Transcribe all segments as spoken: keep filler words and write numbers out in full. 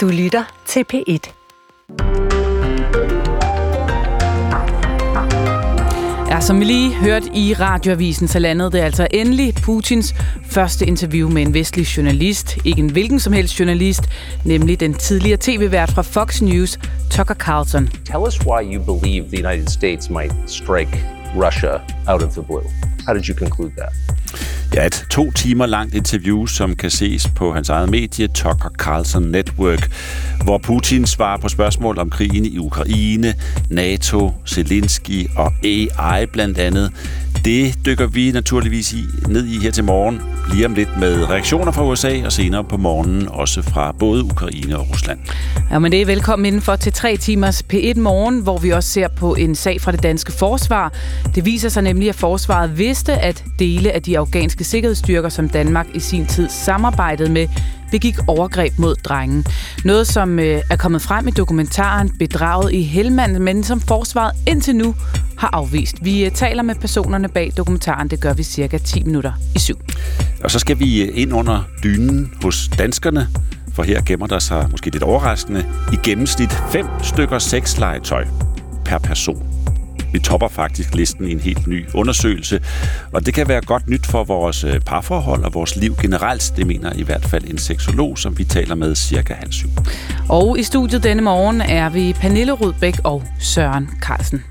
Du lytter til P et. Ja, som vi lige hørte i radioavisen, så landede det altså endelig Putins første interview med en vestlig journalist. Ikke en hvilken som helst journalist, nemlig den tidligere tv-vært fra Fox News, Tucker Carlson. Tell us why you believe the United States might strike Russia out of the blue. How did you conclude that? Ja, et to timer langt interview, som kan ses på hans eget medie, Tucker Carlson Network, hvor Putin svarer på spørgsmål om krigen i Ukraine, NATO, Zelensky og A I blandt andet. Det dykker vi naturligvis i, ned i her til morgen, lige om lidt med reaktioner fra U S A, og senere på morgenen også fra både Ukraine og Rusland. Ja, men det er velkommen indenfor til tre timers P et morgen, hvor vi også ser på en sag fra det danske forsvar. Det viser sig nemlig, at forsvaret vidste, at dele af de afghanske sikkerhedsstyrker, som Danmark i sin tid samarbejdede med, begik overgreb mod drengen. Noget, som øh, er kommet frem i dokumentaren Bedraget i Helmand, men som forsvaret indtil nu har afvist. Vi øh, taler med personerne bag dokumentaren. Det gør vi cirka ti minutter i syv. Og så skal vi ind under dynen hos danskerne, for her gemmer der sig, måske lidt overraskende, i gennemsnit fem stykker sexlegetøj per person. Vi topper faktisk listen i en helt ny undersøgelse, og det kan være godt nyt for vores parforhold og vores liv generelt. Det mener i hvert fald en seksolog, som vi taler med cirka halv syv. Og i studiet denne morgen er vi Pernille Rudbæk og Søren Carlsen.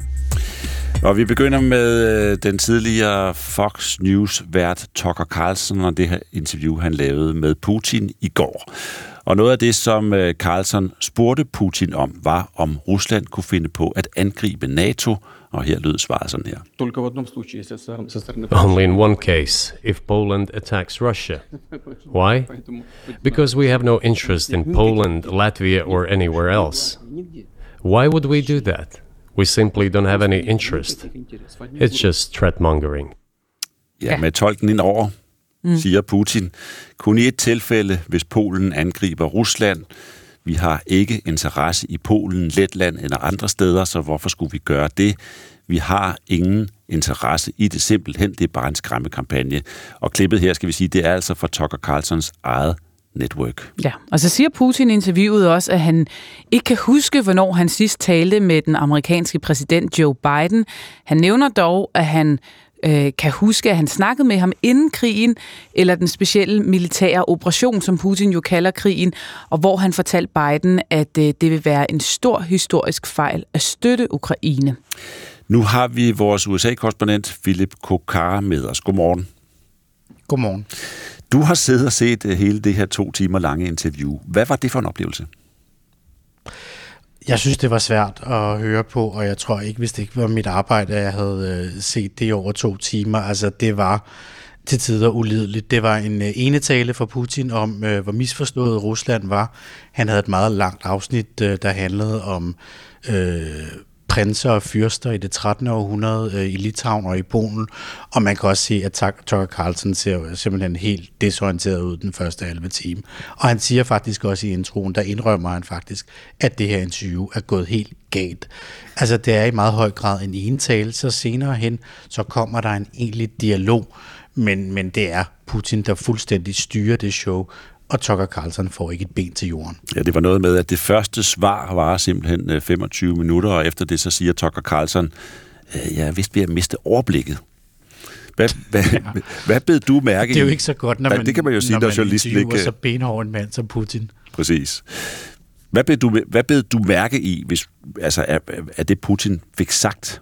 Og vi begynder med den tidligere Fox News-vært Tucker Carlson og det her interview, han lavede med Putin i går. Og noget af det, som Carlson spurgte Putin om, var, om Rusland kunne finde på at angribe NATO. Og her lød svaret sådan her. Only in one case, if Poland attacks Russia. Why? Because we have no interest in Poland, Latvia or anywhere else. Why would we do that? We simply don't have any interest. It's just threat-mongering. Ja, med tolken ind over, mm. siger Putin. Kun i et tilfælde, hvis Polen angriber Rusland. Vi har ikke interesse i Polen, Letland eller andre steder, så hvorfor skulle vi gøre det? Vi har ingen interesse i det simpelthen. Det er bare en skræmmekampagne. Og klippet her, skal vi sige, det er altså fra Tucker Carlsons eget network. Ja, og så siger Putin i interviewet også, at han ikke kan huske, hvornår han sidst talte med den amerikanske præsident Joe Biden. Han nævner dog, at han øh, kan huske, at han snakkede med ham inden krigen, eller den specielle militære operation, som Putin jo kalder krigen, og hvor han fortalte Biden, at øh, det vil være en stor historisk fejl at støtte Ukraine. Nu har vi vores U S A-korrespondent Philip Kokar med os. Godmorgen. Godmorgen. Du har siddet og set hele det her to timer lange interview. Hvad var det for en oplevelse? Jeg synes, det var svært at høre på, og jeg tror ikke, hvis det ikke var mit arbejde, at jeg havde set det i over to timer. Altså, det var til tider ulideligt. Det var en enetale fra Putin om, hvor misforstået Rusland var. Han havde et meget langt afsnit, der handlede om Øh, prinser og fyrster i det trettende århundrede i Litauen og i Polen, og man kan også se, at Tucker Carlson ser simpelthen helt desorienteret ud den første halve time. Og han siger faktisk også i introen, der indrømmer han faktisk, at det her interview er gået helt galt. Altså det er i meget høj grad en entale, så senere hen, så kommer der en egentlig dialog, men, men det er Putin, der fuldstændig styrer det show, og Tucker Carlson får ikke et ben til jorden. Ja, det var noget med, at det første svar var simpelthen femogtyve minutter, og efter det så siger Tucker Carlson, jeg vidste ved at miste overblikket. Hvad, hvad, ja. hvad bed du mærke i? Det er jo ikke så godt, når man, ja, det kan man jo sige, når man interviewer ikke så benhård en mand som Putin. Præcis. Hvad bed du, hvad bed du mærke i, hvis, altså, er, er det Putin fik sagt?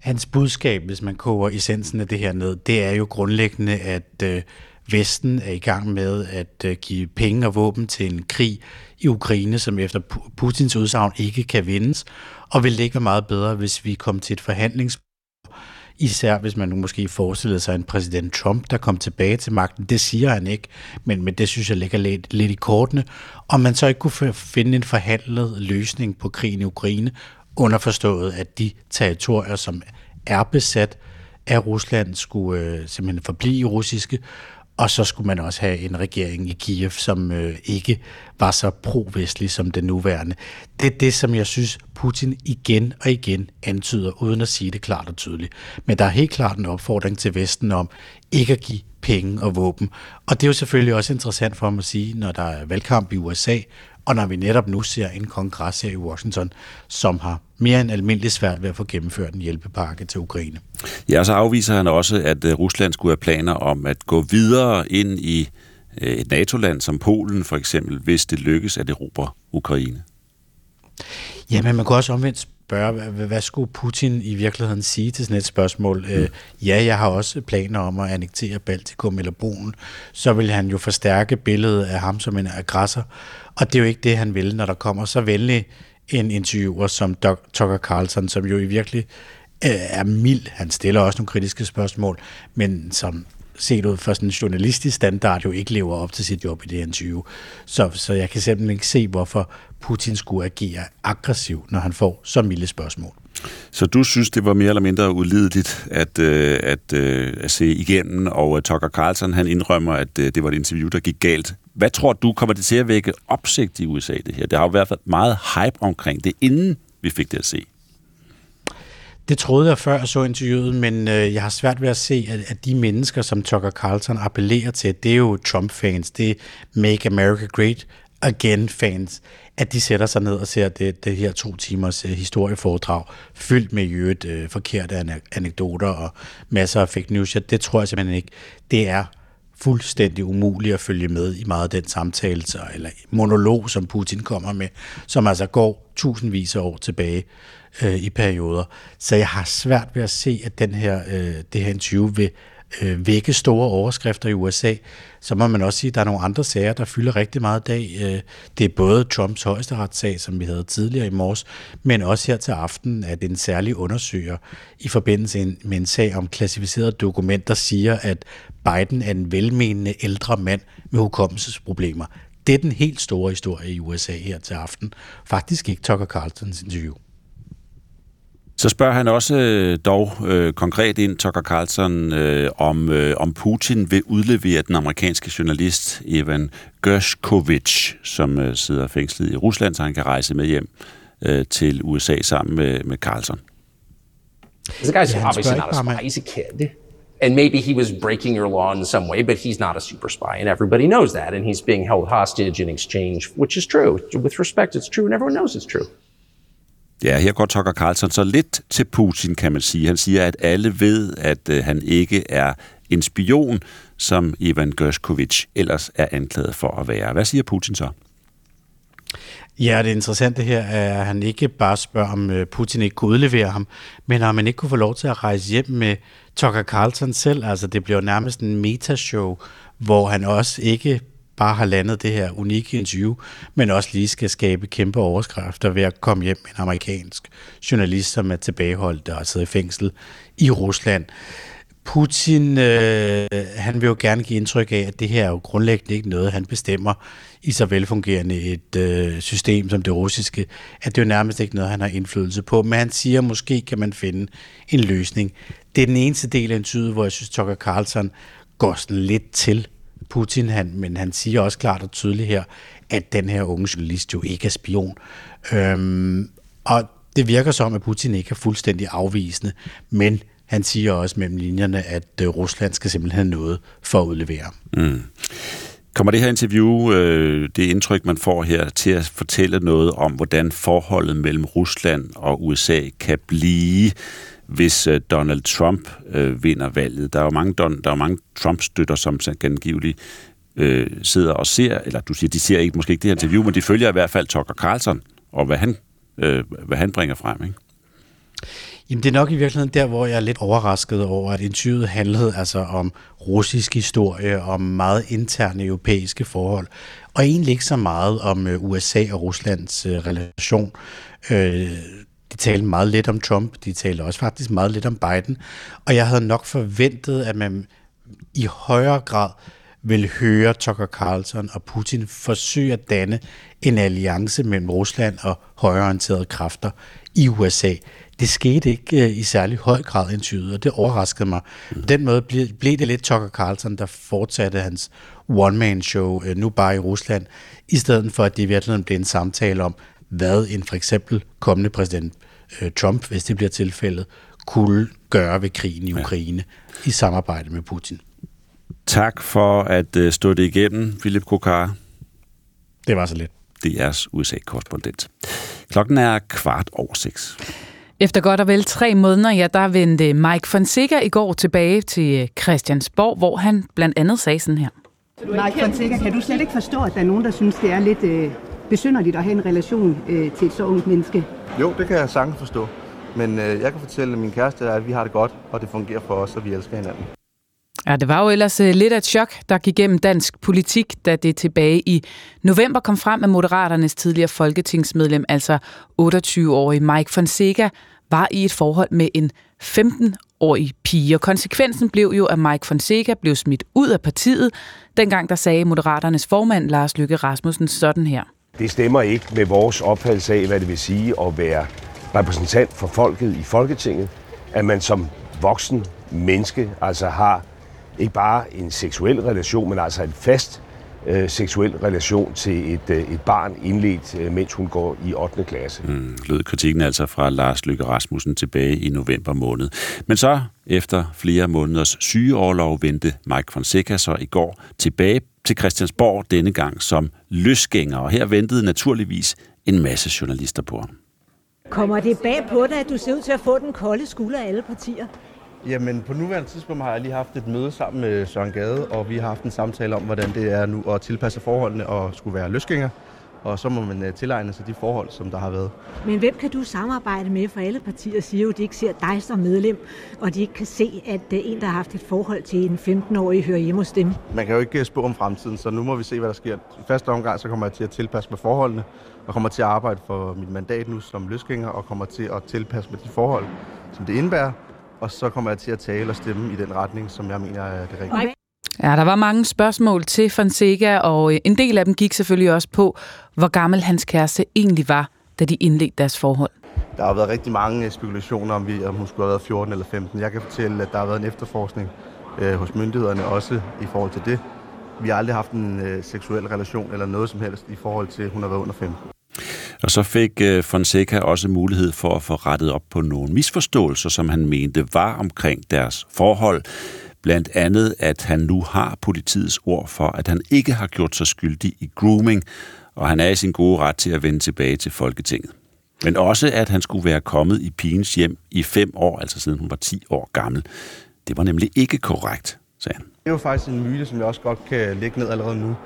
Hans budskab, hvis man koger essensen af det her ned, det er jo grundlæggende, at Øh, Vesten er i gang med at give penge og våben til en krig i Ukraine, som efter Putins udsagn ikke kan vindes, og ville det ikke være meget bedre, hvis vi kom til et forhandlingsbord, især hvis man nu måske forestillede sig en præsident Trump, der kom tilbage til magten. Det siger han ikke, men, men det synes jeg ligger lidt, lidt i kortene, og man så ikke kunne finde en forhandlet løsning på krigen i Ukraine, underforstået at de territorier, som er besat af Rusland, skulle øh, simpelthen forblive russiske. Og så skulle man også have en regering i Kiev, som øh, ikke var så pro-vestlig som den nuværende. Det er det, som jeg synes, Putin igen og igen antyder, uden at sige det klart og tydeligt. Men der er helt klart en opfordring til Vesten om ikke at give penge og våben. Og det er jo selvfølgelig også interessant for mig at sige, når der er valgkamp i U S A, og når vi netop nu ser en kongres her i Washington, som har mere end almindeligt svært ved at få gennemført en hjælpepakke til Ukraine. Ja, så afviser han også, at Rusland skulle have planer om at gå videre ind i et NATO-land som Polen for eksempel, hvis det lykkes at erobre Ukraine. Ja, men man kunne også omvendt spørge, hvad skulle Putin i virkeligheden sige til sådan et spørgsmål? Mm. Øh, ja, jeg har også planer om at annektere Baltikum eller Polen. Så vil han jo forstærke billedet af ham som en aggressor. Og det er jo ikke det, han vil, når der kommer så venlig en interviewer som Tucker Carlson, som jo i virkelig øh, er mild. Han stiller også nogle kritiske spørgsmål, men som set ud fra sådan en journalistisk standard, jo ikke lever op til sit job i det interview. Så, så jeg kan simpelthen ikke se, hvorfor Putin skulle agere aggressiv, når han får så milde spørgsmål. Så du synes, det var mere eller mindre ulideligt at, at, at, at se igennem, og Tucker Carlson, han indrømmer, at det var et interview, der gik galt. Hvad tror du, kommer det til at vække opsigt i U S A, det her? Der har jo i hvert fald meget hype omkring det, inden vi fik det at se. Det troede jeg før, jeg så interviewet, men øh, jeg har svært ved at se, at, at de mennesker, som Tucker Carlson appellerer til, det er jo Trump-fans, det er Make America Great Again-fans, at de sætter sig ned og ser det, det her to timers øh, historieforedrag, fyldt med i øvrigt øh, forkerte an- anekdoter og masser af fake news. Det tror jeg simpelthen ikke. Det er fuldstændig umuligt at følge med i meget af den samtale, så, eller monolog, som Putin kommer med, som altså går tusindvis af år tilbage øh, i perioder. Så jeg har svært ved at se, at den her, øh, det her interview vil øh, vække store overskrifter i U S A. Så må man også sige, at der er nogle andre sager, der fylder rigtig meget i dag. Øh, det er både Trumps højesteretssag, som vi havde tidligere i morges, men også her til aften, at en særlig undersøger i forbindelse med en sag om klassificerede dokumenter siger, at Biden er en velmenende ældre mand med hukommelsesproblemer. Det er den helt store historie i U S A her til aften. Faktisk ikke Tucker Carlsons interview. Så spørger han også dog øh, konkret ind, Tucker Carlson, øh, om, øh, om Putin vil udlevere den amerikanske journalist Evan Gershkovich, som øh, sidder fængslet i Rusland, så han kan rejse med hjem øh, til U S A sammen med, med Carlson. This guy's obviously not a spy, he's a kid. And maybe he was breaking your law in some way, but he's not a super spy, and everybody knows that. And he's being held hostage in exchange, which is true. With respect, it's true, and everyone knows it's true. Ja, her går Tucker Carlson så lidt til Putin, kan man sige. Han siger, at alle ved, at øh, han ikke er en spion, som Evan Gershkovich ellers er anklaget for at være. Hvad siger Putin så? Ja, det interessante her er, at han ikke bare spørger, om Putin ikke kunne udlevere ham, men om man ikke kunne få lov til at rejse hjem med Tucker Carlson selv. Altså, det bliver nærmest en metashow, hvor han også ikke bare har landet det her unikke interview, men også lige skal skabe kæmpe overskrifter ved at komme hjem med en amerikansk journalist, som er tilbageholdt og sidder i fængsel i Rusland. Putin, øh, han vil jo gerne give indtryk af, at det her er jo grundlæggende ikke noget, han bestemmer i så velfungerende et øh, system som det russiske, at det jo nærmest ikke noget, han har indflydelse på. Men han siger, at måske kan man finde en løsning. Det er den eneste del af interviewet, hvor jeg synes, Tucker Carlson går sådan lidt til Putin, han, men han siger også klart og tydeligt her, at den her unge journalist jo ikke er spion. Øhm, og det virker som, at Putin ikke er fuldstændig afvisende, men han siger også mellem linjerne, at Rusland skal simpelthen have noget for at udlevere. Mm. Kommer det her interview, øh, det indtryk, man får her, til at fortælle noget om, hvordan forholdet mellem Rusland og U S A kan blive, hvis øh, Donald Trump øh, vinder valget? Der er jo mange, don, der er mange Trump-støtter, som gengiveligt øh, sidder og ser, eller du siger, de ser ikke, måske ikke det her interview, men de følger i hvert fald Tucker Carlson og hvad han, øh, hvad han bringer frem, ikke? Jamen, det er nok i virkeligheden der, hvor jeg er lidt overrasket over, at interviewet handlede altså om russisk historie, om meget interne europæiske forhold, og egentlig ikke så meget om U S A og Ruslands øh, relation. Øh, de talte meget lidt om Trump, de talte også faktisk meget lidt om Biden, og jeg havde nok forventet, at man i højere grad vil høre Tucker Carlson og Putin forsøge at danne en alliance mellem Rusland og højreorienterede kræfter i U S A. Det skete ikke øh, i særlig høj grad interviewet, og det overraskede mig. På den måde blev, blev det lidt Tucker Carlson, der fortsatte hans one-man-show, øh, nu bare i Rusland, i stedet for, at det i virkeligheden blev en samtale om, hvad en for eksempel kommende præsident øh, Trump, hvis det bliver tilfældet, kunne gøre ved krigen i Ukraine, ja, i samarbejde med Putin. Tak for at øh, stå det igennem, Philip Kokar. Det var så lidt. Det er jeres U S A-korrespondent. Klokken er kvart over seks. Efter godt og vel tre måneder, ja, der vendte Mike Fonseca i går tilbage til Christiansborg, hvor han blandt andet sagde sådan her. Mike Fonseca, kan du slet ikke forstå, at der er nogen, der synes, det er lidt øh, besynderligt at have en relation øh, til et så ungt menneske? Jo, det kan jeg sagtens forstå. Men øh, jeg kan fortælle min kæreste, at vi har det godt, og det fungerer for os, og vi elsker hinanden. Ja, det var jo ellers lidt af et chok, der gik gennem dansk politik, da det tilbage i november kom frem, at Moderaternes tidligere folketingsmedlem, altså otteogtyve-årig Mike Fonseca, var i et forhold med en femten-årig pige. Og konsekvensen blev jo, at Mike Fonseca blev smidt ud af partiet. Dengang der sagde Moderaternes formand, Lars Løkke Rasmussen, sådan her. Det stemmer ikke med vores opfattelse af, hvad det vil sige at være repræsentant for folket i Folketinget, at man som voksen menneske altså har ikke bare en seksuel relation, men altså en fast øh, seksuel relation til et, øh, et barn indledt, øh, mens hun går i ottende klasse. Mm, lød kritikken altså fra Lars Løkke Rasmussen tilbage i november måned. Men så, efter flere måneders sygeorlov, vendte Mike Fonseca så i går tilbage til Christiansborg, denne gang som løsgænger. Og her ventede naturligvis en masse journalister på ham. Kommer det bag på dig, at du ser ud til at få den kolde skulder af alle partier? Jamen, på nuværende tidspunkt har jeg lige haft et møde sammen med Søren Gade, og vi har haft en samtale om, hvordan det er nu at tilpasse forholdene og skulle være løsgænger. Og så må man tilegne sig de forhold, som der har været. Men hvem kan du samarbejde med? For alle partier siger jo, at de ikke ser dig som medlem, og de ikke kan se, at en, der har haft et forhold til en femten-årig, hører hjemme hos dem. Man kan jo ikke spå om fremtiden, så nu må vi se, hvad der sker. I første omgang så kommer jeg til at tilpasse med forholdene, og kommer til at arbejde for mit mandat nu som løsgænger, og kommer til at tilpasse med de forhold, som det indebærer. Og så kommer jeg til at tale og stemme i den retning, som jeg mener er det rigtige. Ja, der var mange spørgsmål til Fonseca, og en del af dem gik selvfølgelig også på, hvor gammel hans kæreste egentlig var, da de indledte deres forhold. Der har været rigtig mange spekulationer om, om hun skulle have været fjorten eller femten. Jeg kan fortælle, at der har været en efterforskning øh, hos myndighederne også i forhold til det. Vi har aldrig haft en øh, seksuel relation eller noget som helst i forhold til, at hun har været under femten. Og så fik Fonseca også mulighed for at få rettet op på nogle misforståelser, som han mente var omkring deres forhold. Blandt andet, at han nu har politiets ord for, at han ikke har gjort sig skyldig i grooming, og han er i sin gode ret til at vende tilbage til Folketinget. Men også, at han skulle være kommet i pigens hjem i fem år, altså siden hun var ti år gammel. Det var nemlig ikke korrekt, sagde han. Det er jo faktisk en myte, som jeg også godt kan lægge ned allerede nu.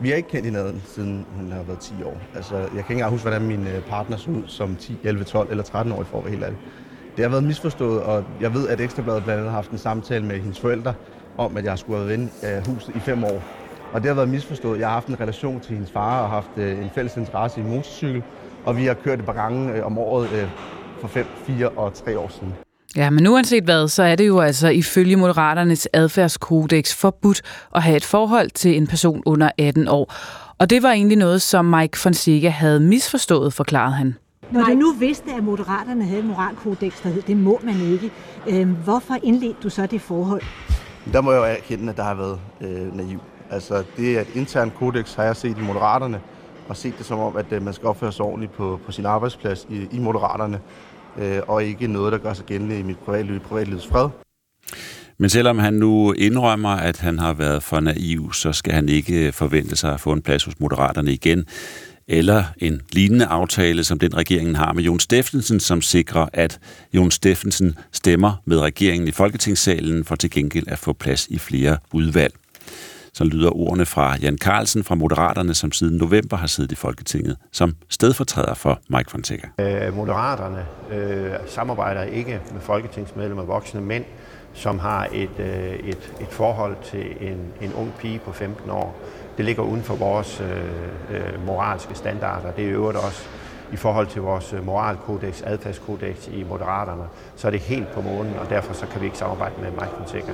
Vi har ikke kendt hinanden, siden hun har været ti år. Altså, jeg kan ikke engang huske, hvordan min partner så ud som ti, elleve, tolv eller tretten-årig for at være helt ærlig. Det har været misforstået, og jeg ved, at Ekstrabladet blandt andet har haft en samtale med hendes forældre om, at jeg skulle have været ven af huset i fem år. Og det har været misforstået. Jeg har haft en relation til hendes far og haft en fælles interesse i motorcykel, og vi har kørt et par gange om året for fem, fire og tre år siden. Ja, men uanset hvad, så er det jo altså ifølge Moderaternes adfærdskodex forbudt at have et forhold til en person under atten år. Og det var egentlig noget, som Mike Fonseca havde misforstået, forklarede han. Når du nu vidste, at Moderaterne havde et moralkodex, der hed, det må man ikke. Øh, hvorfor indledte du så det forhold? Der må jeg jo erkende, at der har været øh, naiv. Altså det er et internt kodex, har jeg set i Moderaterne, og set det som om, at øh, man skal opføre sig ordentligt på, på sin arbejdsplads i, i Moderaterne. Og ikke noget, der gør sig gældende i mit privatliv, privatlivets fred. Men selvom han nu indrømmer, at han har været for naiv, så skal han ikke forvente sig at få en plads hos Moderaterne igen, eller en lignende aftale, som den regeringen har med Jon Stephensen, som sikrer, at Jon Stephensen stemmer med regeringen i Folketingssalen for til gengæld at få plads i flere udvalg. Så lyder ordene fra Jan Carlsen fra Moderaterne, som siden november har siddet i Folketinget som stedfortræder for Mike Fonseca. Moderaterne øh, samarbejder ikke med folketingsmedlemmer, voksne mænd, som har et, øh, et, et forhold til en, en ung pige på femten år. Det ligger uden for vores øh, moralske standarder. Det er i øvrigt også i forhold til vores moralkodex, adfærdskodex i Moderaterne. Så er det helt på månen, og derfor så kan vi ikke samarbejde med Mike Fonseca.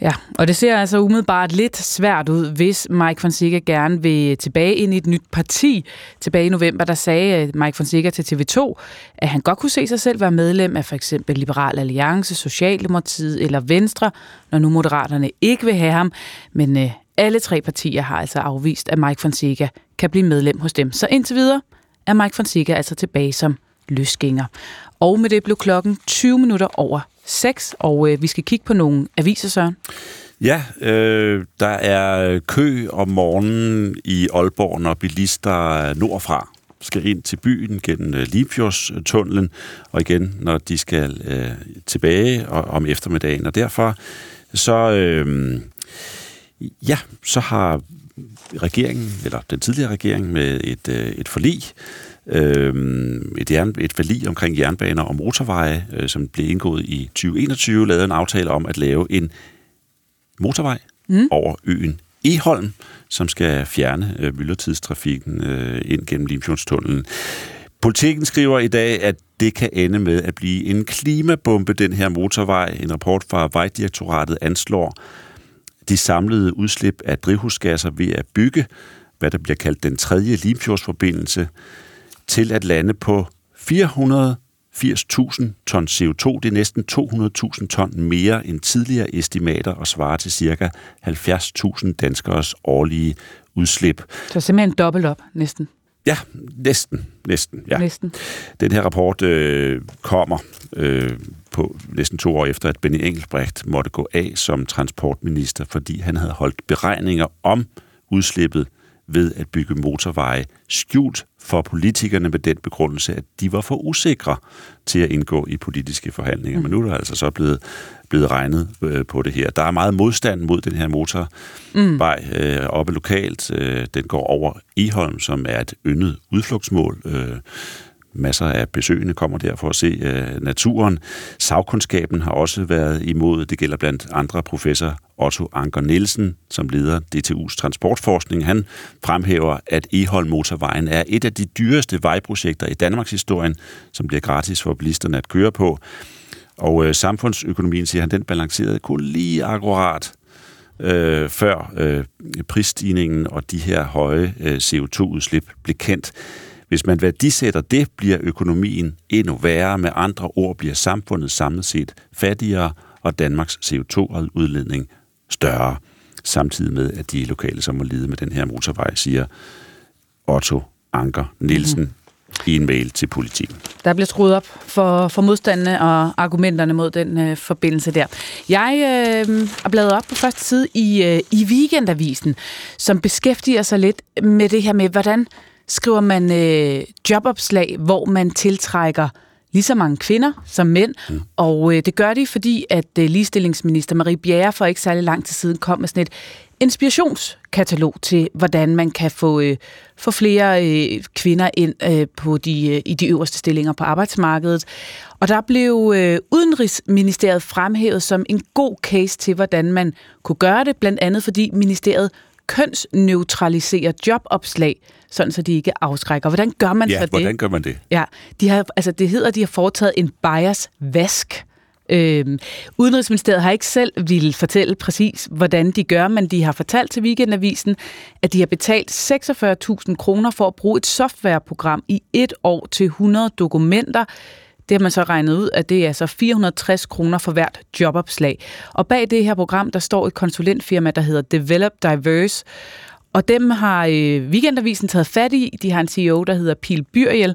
Ja, og det ser altså umiddelbart lidt svært ud, hvis Mike Fonseca gerne vil tilbage ind i et nyt parti. Tilbage i november, der sagde Mike Fonseca til T V to, at han godt kunne se sig selv være medlem af for eksempel Liberal Alliance, Socialdemokratiet eller Venstre, når nu Moderaterne ikke vil have ham. Men øh, alle tre partier har altså afvist, at Mike Fonseca kan blive medlem hos dem. Så indtil videre er Mike Fonseca altså tilbage som løsgænger. Og med det blev klokken tyve minutter over seks, og øh, vi skal kigge på nogle aviser, Søren. Ja, øh, der er kø om morgenen i Aalborg, når bilister nordfra skal ind til byen gennem Limfjordstunnelen, og igen, når de skal øh, tilbage og, om eftermiddagen. Og derfor så, øh, ja, så har regeringen, eller den tidligere regering, med et, øh, et forlig, Et, jern, et forlig omkring jernbaner og motorveje, som blev indgået i tyve enogtyve, lavede en aftale om at lave en motorvej mm. over øen Egholm, som skal fjerne myldretidstrafikken ind gennem Limfjordstunnelen. Politikken skriver i dag, at det kan ende med at blive en klimabombe, den her motorvej. En rapport fra Vejdirektoratet anslår de samlede udslip af drivhusgasser ved at bygge, hvad der bliver kaldt den tredje Limfjordsforbindelse, til at lande på fire hundrede og firs tusind ton C O to. Det er næsten to hundrede tusind ton mere end tidligere estimater og svarer til cirka halvfjerds tusind danskeres årlige udslip. Så simpelthen dobbelt op, næsten. Ja, næsten. Næsten, ja. Næsten. Den her rapport øh, kommer øh, på næsten to år efter, at Benny Engelbrecht måtte gå af som transportminister, fordi han havde holdt beregninger om udslippet ved at bygge motorveje skjult for politikerne med den begrundelse, at de var for usikre til at indgå i politiske forhandlinger. Men nu er der altså så blevet, blevet regnet på det her. Der er meget modstand mod den her motorvej mm. øh, oppe lokalt. Øh, den går over Egholm, som er et yndet udflugtsmål. Øh, masser af besøgende kommer der for at se øh, naturen. Sagkundskaben har også været imod. Det gælder blandt andre professor Otto Anker Nielsen, som leder D T U's transportforskning. Han fremhæver, at Egholm-motorvejen er et af de dyreste vejprojekter i Danmarks historie, som bliver gratis for bilisterne at køre på. Og øh, samfundsøkonomien, siger han, den balancerede kun lige akkurat øh, før øh, prisstigningen og de her høje øh, C O to-udslip blev kendt. Hvis man værdisætter det, bliver økonomien endnu værre. Med andre ord bliver samfundet samlet set fattigere og Danmarks C O to-udledning større, samtidig med, at de lokale, som må lide med den her motorvej, siger Otto Anker Nielsen mm. i en mail til Politiken. Der bliver skruet op for, for modstandene og argumenterne mod den øh, forbindelse der. Jeg øh, er bladet op på første side i, øh, i Weekendavisen, som beskæftiger sig lidt med det her med, hvordan skriver man øh, jobopslag, hvor man tiltrækker lige så mange kvinder som mænd, mm. og øh, det gør de, fordi at øh, ligestillingsminister Marie Bjerre for ikke særlig lang tid siden kom med sådan et inspirationskatalog til, hvordan man kan få, øh, få flere øh, kvinder ind øh, på de, øh, i de øverste stillinger på arbejdsmarkedet. Og der blev øh, Udenrigsministeriet fremhævet som en god case til, hvordan man kunne gøre det, blandt andet fordi ministeriet kønsneutraliserer jobopslag, sådan så de ikke afskrækker. Hvordan gør man ja, så det? Ja, hvordan gør man det? Ja, de har, altså det hedder, de har foretaget en biasvask. Øhm, Udenrigsministeriet har ikke selv ville fortælle præcis, hvordan de gør, men de har fortalt til Weekendavisen, at de har betalt seksogfyrre tusind kroner for at bruge et softwareprogram i et år til hundrede dokumenter. Det har man så regnet ud, at det er så fire hundrede og tres kroner for hvert jobopslag. Og bag det her program, der står et konsulentfirma, der hedder Develop Diverse. Og dem har øh, Weekendavisen taget fat i. De har en C E O, der hedder Pil Byriel.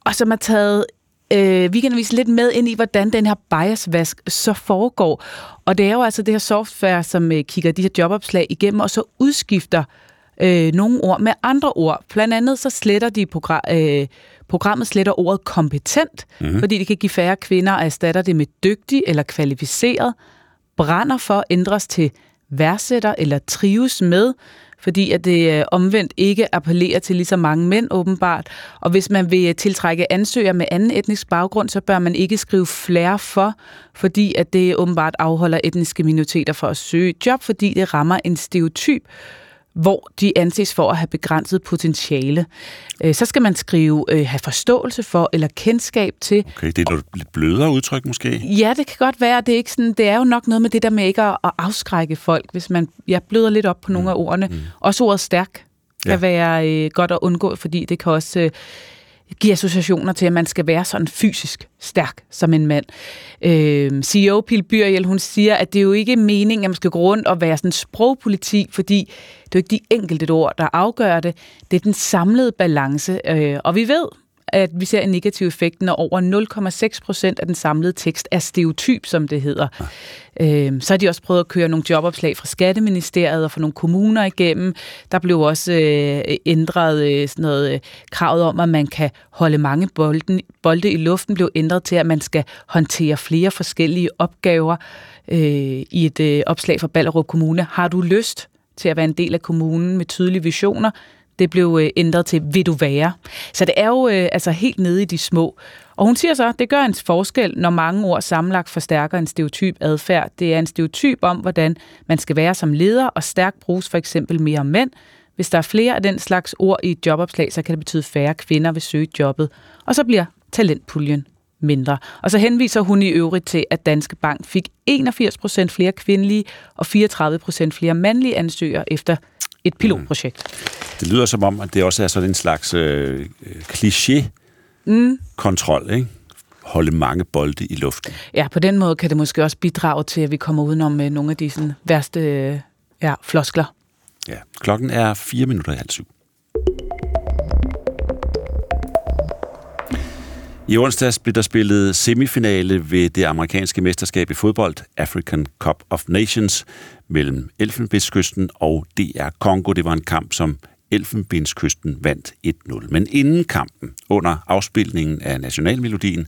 Og som har taget øh, Weekendavisen lidt med ind i, hvordan den her biasvask så foregår. Og det er jo altså det her software, som øh, kigger de her jobopslag igennem, og så udskifter øh, nogle ord med andre ord. Blandt andet så sletter de progra- øh, programmet sletter ordet kompetent, mm-hmm. fordi det kan give færre kvinder og erstatter det med dygtig eller kvalificeret. Brænder for ændres til værdsætter eller trives med, fordi at det omvendt ikke appellerer til lige så mange mænd åbenbart. Og hvis man vil tiltrække ansøgere med anden etnisk baggrund, så bør man ikke skrive flere for, fordi at det åbenbart afholder etniske minoriteter fra at søge job, fordi det rammer en stereotyp, hvor de anses for at have begrænset potentiale. Så skal man skrive, have forståelse for eller kendskab til. Okay, det er et lidt blødere udtryk måske? Ja, det kan godt være. Det er, ikke sådan, det er jo nok noget med det der med ikke at afskrække folk, hvis man ja, bløder lidt op på nogle mm. af ordene. Mm. Også ordet stærk kan ja. være øh, godt at undgå, fordi det kan også øh, give associationer til, at man skal være sådan fysisk stærk som en mand. Øh, C E O Pil Byriel, hun siger, at det er jo ikke meningen, at man skal gå rundt og være sådan sprogpoliti, fordi det er jo ikke de enkelte ord, der afgør det. Det er den samlede balance. Øh, og vi ved, at vi ser en negativ effekt, når over nul komma seks procent af den samlede tekst er stereotyp, som det hedder. Ja. Øhm, så har de også prøvet at køre nogle jobopslag fra Skatteministeriet og fra nogle kommuner igennem. Der blev også øh, ændret øh, sådan noget øh, kravet om, at man kan holde mange bolden, bolde i luften, blev ændret til, at man skal håndtere flere forskellige opgaver. Øh, I et øh, opslag fra Ballerup Kommune, har du lyst til at være en del af kommunen med tydelige visioner? Det blev ændret til, vil du være? Så det er jo øh, altså helt nede i de små. Og hun siger så, at det gør en forskel, når mange ord sammenlagt forstærker en stereotyp adfærd. Det er en stereotyp om, hvordan man skal være som leder, og stærkt bruges for eksempel mere mænd. Hvis der er flere af den slags ord i et jobopslag, så kan det betyde færre kvinder vil søge jobbet. Og så bliver talentpuljen mindre. Og så henviser hun i øvrigt til, at Danske Bank fik enogfirs procent flere kvindelige og fireogtredive procent flere mandlige ansøgere efter et pilotprojekt. Mm. Det lyder som om, at det også er sådan en slags øh, kliché-kontrol, mm. ikke? Holde mange bolde i luften. Ja, på den måde kan det måske også bidrage til, at vi kommer udenom øh, nogle af de sådan, værste øh, ja, floskler. Ja, klokken er fire minutter i halv syv. I onsdags blev der spillet semifinale ved det amerikanske mesterskab i fodbold, African Cup of Nations, mellem Elfenbenskysten og D R Congo. Det var en kamp, som Elfenbenskysten vandt et nul. Men inden kampen, under afspilningen af nationalmelodien,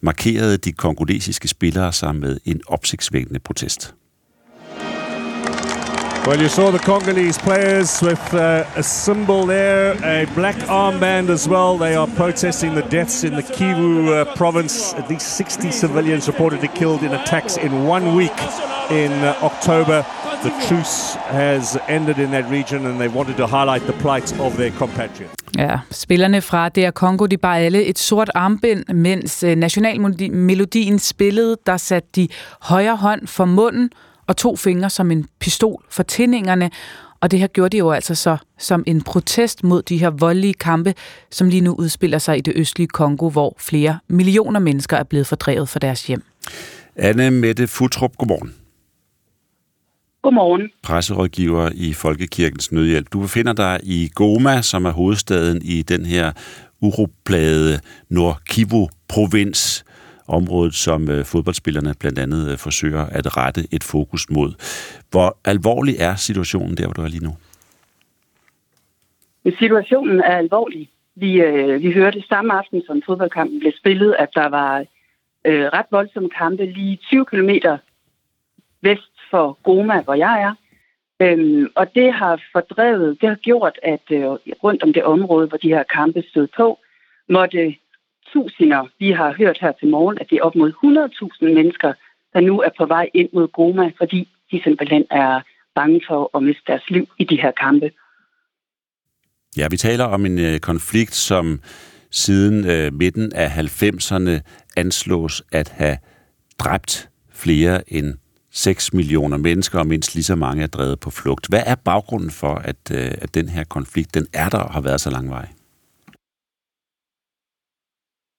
markerede de kongolesiske spillere sig med en opsigtsvækkende protest. Well, you saw the Congolese players with uh, a symbol there, a black armband as well. They are protesting the deaths in the Kivu uh, province. At least sixty civilians reportedly killed in attacks in one week in uh, October. The truce has ended in that region, and they wanted to highlight the plight of their compatriots. Ja, spillerne fra D R Congo, de bar alle et sort armbind, mens nationalmelodien spillede, der satte de højre hånd for munden og to fingre som en pistol for tændingerne, og det her gjorde de jo altså så som en protest mod de her voldelige kampe, som lige nu udspiller sig i det østlige Kongo, hvor flere millioner mennesker er blevet fordrevet fra deres hjem. Anne Mette Futrup, godmorgen. Godmorgen. Presserådgiver i Folkekirkens Nødhjælp. Du befinder dig i Goma, som er hovedstaden i den her uroplagede Nord-Kivu-provins, området, som fodboldspillerne blandt andet forsøger at rette et fokus mod. Hvor alvorlig er situationen der, hvor du er lige nu? Situationen er alvorlig. Vi, øh, vi hørte samme aften, som fodboldkampen blev spillet, at der var øh, ret voldsomme kampe lige tyve kilometer vest for Goma, hvor jeg er. Øhm, og det har fordrevet, det har gjort, at øh, rundt om det område, hvor de her kampe stod på, måtte tusinder. Vi har hørt her til morgen, at det er op mod hundrede tusind mennesker, der nu er på vej ind mod Goma, fordi de simpelthen er bange for at miste deres liv i de her kampe. Ja, vi taler om en øh, konflikt, som siden øh, midten af halvfemserne anslås at have dræbt flere end seks millioner mennesker, og mindst lige så mange er drevet på flugt. Hvad er baggrunden for, at, øh, at den her konflikt, den er der og har været så langvarig?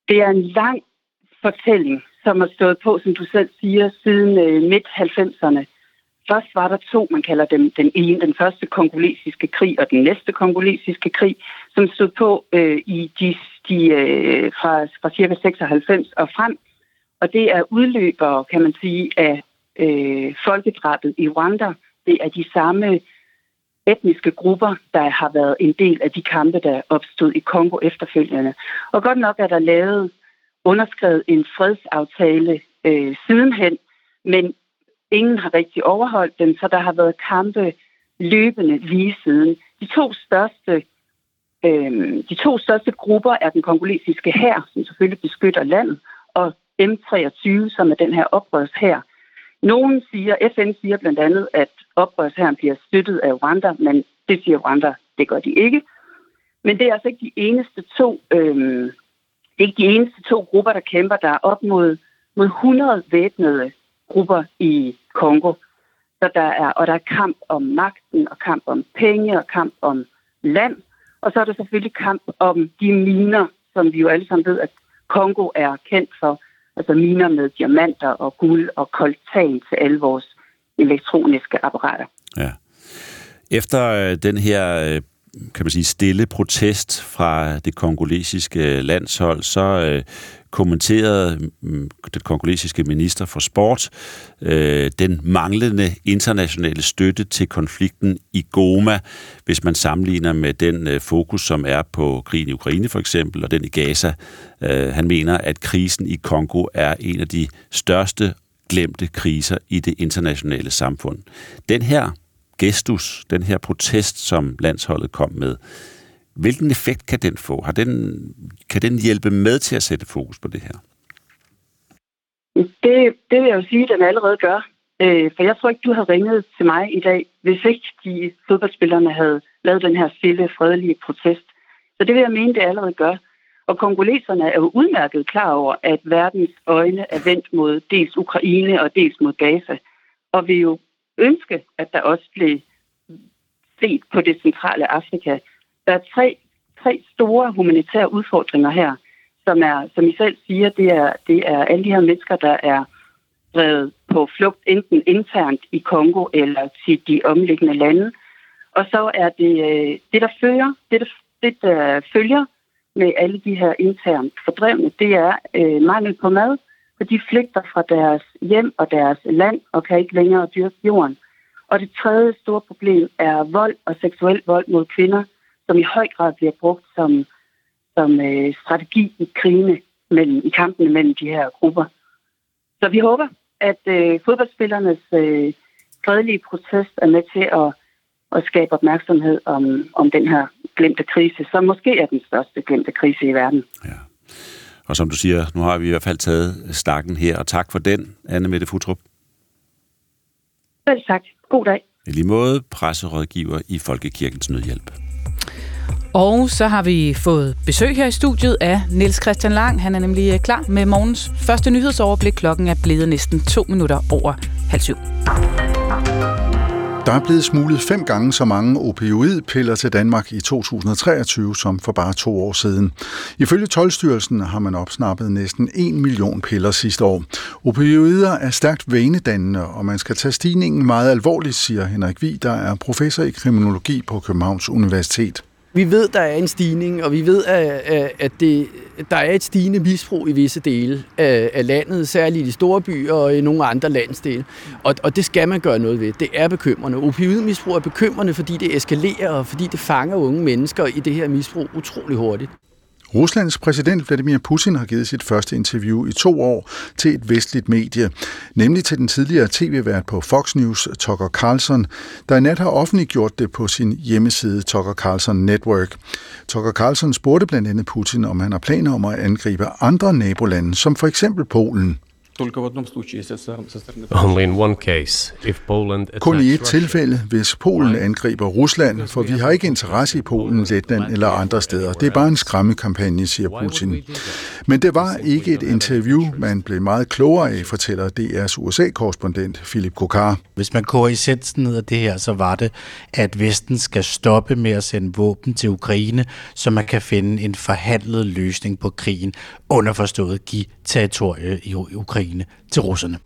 Det er en lang fortælling, som har stået på, som du selv siger, siden øh, midt halvfemserne. Først var der to, man kalder dem den ene, den første kongolesiske krig og den næste kongolesiske krig, som stod på øh, i de, de, øh, fra, fra ca. seksoghalvfems og frem. Og det er udløber, kan man sige, af øh, folkedrabet i Rwanda. Det er de samme etniske grupper, der har været en del af de kampe, der opstod i Kongo efterfølgende. Og godt nok er der lavet, underskrevet en fredsaftale øh, sidenhen, men ingen har rigtig overholdt den, så der har været kampe løbende lige siden. De to største, øh, de to største grupper er den kongolesiske hær, som selvfølgelig beskytter landet, og M treogtyve, som er den her oprørshær. Nogen siger, F N siger blandt andet, at oprørshæren bliver støttet af Rwanda, men det siger Rwanda, det gør de ikke. Men det er altså ikke de eneste to, øh, det er ikke de eneste to grupper, der kæmper. Der er op mod, mod hundrede væbnede grupper i Kongo. Så der er, og der er kamp om magten, og kamp om penge, og kamp om land. Og så er der selvfølgelig kamp om de miner, som vi jo alle sammen ved, at Kongo er kendt for. Altså miner med diamanter og guld og koltan til alle vores elektroniske apparater. Ja. Efter den her kan man sige, stille protest fra det kongolesiske landshold, så øh, kommenterede øh, det kongolesiske minister for sport øh, den manglende internationale støtte til konflikten i Goma, hvis man sammenligner med den øh, fokus, som er på krigen i Ukraine for eksempel, og den i Gaza. Øh, han mener, at krisen i Kongo er en af de største glemte kriser i det internationale samfund. Den her gestus, den her protest, som landsholdet kom med, hvilken effekt kan den få? Har den, kan den hjælpe med til at sætte fokus på det her? Det, det vil jeg jo sige, at den allerede gør. Øh, for jeg tror ikke, du havde ringet til mig i dag, hvis ikke de fodboldspillerne havde lavet den her stille, fredelige protest. Så det vil jeg mene, det allerede gør. Og kongoleserne er jo udmærket klar over, at verdens øjne er vendt mod dels Ukraine og dels mod Gaza, og vil jo ønske, at der også blev set på det centrale Afrika. Der er tre, tre store humanitære udfordringer her, som er, som I selv siger, det er, det er alle de her mennesker, der er drevet på flugt, enten internt i Kongo eller til de omliggende lande. Og så er det det, der fører, det, der, det, der følger med alle de her internt fordrevne, det er øh, mangel på mad, for de flygter fra deres hjem og deres land og kan ikke længere dyrke jorden. Og det tredje store problem er vold og seksuel vold mod kvinder, som i høj grad bliver brugt som, som øh, strategi i krigene mellem, i kampene mellem de her grupper. Så vi håber, at øh, fodboldspillernes øh, fredelige protest er med til at, at skabe opmærksomhed om, om den her glemte krise, som måske er den største glemte krise i verden. Ja. Og som du siger, nu har vi i hvert fald taget snakken her, og tak for den, Anne Mette Futrup. Selv tak. God dag. I lige måde, presserådgiver i Folkekirkens Nødhjælp. Og så har vi fået besøg her i studiet af Niels Christian Lang. Han er nemlig klar med morgens første nyhedsoverblik. Klokken er blevet næsten to minutter over halv syv. Der er blevet smuglet fem gange så mange opioidpiller til Danmark i to tusind treogtyve som for bare to år siden. Ifølge Toldstyrelsen har man opsnappet næsten en million piller sidste år. Opioider er stærkt vanedannende, og man skal tage stigningen meget alvorligt, siger Henrik Vig, der er professor i kriminologi på Københavns Universitet. Vi ved, der er en stigning, og vi ved, at det, der er et stigende misbrug i visse dele af landet, særligt i de store byer og i nogle andre landsdele. Og, og det skal man gøre noget ved. Det er bekymrende. Opioidmisbrug er bekymrende, fordi det eskalerer, og fordi det fanger unge mennesker i det her misbrug utrolig hurtigt. Ruslands præsident Vladimir Putin har givet sit første interview i to år til et vestligt medie, nemlig til den tidligere tv-vært på Fox News, Tucker Carlson, der i nat har offentliggjort det på sin hjemmeside Tucker Carlson Network. Tucker Carlson spurgte blandt andet Putin, om han har planer om at angribe andre nabolande, som for eksempel Polen. Kun i et tilfælde, hvis Polen angriber Rusland, for vi har ikke interesse i Polen, Letland eller andre steder. Det er bare en skræmmekampagne, siger Putin. Men det var ikke et interview, man blev meget klogere af, fortæller D R's U S A-korrespondent Philip Kokar. Hvis man går essensen ned af det her, så var det, at Vesten skal stoppe med at sende våben til Ukraine, så man kan finde en forhandlet løsning på krigen, underforstået give territorie i Ukraine til russerne.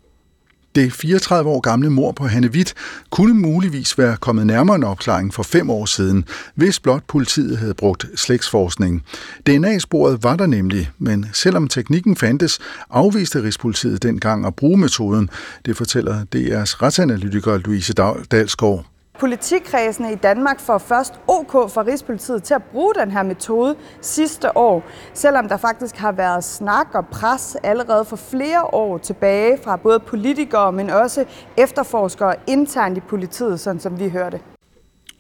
Det fireogtredive år gamle mord på Hanne Witt kunne muligvis være kommet nærmere en opklaring for fem år siden, hvis blot politiet havde brugt slægtsforskning. D N A-sporet var der nemlig, men selvom teknikken fandtes, afviste Rigspolitiet dengang at bruge metoden. Det fortæller D R's retsanalytiker Louise Dalsgaard. Politikredsene i Danmark får først OK fra Rigspolitiet til at bruge den her metode sidste år, selvom der faktisk har været snak og pres allerede for flere år tilbage fra både politikere, men også efterforskere internt i politiet, sådan som vi hørte.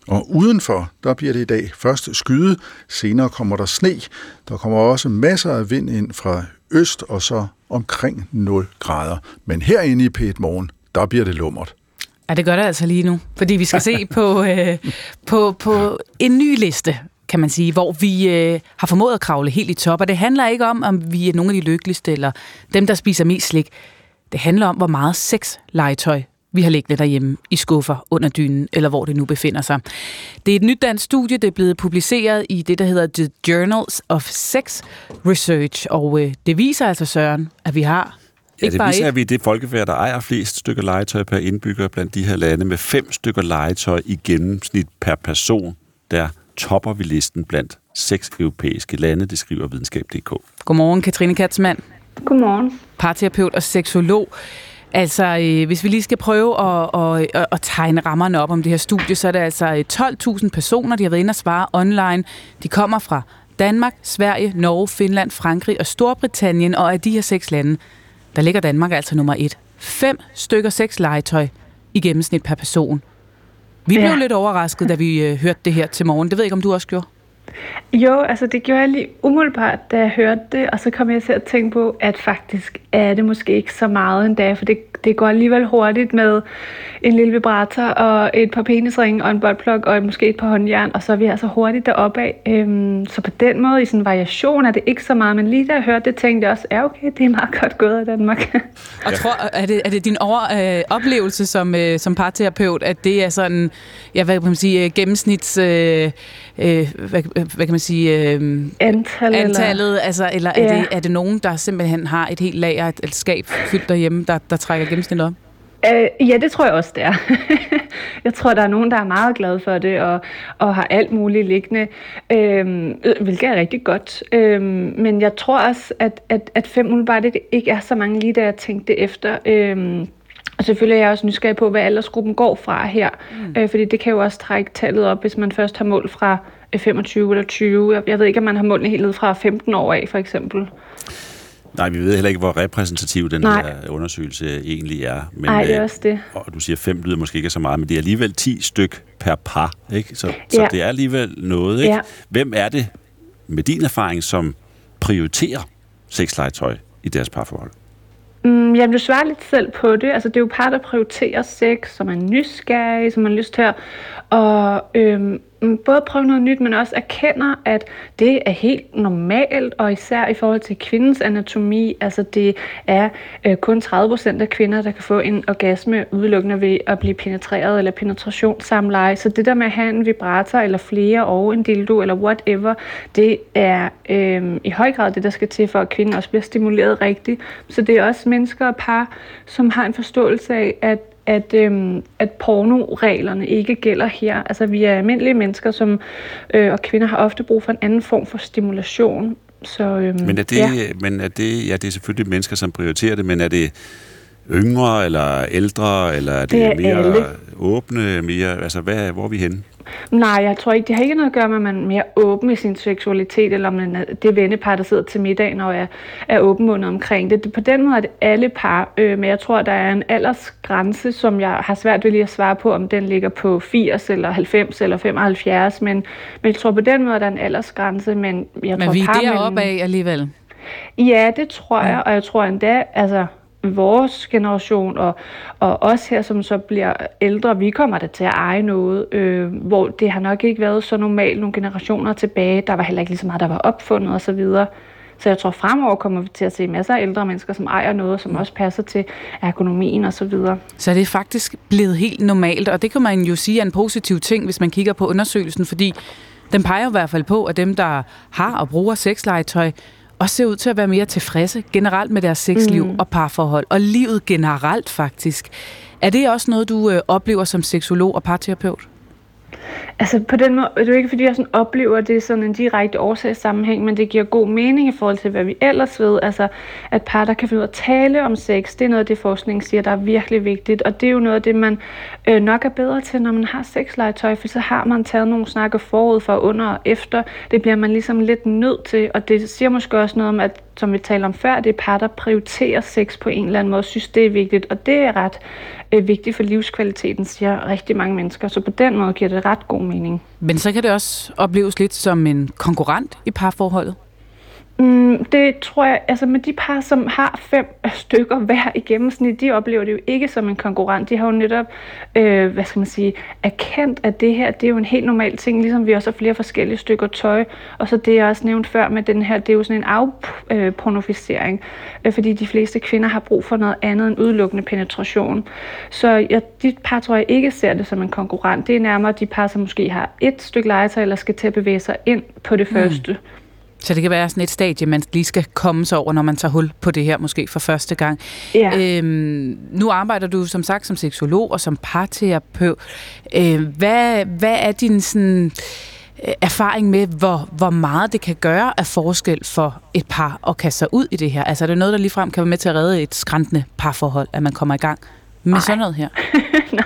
Og udenfor, der bliver det i dag først skyde, senere kommer der sne. Der kommer også masser af vind ind fra øst og så omkring nul grader. Men herinde i P et Morgen, der bliver det lummert. Ja, det gør det altså lige nu, fordi vi skal se på, øh, på, på en ny liste, kan man sige, hvor vi øh, har formået at kravle helt i top. Og det handler ikke om, om vi er nogle af de lykkeligste, eller dem, der spiser mest slik. Det handler om, hvor meget sexlegetøj vi har liggende derhjemme i skuffer, under dynen, eller hvor det nu befinder sig. Det er et nyt dansk studie, det er blevet publiceret i det, der hedder The Journals of Sex Research. Og øh, det viser altså, Søren, at vi har... Ja, det viser, at vi er det folkefærd, der ejer flest stykker legetøj per indbygger blandt de her lande, med fem stykker legetøj i gennemsnit per person, der topper vi listen blandt seks europæiske lande, det skriver videnskab punktum d k. Godmorgen, Katrine Katzmann. Godmorgen. Parterapeut og seksolog. Altså, øh, hvis vi lige skal prøve at, at, at, at tegne rammerne op om det her studie, så er det altså tolv tusind personer, de har været inde og svare online. De kommer fra Danmark, Sverige, Norge, Finland, Frankrig og Storbritannien, og af de her seks lande, der ligger Danmark altså nummer et. Fem stykker seks legetøj i gennemsnit per person. Vi blev ja. lidt overrasket, da vi øh, hørte det her til morgen. Det ved jeg ikke, om du også gjorde? Jo, altså det gjorde jeg lige umiddelbart, da jeg hørte det, og så kom jeg til at tænke på, at faktisk er det måske ikke så meget endda, for det, det går alligevel hurtigt med en lille vibrator og et par penisringe og en buttplug og måske et par håndjern, og så er vi altså hurtigt deroppe af. Øhm, så på den måde, i sådan en variation, er det ikke så meget, men lige da jeg hørte det, tænkte jeg også, ja okay, det er meget godt gået af Danmark. Og tror, er det, er det din over, øh, oplevelse som, øh, som parterapeut, at det er sådan, ja, hvad kan man sige, gennemsnits... Øh, øh, hvad, hvad kan man sige, øh, Antal, antallet, eller, altså, eller ja. er, det, er det nogen, der simpelthen har et helt lager, et, et skab fyldt derhjemme, der, der trækker gennemsnittet op? Øh, ja, det tror jeg også, det er. Jeg tror, der er nogen, der er meget glade for det, og, og har alt muligt liggende, øh, hvilket er rigtig godt. Øh, men jeg tror også, at, at, at fem umiddelbart ikke er så mange lige, da jeg tænkte efter. Øh, Og selvfølgelig er jeg også nysgerrig på, hvad aldersgruppen går fra her. Mm. Øh, fordi det kan jo også trække tallet op, hvis man først har målt fra femogtyve eller tyve. Jeg, jeg ved ikke, om man har målt helt ned fra femten år af, for eksempel. Nej, vi ved heller ikke, hvor repræsentativ den Nej. her undersøgelse egentlig er. Men, Nej, det er også det. Og du siger, fem lyder måske ikke så meget, men det er alligevel ti styk per par, ikke? Så, så ja. det er alligevel noget, ikke? Ja. Hvem er det, med din erfaring, som prioriterer sexlegetøj i deres parforhold? Jamen, du svarer lidt selv på det. Altså, det er jo par, der prioriterer sex, som er nysgerrige, som har lyst til at og, øhm, både prøve noget nyt, men også erkender, at det er helt normalt, og især i forhold til kvindens anatomi. Altså, det er øh, kun tredive procent af kvinder, der kan få en orgasme udelukkende ved at blive penetreret eller penetrationssamleje. Så det der med at have en vibrator eller flere og en dildo eller whatever, det er øh, i høj grad det, der skal til for, at kvinden også bliver stimuleret rigtigt. Så det er også mennesker og par, som har en forståelse af, at, at, øhm, at pornoreglerne ikke gælder her. Altså, vi er almindelige mennesker, som, øh, og kvinder har ofte brug for en anden form for stimulation. Så, øhm, men er det, ja. men er det, ja, det er selvfølgelig mennesker, som prioriterer det, men er det yngre eller ældre, eller er det, det er mere alle. åbne, mere, altså hvad, hvor er vi henne? Nej, jeg tror ikke, det har ikke noget at gøre med, at man er mere åben i sin seksualitet, eller om man er det vennepar, der sidder til middagen og er, er åbenmundet omkring det. På den måde er det alle par, øh, men jeg tror, der er en aldersgrænse, som jeg har svært ved lige at svare på, om den ligger på firs eller halvfems eller femoghalvfjerds, men, men jeg tror på den måde, der er en aldersgrænse, men jeg men tror... Men vi er deroppe af alligevel? Ja, det tror jeg, og jeg tror endda, altså... vores generation og, og os her, som så bliver ældre, vi kommer da til at eje noget, øh, hvor det har nok ikke været så normalt nogle generationer tilbage. Der var heller ikke lige så meget, der var opfundet og så videre. Så jeg tror, fremover kommer vi til at se masser af ældre mennesker, som ejer noget, som også passer til ergonomien og så videre. Så det er faktisk blevet helt normalt, og det kan man jo sige er en positiv ting, hvis man kigger på undersøgelsen, fordi den peger i hvert fald på, at dem, der har og bruger sexlegetøj, og ser ud til at være mere tilfredse generelt med deres sexliv mm. og parforhold, og livet generelt faktisk. Er det også noget, du øh, oplever som seksolog og parterapeut? Altså på den måde, det er jo ikke fordi jeg sådan oplever det sådan en direkte årsagssammenhæng, men det giver god mening i forhold til hvad vi ellers ved, altså at par der kan finde ud af at tale om sex, det er noget af det forskningen siger, der er virkelig vigtigt, og det er jo noget af det man øh, nok er bedre til, når man har sexlegetøj, for så har man taget nogle snakke forud for, under og efter, det bliver man ligesom lidt nødt til, og det siger måske også noget om, at som vi talte om før, det er par, der prioriterer sex på en eller anden måde, synes det er vigtigt, og det er ret øh, vigtigt for livskvaliteten, siger rigtig mange mennesker, så på den måde giver det ret god mening. Men så kan det også opleves lidt som en konkurrent i parforholdet? Mm, det tror jeg, altså med de par, som har fem stykker hver i gennemsnit, de oplever det jo ikke som en konkurrent. De har jo netop, øh, hvad skal man sige, erkendt, at det her, det er jo en helt normal ting, ligesom vi også har flere forskellige stykker tøj. Og så det, jeg også nævnte før med den her, det er jo sådan en afpornofisering, øh, fordi de fleste kvinder har brug for noget andet end udelukkende penetration. Så ja, de par, tror jeg ikke ser det som en konkurrent. Det er nærmere de par, som måske har et stykke legetøj, eller skal til at bevæge sig ind på det mm. første. Så det kan være sådan et stadie, man lige skal komme sig over, når man tager hul på det her, måske for første gang. Ja. Øhm, nu arbejder du som sagt som seksolog og som parterapeut. Øhm, hvad, hvad er din sådan, erfaring med, hvor, hvor meget det kan gøre af forskel for et par at kaste sig ud i det her. Altså er det noget, der ligefrem kan være med til at redde et skrantende parforhold, at man kommer i gang med Nej. sådan noget her? Nej.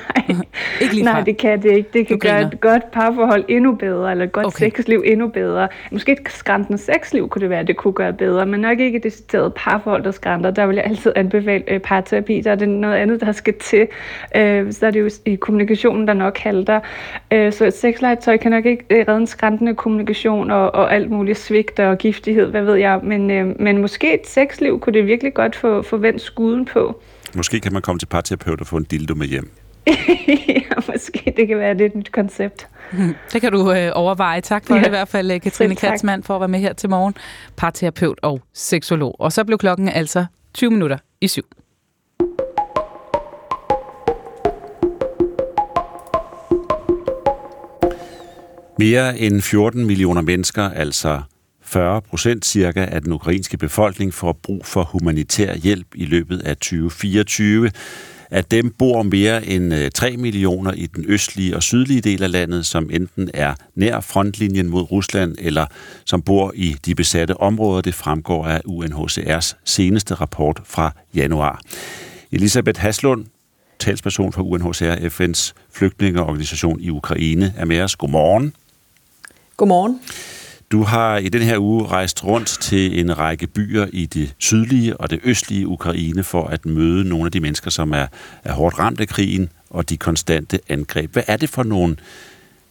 Ikke ligefrem. Nej, det kan det ikke. Det kan gøre et godt parforhold endnu bedre, eller et godt okay. sexliv endnu bedre. Måske et skrantende sexliv kunne det være, det kunne gøre bedre, men nok ikke et decideret parforhold, der skranter. Der vil jeg altid anbefale øh, parterapi. Der er det noget andet, der skal til. Øh, så er det jo i kommunikationen, der nok halter. Øh, så et sexlegetøj kan nok ikke redde en skrantende kommunikation og, og alt muligt svigt og giftighed, hvad ved jeg. Men, øh, men måske et sexliv kunne det virkelig godt få, få vendt skuden på. Måske kan man komme til parterapeut og få en dildo med hjem. Ja, måske. Det kan være, det er et nyt koncept. Det kan du øh, overveje. Tak for ja. det i hvert fald, Katrine Katzmann, for at være med her til morgen. Parterapeut og seksolog. Og så blev klokken altså tyve minutter i syv. Mere end fjorten millioner mennesker, altså fyrre procent cirka af den ukrainske befolkning, får brug for humanitær hjælp i løbet af tyve fireogtyve. Af dem bor mere end tre millioner i den østlige og sydlige del af landet, som enten er nær frontlinjen mod Rusland, eller som bor i de besatte områder. Det fremgår af U N H C R's seneste rapport fra januar. Elisabeth Haslund, talsperson for U N H C R, F N's flygtningeorganisation i Ukraine, er med os. Godmorgen. Godmorgen. Du har i den her uge rejst rundt til en række byer i det sydlige og det østlige Ukraine for at møde nogle af de mennesker, som er, er hårdt ramt af krigen og de konstante angreb. Hvad er det for nogle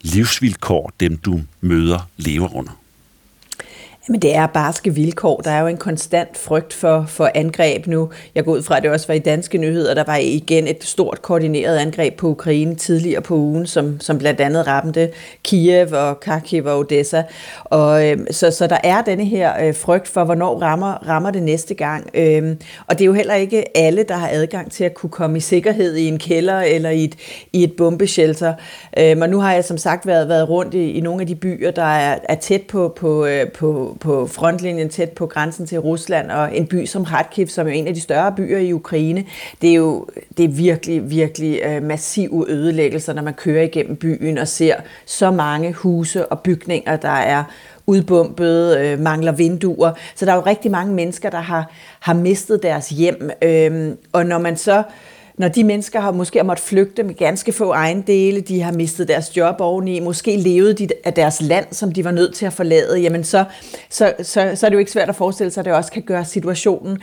livsvilkår, dem du møder, lever under? Jamen, det er barske vilkår. Der er jo en konstant frygt for, for angreb nu. Jeg går ud fra, at det også var i danske nyheder. Der var igen et stort koordineret angreb på Ukraine tidligere på ugen, som, som blandt andet ramte Kiev og Kharkiv og Odessa. Og, øh, så, så der er denne her øh, frygt for, hvornår rammer, rammer det næste gang. Øh, og det er jo heller ikke alle, der har adgang til at kunne komme i sikkerhed i en kælder eller i et, i et bombeshelter. Øh, og nu har jeg som sagt været, været rundt i, i nogle af de byer, der er, er tæt på, på, på på frontlinjen tæt på grænsen til Rusland, og en by som Kharkiv, som er en af de større byer i Ukraine. Det er jo det er virkelig, virkelig massive ødelæggelser, når man kører igennem byen og ser så mange huse og bygninger, der er udbumpet, øh, mangler vinduer. Så der er jo rigtig mange mennesker, der har, har mistet deres hjem. Øh, og når man så Når de mennesker har måske måttet flygte med ganske få ejendele, de har mistet deres job oveni, måske levede de af deres land, som de var nødt til at forlade, jamen så, så, så, så er det jo ikke svært at forestille sig, at det også kan gøre situationen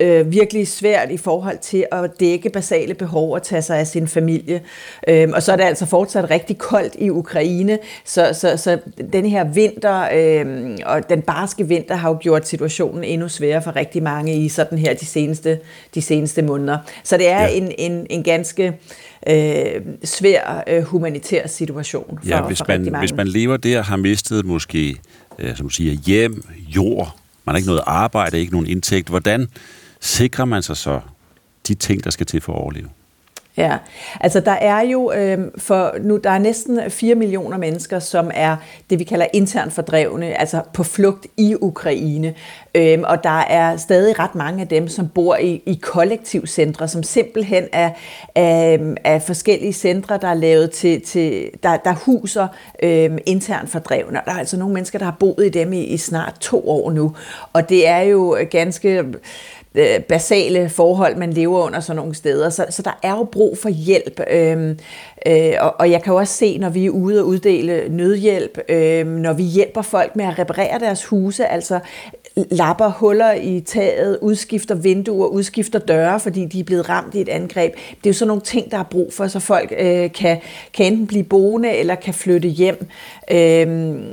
øh, virkelig svært i forhold til at dække basale behov og tage sig af sin familie. Øh, og så er det altså fortsat rigtig koldt i Ukraine, så, så, så den her vinter øh, og den barske vinter har jo gjort situationen endnu sværere for rigtig mange i sådan her de seneste, de seneste måneder. Så det er ja. en En, en ganske øh, svær øh, humanitær situation for, ja, hvis for man, rigtig mange. Hvis man lever der og har mistet måske, øh, som du siger, hjem, jord, man har ikke noget arbejde, ikke nogen indtægt, hvordan sikrer man sig så de ting, der skal til for at overleve? Ja, altså der er jo øh, for nu der er næsten fire millioner mennesker, som er det vi kalder internt fordrevne, altså på flugt i Ukraine, øh, og der er stadig ret mange af dem, som bor i, i kollektivcentre, som simpelthen er, er, er forskellige centre, der er lavet til, til der, der huser øh, internt fordrevne. Der er altså nogle mennesker, der har boet i dem i, i snart to år nu, og det er jo ganske basale forhold, man lever under sådan nogle steder. Så, så der er jo brug for hjælp. Øhm, øh, og, og jeg kan jo også se, når vi er ude og uddele nødhjælp, øhm, når vi hjælper folk med at reparere deres huse, altså lapper huller i taget, udskifter vinduer, udskifter døre, fordi de er blevet ramt i et angreb. Det er jo sådan nogle ting, der er brug for, så folk øh, kan, kan enten blive boende eller kan flytte hjem. Øhm,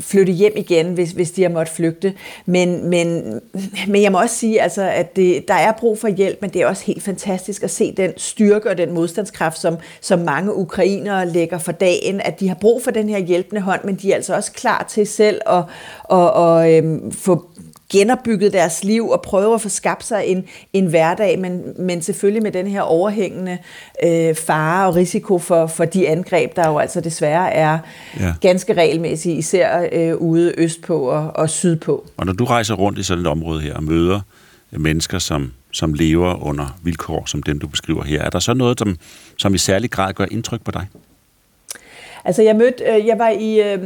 flytte hjem igen, hvis, hvis de har måttet flygte. Men, men, men jeg må også sige, altså, at det, der er brug for hjælp, men det er også helt fantastisk at se den styrke og den modstandskraft, som, som mange ukrainere lægger for dagen, at de har brug for den her hjælpende hånd, men de er altså også klar til selv at, at, at, at øhm, få genopbygget deres liv og prøve at få skabt sig en, en hverdag, men, men selvfølgelig med den her overhængende øh, fare og risiko for, for de angreb, der jo altså desværre er ja. ganske regelmæssige, især øh, ude østpå og, og sydpå. Og når du rejser rundt i sådan et område her og møder mennesker, som, som lever under vilkår som dem, du beskriver her, er der så noget, som, som i særlig grad gør indtryk på dig? Altså jeg mødte, jeg var i øh,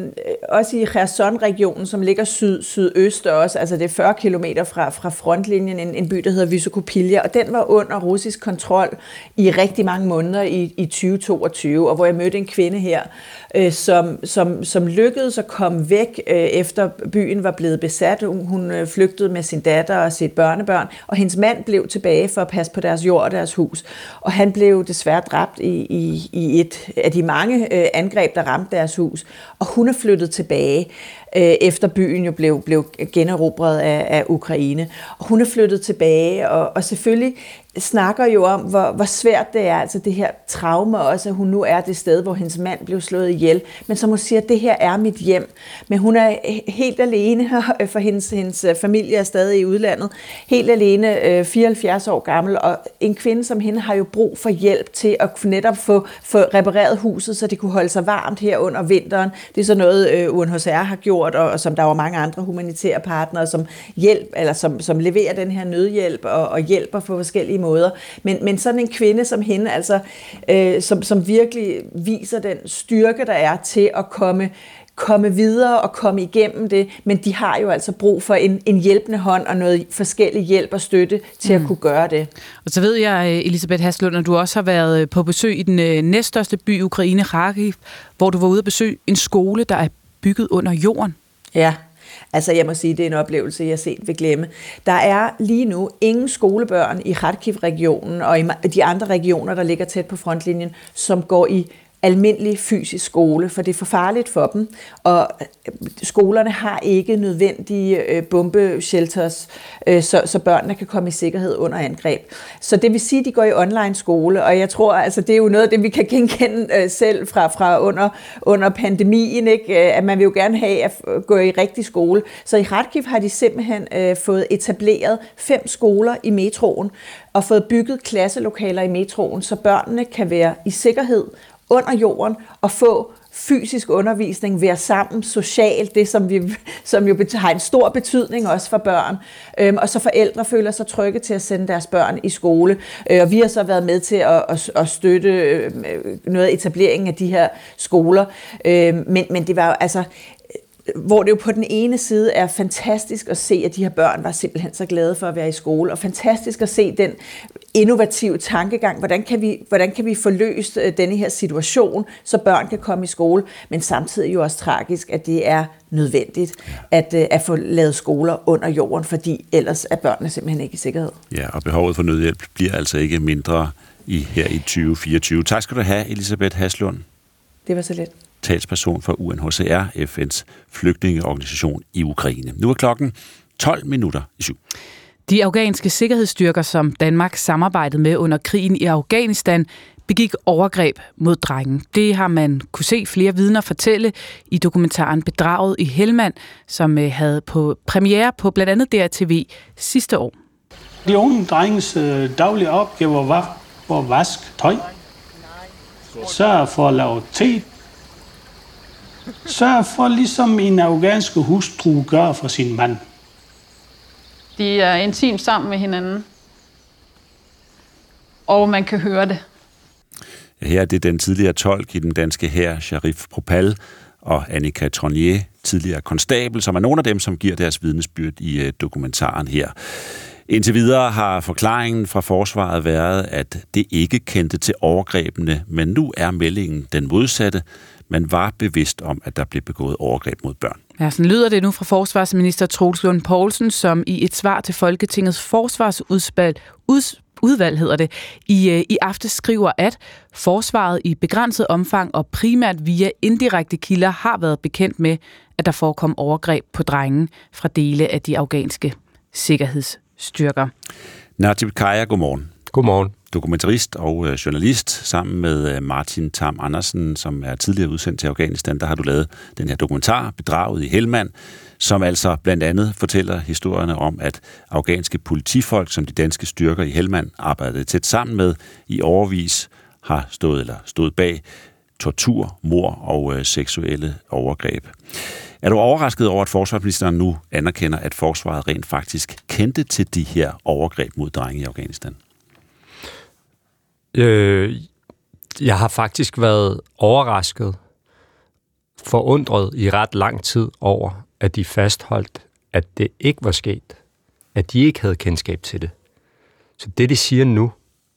også i Kherson-regionen, som ligger syd sydøst også, altså det er fyrre kilometer fra fra frontlinjen, en, en by der hedder Vysokopilje, og den var under russisk kontrol i rigtig mange måneder i i tyve toogtyve, og hvor jeg mødte en kvinde her, øh, som som som lykkedes at komme væk øh, efter byen var blevet besat. Hun, hun øh, flygtede med sin datter og sit børnebørn, og hendes mand blev tilbage for at passe på deres jord og deres hus, og han blev desværre dræbt i i i et af de mange øh, angreb der ramte deres hus, og hun er flyttet tilbage, øh, efter byen jo blev, blev generobret af, af Ukraine. Og hun er flyttet tilbage, og, og selvfølgelig snakker jo om, hvor, hvor svært det er, altså det her traume også, at hun nu er det sted, hvor hendes mand blev slået ihjel, men som hun siger, det her er mit hjem. Men hun er helt alene, for hendes, hendes familie er stadig i udlandet, helt alene, fireoghalvfjerds år gammel, og en kvinde som hende har jo brug for hjælp til at netop få, få repareret huset, så det kunne holde sig varmt her under vinteren. Det er sådan noget, U N H C R har gjort, og, og som der var mange andre humanitære partnere, som hjælp, eller som, som leverer den her nødhjælp, og, og hjælper på forskellige måder. Men, men sådan en kvinde som hende, altså, øh, som, som virkelig viser den styrke, der er til at komme, komme videre og komme igennem det, men de har jo altså brug for en, en hjælpende hånd og noget forskellig hjælp og støtte til mm. at kunne gøre det. Og så ved jeg, Elisabeth Haslund, at du også har været på besøg i den næststørste by i Ukraine, Kharkiv, hvor du var ude at besøge en skole, der er bygget under jorden. Ja. Altså, jeg må sige, det er en oplevelse, jeg sent vil glemme. Der er lige nu ingen skolebørn i Kharkiv-regionen og i de andre regioner, der ligger tæt på frontlinjen, som går i almindelig fysisk skole, for det er for farligt for dem, og skolerne har ikke nødvendige bombeshelters, så børnene kan komme i sikkerhed under angreb. Så det vil sige, at de går i online skole, og jeg tror, altså det er jo noget af det, vi kan genkende selv fra, fra under, under pandemien, ikke? At man vil jo gerne have at gå i rigtig skole. Så i Kharkiv har de simpelthen fået etableret fem skoler i metroen, og fået bygget klasselokaler i metroen, så børnene kan være i sikkerhed under jorden og få fysisk undervisning, være sammen socialt, det som, vi, som jo har en stor betydning også for børn. Øhm, og så forældre føler sig trygge til at sende deres børn i skole. Øh, og vi har så været med til at, at, at støtte øh, noget af etableringen af de her skoler. Øh, men, men det var jo altså... hvor det jo på den ene side er fantastisk at se, at de her børn var simpelthen så glade for at være i skole, og fantastisk at se den innovative tankegang, hvordan kan vi, hvordan kan vi få løst denne her situation, så børn kan komme i skole, men samtidig jo også tragisk, at det er nødvendigt at, at få lavet skoler under jorden, fordi ellers er børnene simpelthen ikke i sikkerhed. Ja, og behovet for nødhjælp bliver altså ikke mindre i, her i tyve fireogtyve. Tak skal du have, Elisabeth Haslund. Det var så let. Talsperson for U N H C R, F N's flygtningeorganisation i Ukraine. Nu er klokken tolv minutter i syv. De afghanske sikkerhedsstyrker, som Danmark samarbejdede med under krigen i Afghanistan, begik overgreb mod drengen. Det har man kunne se flere vidner fortælle i dokumentaren Bedraget i Helmand, som havde på premiere på blandt andet D R T V sidste år. De unge drengens daglige opgaver var at vaske tøj, sørge for at lave te, sørg for ligesom en afghansk hustru gør for sin mand. De er intimt sammen med hinanden. Og man kan høre det. Her er det den tidligere tolk i den danske hær, Sharif Propal, og Annika Tronier, tidligere konstabel, som er nogle af dem, som giver deres vidnesbyrd i dokumentaren her. Indtil videre har forklaringen fra forsvaret været, at det ikke kendte til overgrebene, men nu er meldingen den modsatte. Man var bevidst om, at der blev begået overgreb mod børn. Ja, sådan lyder det nu fra forsvarsminister Troels Lund Poulsen, som i et svar til Folketingets forsvarsudvalg udvalg, hedder det, i, i aftes skriver, at forsvaret i begrænset omfang og primært via indirekte kilder har været bekendt med, at der forekom overgreb på drengen fra dele af de afghanske sikkerhedsstyrker. Natib Kaya, godmorgen. Godmorgen. Dokumentarist og journalist, sammen med Martin Tam Andersen, som er tidligere udsendt til Afghanistan, der har du lavet den her dokumentar, Bedraget i Helmand, som altså blandt andet fortæller historierne om, at afghanske politifolk, som de danske styrker i Helmand arbejdede tæt sammen med, i årevis har stået eller stod bag tortur, mord og seksuelle overgreb. Er du overrasket over, at forsvarsministeren nu anerkender, at forsvaret rent faktisk kendte til de her overgreb mod drenge i Afghanistan? Jeg har faktisk været overrasket. forundret i ret lang tid over, at de fastholdt, at det ikke var sket. At de ikke havde kendskab til det. Så det, de siger nu,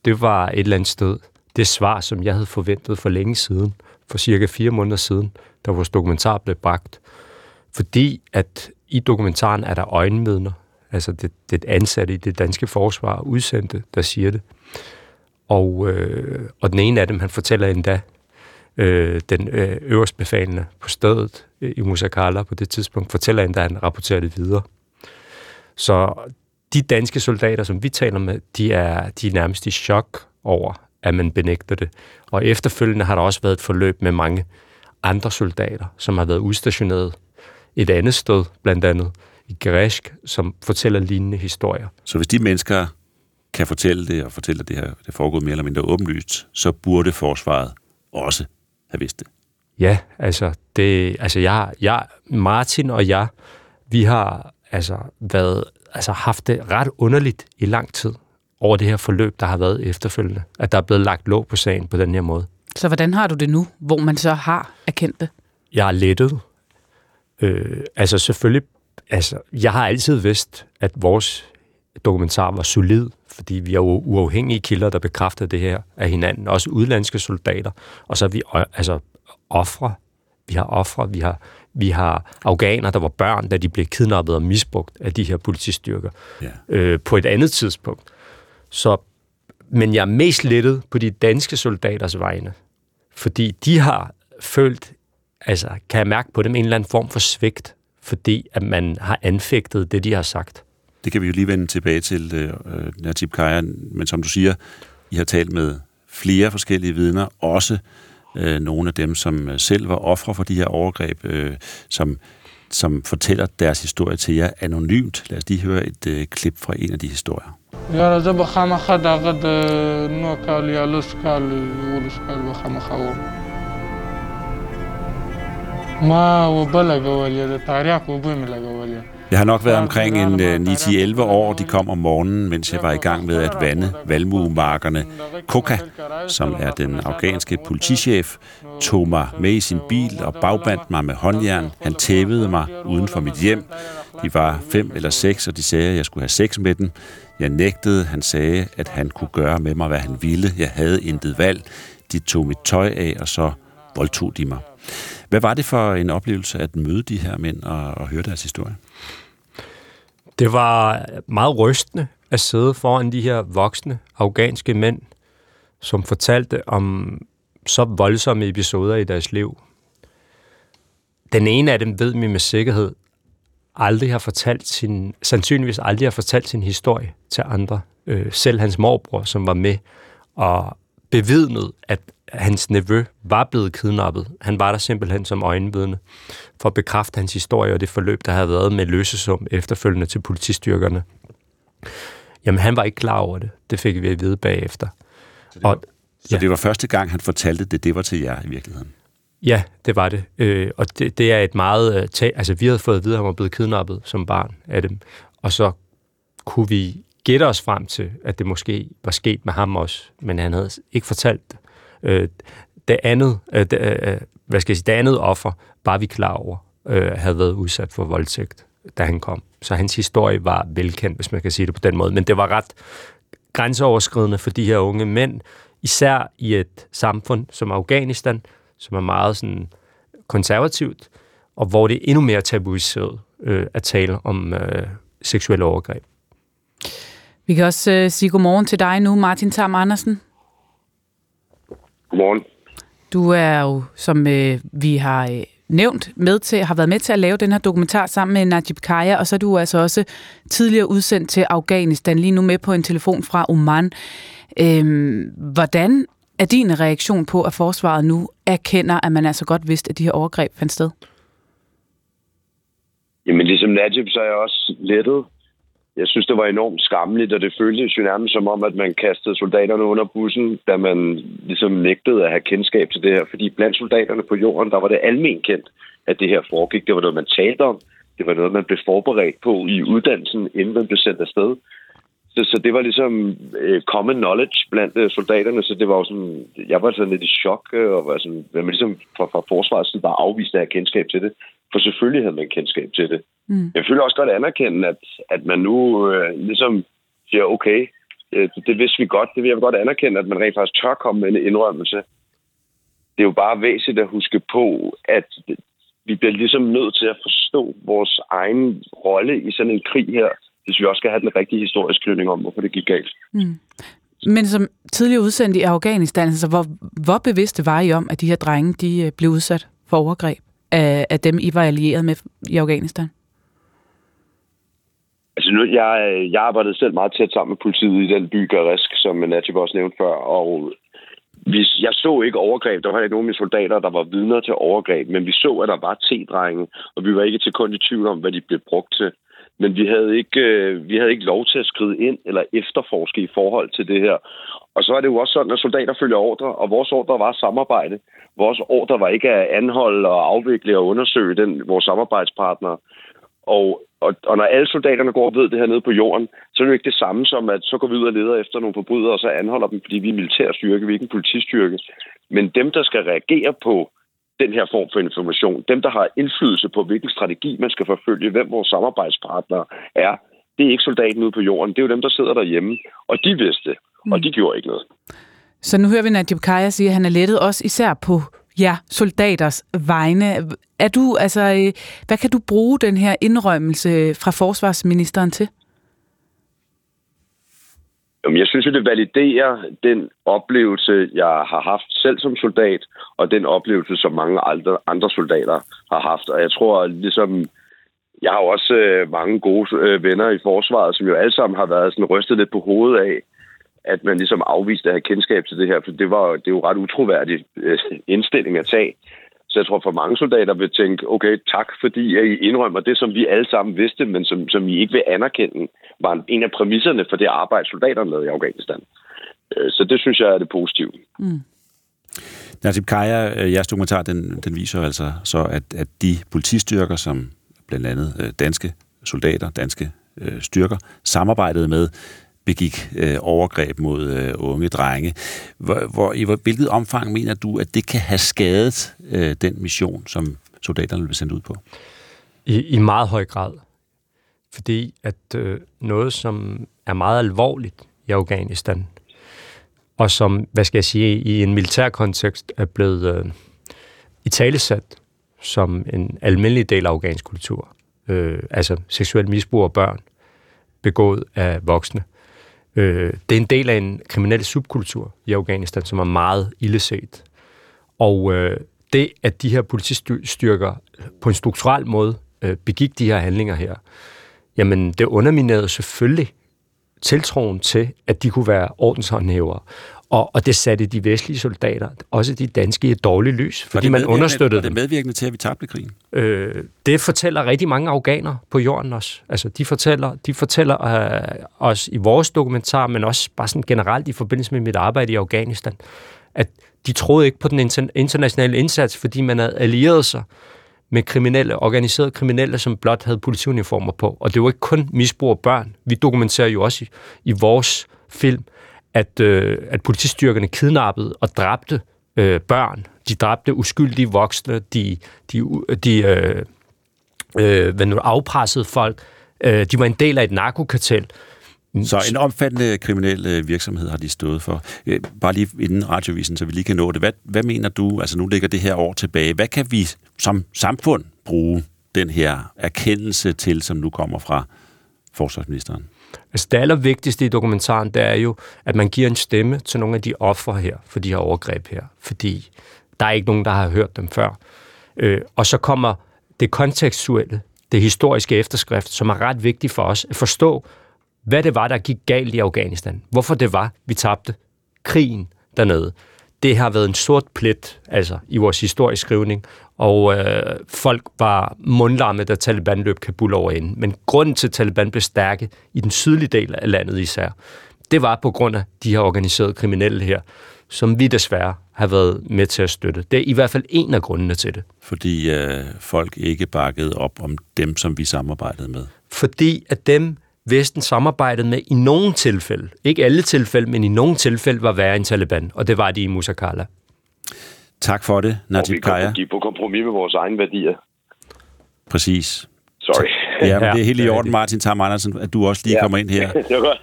det var et eller andet sted. Det svar, som jeg havde forventet for længe siden, for cirka fire måneder siden, da vores dokumentar blev bragt. Fordi at i dokumentaren er der øjenvidner, altså det, det ansatte i det danske forsvar, udsendte, der siger det. Og, øh, og den ene af dem, han fortæller endda, øh, den øh, øverstbefalende på stedet øh, i Musa Qala på det tidspunkt, fortæller endda, han rapporterer det videre. Så de danske soldater, som vi taler med, de er, de er nærmest i chok over, at man benægter det. Og efterfølgende har der også været et forløb med mange andre soldater, som har været udstationeret et andet sted, blandt andet i Græsk, som fortæller lignende historier. Så hvis de mennesker kan fortælle det, og fortælle, at det her det foregår mere eller mindre åbenlyst, så burde forsvaret også have vidst det. Ja, altså, det, altså jeg, jeg, Martin og jeg, vi har altså, været, altså haft det ret underligt i lang tid over det her forløb, der har været efterfølgende. At der er blevet lagt låg på sagen på den her måde. Så hvordan har du det nu, hvor man så har erkendt det? Jeg er lettet. Øh, altså selvfølgelig, altså jeg har altid vidst, at vores dokumentar var solid, fordi vi er jo uafhængige kilder, der bekræfter det her af hinanden. Også udlandske soldater. Og så er vi altså ofre. Vi har ofre, vi har, vi har afghanere, der var børn, da de blev kidnappet og misbrugt af de her politistyrker yeah. øh, på et andet tidspunkt. Så, men jeg er mest lettet på de danske soldaters vegne, fordi de har følt, altså kan jeg mærke på dem, en eller anden form for svigt, fordi at man har anfægtet det, de har sagt. Det kan vi jo lige vende tilbage til, øh, Natib Kaya, men som du siger, I har talt med flere forskellige vidner, også øh, nogle af dem, som selv var ofre for de her overgreb, øh, som, som fortæller deres historie til jer anonymt. Lad os lige høre et øh, klip fra en af de historier. Jeg så bøhammer der gad nu kan jeg luskal luskal bøhammer hår. Ma og balla gavalier, det tager og bømler gavalier. Jeg har nok været omkring en ni til elleve år. De kom om morgenen, mens jeg var i gang med at vande valmuemarkerne. Koka, som er den afghanske politichef, tog mig med i sin bil og bagbandt mig med håndjern. Han tævede mig uden for mit hjem. De var fem eller seks, og de sagde, at jeg skulle have sex med dem. Jeg nægtede. Han sagde, at han kunne gøre med mig, hvad han ville. Jeg havde intet valg. De tog mit tøj af, og så voldtog de mig. Hvad var det for en oplevelse at møde de her mænd og, og høre deres historie? Det var meget rystende at sidde foran de her voksne afghanske mænd, som fortalte om så voldsomme episoder i deres liv. Den ene af dem ved vi med sikkerhed aldrig har fortalt sin, sandsynligvis aldrig har fortalt sin historie til andre. Øh, selv hans morbror, som var med og bevidnede, at hans nevø var blevet kidnappet. Han var der simpelthen som øjenvidne for at bekræfte hans historie og det forløb, der havde været med løsesum efterfølgende til politistyrkerne. Jamen, han var ikke klar over det. Det fik vi at vide bagefter. Så det var, og, ja. Så det var første gang, han fortalte det. Det var til jer i virkeligheden? Ja, det var det. Øh, og det, det er et meget... Tæ- altså, vi havde fået at vide, at han var blevet kidnappet som barn af dem. Og så kunne vi gætte os frem til, at det måske var sket med ham også. Men han havde ikke fortalt det. Det andet, hvad skal jeg sige, det andet offer, var vi klar over, havde været udsat for voldtægt, da han kom. Så hans historie var velkendt, hvis man kan sige det på den måde. Men det var ret grænseoverskridende for de her unge mænd, især i et samfund som Afghanistan, som er meget sådan konservativt, og hvor det er endnu mere tabuiseret at tale om seksuelle overgreb. Vi kan også sige godmorgen til dig nu, Martin Tam Andersen. Godmorgen. Du er jo, som øh, vi har øh, nævnt, med til, har været med til at lave den her dokumentar sammen med Natib Kaya, og så er du altså også tidligere udsendt til Afghanistan, lige nu med på en telefon fra Oman. Øhm, hvordan er din reaktion på, at forsvaret nu erkender, at man altså godt vidste, at de her overgreb fandt sted? Jamen ligesom Natib, så er jeg også lettet. Jeg synes, det var enormt skammeligt, og det føltes jo nærmest som om, at man kastede soldaterne under bussen, da man ligesom nægtede at have kendskab til det her. Fordi blandt soldaterne på jorden, der var det almen kendt, at det her foregik. Det var noget, man talte om. Det var noget, man blev forberedt på i uddannelsen, inden man blev sendt afsted. Så, så det var ligesom øh, common knowledge blandt øh, soldaterne, så det var jo sådan, jeg var sådan lidt i chok, øh, og var sådan, men ligesom fra, fra forsvaret sådan bare afvist af kendskab til det. For selvfølgelig havde man kendskab til det. Mm. Jeg føler også godt anerkende, at, at man nu øh, ligesom siger, okay, øh, det vidste vi godt, det vil jeg godt anerkende, at man rent faktisk tør komme med en indrømmelse. Det er jo bare væsentligt at huske på, at vi bliver ligesom nødt til at forstå vores egen rolle i sådan en krig her, hvis vi også skal have den rigtige historiske knytning om, hvorfor det gik galt. Mm. Men som tidligere udsendt i Afghanistan, så hvor, hvor bevidste var I om, at de her drenge de blev udsat for overgreb af, af dem, I var allieret med i Afghanistan? Altså nu, jeg, jeg arbejdede selv meget tæt sammen med politiet i den by, Garisk, som Natib også nævnte før, og hvis jeg så ikke overgreb. Der var ikke nogen af mine soldater, der var vidner til overgreb, men vi så, at der var t-drenge, og vi var ikke til kun i tvivl om, hvad de blev brugt til. Men vi havde ikke, vi havde ikke lov til at skride ind eller efterforske i forhold til det her. Og så er det jo også sådan, at soldater følger ordre, og vores ordre var samarbejde. Vores ordre var ikke at anholde og afvikle og undersøge den, vores samarbejdspartnere. Og, og, og når alle soldaterne går og ved det her nede på jorden, så er det jo ikke det samme som, at så går vi ud og leder efter nogle forbrydere, og så anholder dem, fordi vi er militærstyrke, vi er ikke en politistyrke. Men dem, der skal reagere på den her form for information, dem, der har indflydelse på, hvilken strategi man skal forfølge, hvem vores samarbejdspartnere er, det er ikke soldaten ude på jorden, det er jo dem, der sidder derhjemme, og de vidste, mm. og de gjorde ikke noget. Så nu hører vi Natib Kaya sige, at han er lettet også især på ja, soldaters vegne. Er du, altså, hvad kan du bruge den her indrømmelse fra forsvarsministeren til? Jeg synes, at det validerer den oplevelse, jeg har haft selv som soldat, og den oplevelse, som mange andre soldater har haft. Og jeg tror, ligesom, jeg har også mange gode venner i forsvaret, som jo alle sammen har været sådan rystet lidt på hovedet af, at man ligesom afviste at have kendskab til det her, for det var det er jo ret utroværdig indstilling at tage. Så jeg tror, for mange soldater vil tænke, okay, tak, fordi I indrømmer det, som vi alle sammen vidste, men som, som I ikke vil anerkende, var en af præmisserne for det arbejde, soldaterne lavede i Afghanistan. Så det synes jeg er det positive. Mm. Natib Kaya, jeres dokumentar, den, den viser altså så, at, at de politistyrker, som blandt andet danske soldater, danske øh, styrker, samarbejdede med, begik øh, overgreb mod øh, unge drenge. Hvor, hvor, i hvilket omfang mener du, at det kan have skadet øh, den mission, som soldaterne blev sendt ud på? I, i meget høj grad. Fordi at øh, noget, som er meget alvorligt i Afghanistan, og som, hvad skal jeg sige, i en militær kontekst er blevet øh, italesat som en almindelig del af afghansk kultur. Øh, altså seksuel misbrug af børn, begået af voksne. Det er en del af en kriminel subkultur i Afghanistan, som er meget illeset. Og øh, det, at de her politistyrker på en strukturel måde øh, begik de her handlinger her, jamen det underminerede selvfølgelig tiltroen til, at de kunne være ordenshåndhævere. Og, og det satte de vestlige soldater, også de danske, i et dårligt lys, fordi man understøttede dem. Var det medvirkende til, at vi tabte krigen? Øh, det fortæller rigtig mange afghanere på jorden også. Altså, de fortæller, de fortæller øh, os i vores dokumentar, men også bare sådan generelt i forbindelse med mit arbejde i Afghanistan, at de troede ikke på den inter- internationale indsats, fordi man havde allieret sig med kriminelle, organiserede kriminelle, som blot havde politiuniformer på. Og det var ikke kun misbrug af børn. Vi dokumenterer jo også i, i vores film, At, øh, at politistyrkerne kidnappede og dræbte øh, børn. De dræbte uskyldige voksne, de, de, de øh, øh, hvad nu, afpressede folk. Øh, de var en del af et narkokartel. Så en omfattende kriminel virksomhed har de stået for. Bare lige inden radiovisen, så vi lige kan nå det. Hvad, hvad mener du, altså nu ligger det her år tilbage, hvad kan vi som samfund bruge den her erkendelse til, som nu kommer fra forsvarsministeren? Altså det allervigtigste i dokumentaren, det er jo, at man giver en stemme til nogle af de ofre her, for de her overgreb her, fordi der er ikke nogen, der har hørt dem før. Øh, og så kommer det kontekstuelle, det historiske efterskrift, som er ret vigtigt for os at forstå, hvad det var, der gik galt i Afghanistan. Hvorfor det var, vi tabte krigen dernede. Det har været en sort plet altså, i vores historisk skrivning, og øh, folk var mundlamme, da Taliban løb Kabul over ende. Men grunden til, at Taliban blev stærke i den sydlige del af landet især, det var på grund af de her organiserede kriminelle her, som vi desværre har været med til at støtte. Det er i hvert fald en af grundene til det. Fordi øh, folk ikke bakkede op om dem, som vi samarbejdede med. Fordi at dem, Vesten samarbejdede med i nogle tilfælde, ikke alle tilfælde, men i nogle tilfælde var værre end Taliban, og det var de i Musa Qala. Tak for det, Natib Kaya. Og vi kan gik på kompromis med vores egne værdier. Præcis. Sorry. Ja, men det er helt i orden, Martin Tam Andersen, at du også lige ja. kommer ind her. Det var godt.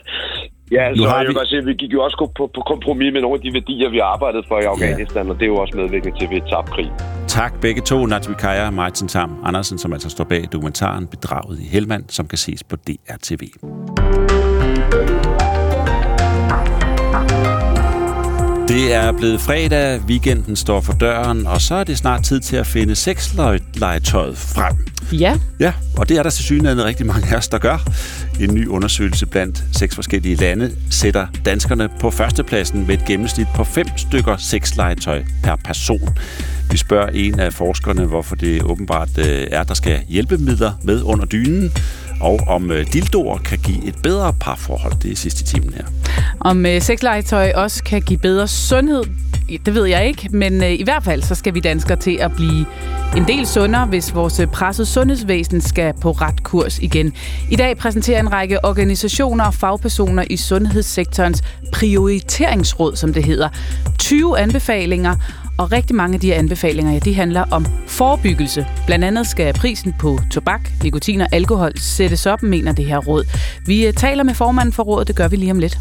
Ja, nu så har jeg vi... Godt se, vi gik jo også på, på kompromis med nogle af de værdier, vi arbejdede for i Afghanistan, ja. og det er jo også medvirkende til, at vi tabte krig. Tak begge to, Natib Kaya og Martin Tam Andersen, som altså står bag dokumentaren Bedraget i Helmand, som kan ses på D R T V. Det er blevet fredag, weekenden står for døren, og så er det snart tid til at finde sexlegetøjet frem. Ja. Ja, og det er der tilsyneladende rigtig mange af os, der gør. En ny undersøgelse blandt seks forskellige lande sætter danskerne på førstepladsen med et gennemsnit på fem stykker sexlegetøj per person. Vi spørger en af forskerne, hvorfor det åbenbart er, der skal hjælpemidler med under dynen, og om dildoer kan give et bedre parforhold. Det er sidste timen her. Om sexlegetøj også kan give bedre sundhed, det ved jeg ikke, men i hvert fald så skal vi danskere til at blive en del sundere, hvis vores pressede sundhedsvæsen skal på ret kurs igen. I dag præsenterer en række organisationer og fagpersoner i sundhedssektorens prioriteringsråd, som det hedder, tyve anbefalinger, og rigtig mange af de her anbefalinger, ja, de handler om forebyggelse. Blandt andet skal prisen på tobak, nikotin og alkohol sættes op, mener det her råd. Vi taler med formanden for rådet, det gør vi lige om lidt.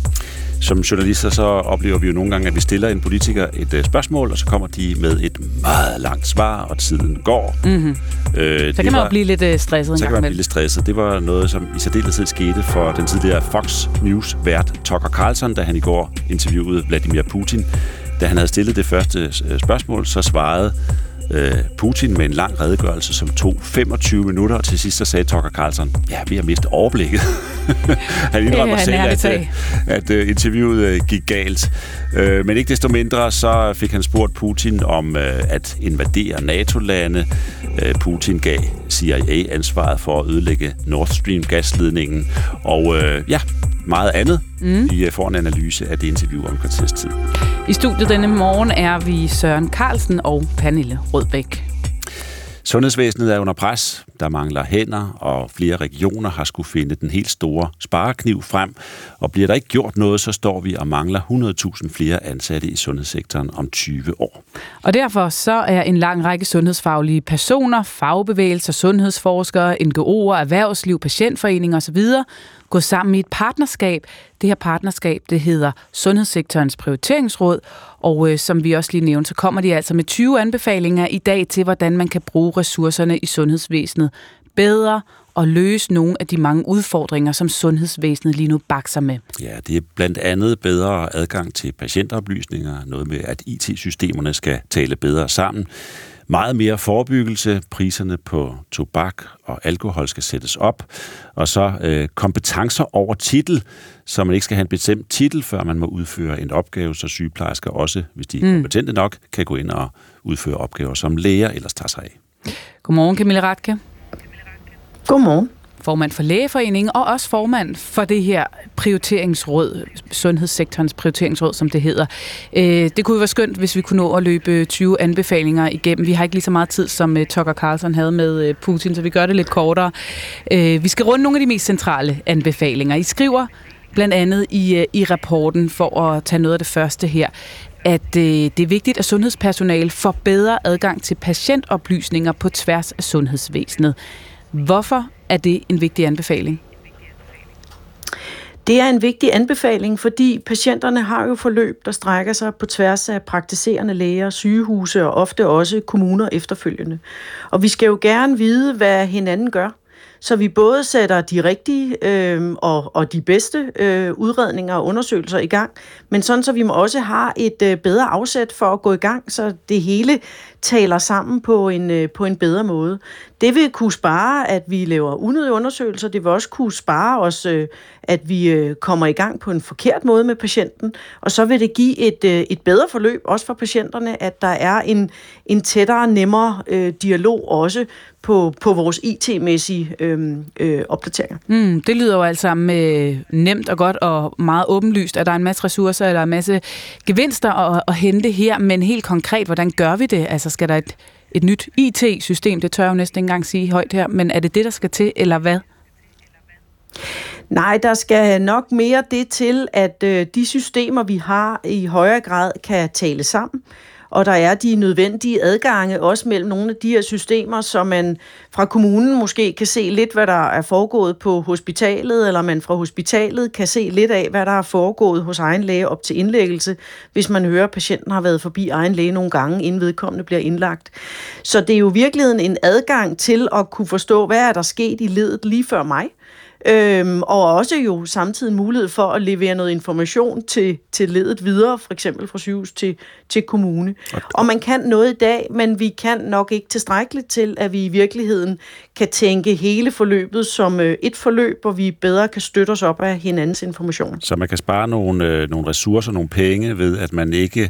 Som journalister så oplever vi jo nogle gange, at vi stiller en politiker et uh, spørgsmål, og så kommer de med et meget langt svar, og tiden går. Mm-hmm. Øh, så kan man jo blive lidt uh, stresset. Så kan man blive lidt stresset. Det var noget, som i særdeleshed skete for den tidligere Fox News-vært Tucker Carlson, da han i går interviewede Vladimir Putin. Da han havde stillet det første spørgsmål, så svarede øh, Putin med en lang redegørelse, som tog femogtyve minutter, og til sidst så sagde Tucker Carlson, ja, vi har mistet overblikket. Han indrømmer selv, at, at, at uh, interviewet uh, gik galt. Uh, men ikke desto mindre, så fik han spurgt Putin om uh, at invadere NATO-lande. Uh, Putin gav C I A ansvaret for at ødelægge Nord Stream-gasledningen. Og uh, ja... meget andet. Mm. I får en analyse af det interview om kvarters tid. I studiet denne morgen er vi Søren Carlsen og Pernille Rødbæk. Sundhedsvæsenet er under pres. Der mangler hænder, og flere regioner har skulle finde den helt store sparekniv frem. Og bliver der ikke gjort noget, så står vi og mangler hundrede tusind flere ansatte i sundhedssektoren om tyve år. Og derfor så er en lang række sundhedsfaglige personer, fagbevægelser, sundhedsforskere, N G O'er, erhvervsliv, patientforeninger osv. gået sammen i et partnerskab. Det her partnerskab, det hedder Sundhedssektorens Prioriteringsråd, og øh, som vi også lige nævnte, så kommer de altså med tyve anbefalinger i dag til, hvordan man kan bruge ressourcerne i sundhedsvæsenet bedre og løse nogle af de mange udfordringer, som sundhedsvæsenet lige nu bakser med. Ja, det er blandt andet bedre adgang til patientoplysninger, noget med, at I T-systemerne skal tale bedre sammen. Meget mere forebyggelse, priserne på tobak og alkohol skal sættes op, og så øh, kompetencer over titel, så man ikke skal have en bestemt titel, før man må udføre en opgave, så sygeplejersker også, hvis de er kompetente mm. nok, kan gå ind og udføre opgaver, som læger ellers tager sig af. Godmorgen, Camilla Radke. Godmorgen. Formand for Lægeforeningen og også formand for det her prioriteringsråd, sundhedssektorens prioriteringsråd, som det hedder. Det kunne jo være skønt, hvis vi kunne nå at løbe tyve anbefalinger igennem. Vi har ikke lige så meget tid, som Tucker Carlson havde med Putin, så vi gør det lidt kortere. Vi skal runde nogle af de mest centrale anbefalinger. I skriver blandt andet i, i rapporten, for at tage noget af det første her, at øh, det er vigtigt, at sundhedspersonale får bedre adgang til patientoplysninger på tværs af sundhedsvæsenet. Hvorfor er det en vigtig anbefaling? Det er en vigtig anbefaling, fordi patienterne har jo forløb, der strækker sig på tværs af praktiserende læger, sygehuse og ofte også kommuner efterfølgende. Og vi skal jo gerne vide, hvad hinanden gør, så vi både sætter de rigtige øh, og, og de bedste øh, udredninger og undersøgelser i gang, men sådan så vi også har et øh, bedre afsæt for at gå i gang, så det hele taler sammen på en, øh, på en bedre måde. Det vil kunne spare, at vi laver unødige undersøgelser, det vil også kunne spare os, øh, at vi øh, kommer i gang på en forkert måde med patienten, og så vil det give et, øh, et bedre forløb, også for patienterne, at der er en, en tættere, nemmere øh, dialog også, På, på vores I T-mæssige øh, øh, opdateringer. Mm, det lyder jo altså med nemt og godt og meget åbenlyst, at der er en masse ressourcer eller en masse gevinster at, at hente her, men helt konkret, hvordan gør vi det? Altså skal der et, et nyt I T-system? Det tør jeg jo næsten ikke engang sige højt her, men er det det, der skal til, eller hvad? Nej, der skal nok mere det til, at de systemer, vi har, i højere grad kan tale sammen. Og der er de nødvendige adgange også mellem nogle af de her systemer, så man fra kommunen måske kan se lidt, hvad der er foregået på hospitalet, eller man fra hospitalet kan se lidt af, hvad der er foregået hos egen læge op til indlæggelse, hvis man hører, at patienten har været forbi egen læge nogle gange, inden vedkommende bliver indlagt. Så det er jo virkeligheden en adgang til at kunne forstå, hvad er der sket i ledet lige før mig. Øhm, og også jo samtidig mulighed for at levere noget information til, til ledet videre, for eksempel fra sygehus til, til kommune. Okay. Og man kan noget i dag, men vi kan nok ikke tilstrækkeligt til, at vi i virkeligheden kan tænke hele forløbet som et forløb, hvor vi bedre kan støtte os op af hinandens information. Så man kan spare nogle, nogle ressourcer, nogle penge ved, at man ikke,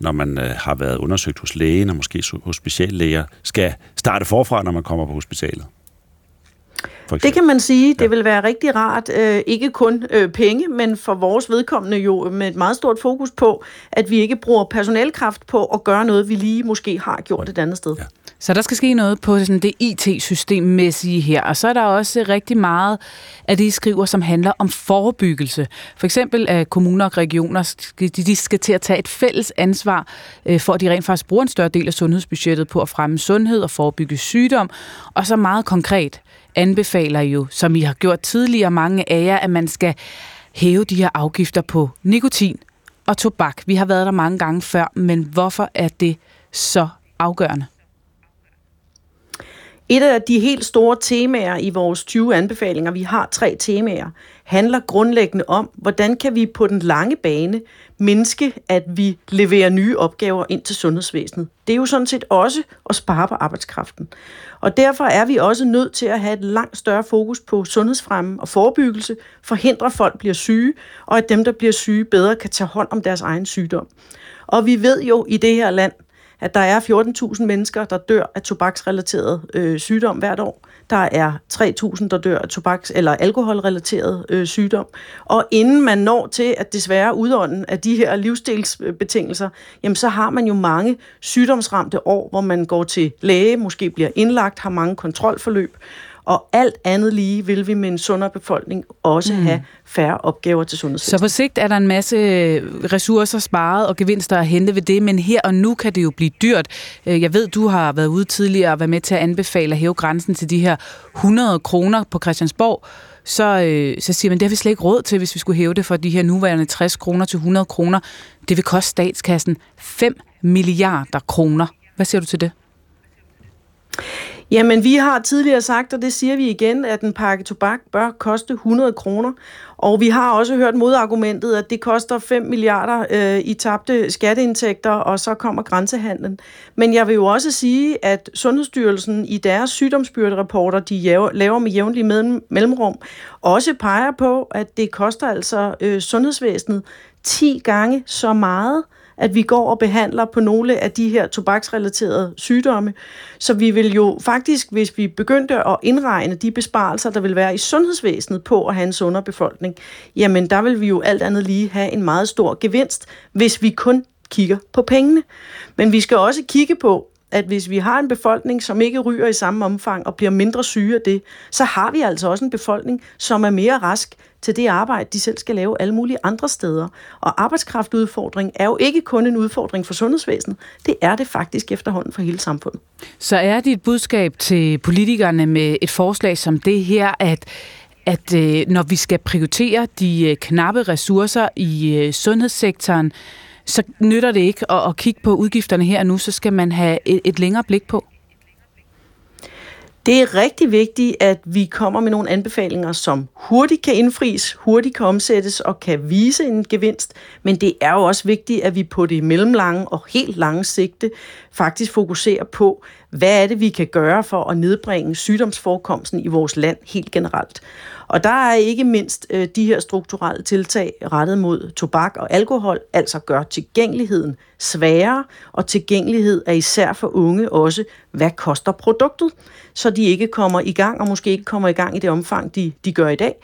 når man har været undersøgt hos lægen og måske hos speciallæger, skal starte forfra, når man kommer på hospitalet. Det kan man sige. Det vil være rigtig rart. Øh, ikke kun øh, penge, men for vores vedkommende jo med et meget stort fokus på, at vi ikke bruger personelkraft på at gøre noget, vi lige måske har gjort et andet sted. Ja. Så der skal ske noget på sådan det I T-systemmæssige her, og så er der også rigtig meget af det, I skriver, som handler om forebyggelse. For eksempel at kommuner og regioner, de skal til at tage et fælles ansvar for, at de rent faktisk bruger en større del af sundhedsbudgettet på at fremme sundhed og forebygge sygdom, og så meget konkret anbefaler jo, som I har gjort tidligere, mange af jer, at man skal hæve de her afgifter på nikotin og tobak. Vi har været der mange gange før, men hvorfor er det så afgørende? Et af de helt store temaer i vores tyve anbefalinger, vi har tre temaer, handler grundlæggende om, hvordan kan vi på den lange bane mindske, at vi leverer nye opgaver ind til sundhedsvæsenet. Det er jo sådan set også at spare på arbejdskraften. Og derfor er vi også nødt til at have et langt større fokus på sundhedsfremme og forebyggelse, forhindre folk bliver syge, og at dem, der bliver syge, bedre kan tage hånd om deres egen sygdom. Og vi ved jo i det her land, at der er fjorten tusind mennesker, der dør af tobaksrelateret øh, sygdom hvert år. Der er tre tusind, der dør af tobaks- eller alkoholrelateret øh, sygdom. Og inden man når til, at desværre udånden af de her livsstilsbetingelser, jamen så har man jo mange sygdomsramte år, hvor man går til læge, måske bliver indlagt, har mange kontrolforløb. Og alt andet lige vil vi med en sundere befolkning også mm. have færre opgaver til sundhedsvæsenet. Så på sigt er der en masse ressourcer sparet og gevinster at hente ved det, men her og nu kan det jo blive dyrt. Jeg ved, du har været ude tidligere og været med til at anbefale at hæve grænsen til de her hundrede kroner på Christiansborg. Så, så siger man, det har vi slet ikke råd til, hvis vi skulle hæve det fra de her nuværende tres kroner til hundrede kroner. Det vil koste statskassen fem milliarder kroner. Hvad siger du til det? Jamen, vi har tidligere sagt, og det siger vi igen, at en pakke tobak bør koste hundrede kroner. Og vi har også hørt modargumentet, at det koster fem milliarder øh, i tabte skatteindtægter, og så kommer grænsehandlen. Men jeg vil jo også sige, at Sundhedsstyrelsen i deres sygdomsbyrderapporter, de laver med jævnlig mellemrum, også peger på, at det koster altså øh, sundhedsvæsenet ti gange så meget, at vi går og behandler på nogle af de her tobaksrelaterede sygdomme. Så vi vil jo faktisk, hvis vi begyndte at indregne de besparelser, der vil være i sundhedsvæsenet på at have en sundere befolkning, jamen der vil vi jo alt andet lige have en meget stor gevinst, hvis vi kun kigger på pengene. Men vi skal også kigge på, at hvis vi har en befolkning, som ikke ryger i samme omfang og bliver mindre syge af det, så har vi altså også en befolkning, som er mere rask til det arbejde, de selv skal lave alle mulige andre steder. Og arbejdskraftudfordring er jo ikke kun en udfordring for sundhedsvæsenet, det er det faktisk efterhånden for hele samfundet. Så er det et budskab til politikerne med et forslag som det her, at at når vi skal prioritere de knappe ressourcer i sundhedssektoren, så nytter det ikke at, at kigge på udgifterne her og nu, så skal man have et, et længere blik på? Det er rigtig vigtigt, at vi kommer med nogle anbefalinger, som hurtigt kan indfries, hurtigt kan omsættes og kan vise en gevinst, men det er jo også vigtigt, at vi på det mellemlange og helt lange sigte faktisk fokuserer på, hvad er det, vi kan gøre for at nedbringe sygdomsforekomsten i vores land helt generelt. Og der er ikke mindst øh, de her strukturelle tiltag rettet mod tobak og alkohol, altså gør tilgængeligheden sværere, og tilgængelighed er især for unge også, hvad koster produktet, så de ikke kommer i gang, og måske ikke kommer i gang i det omfang, de, de gør i dag.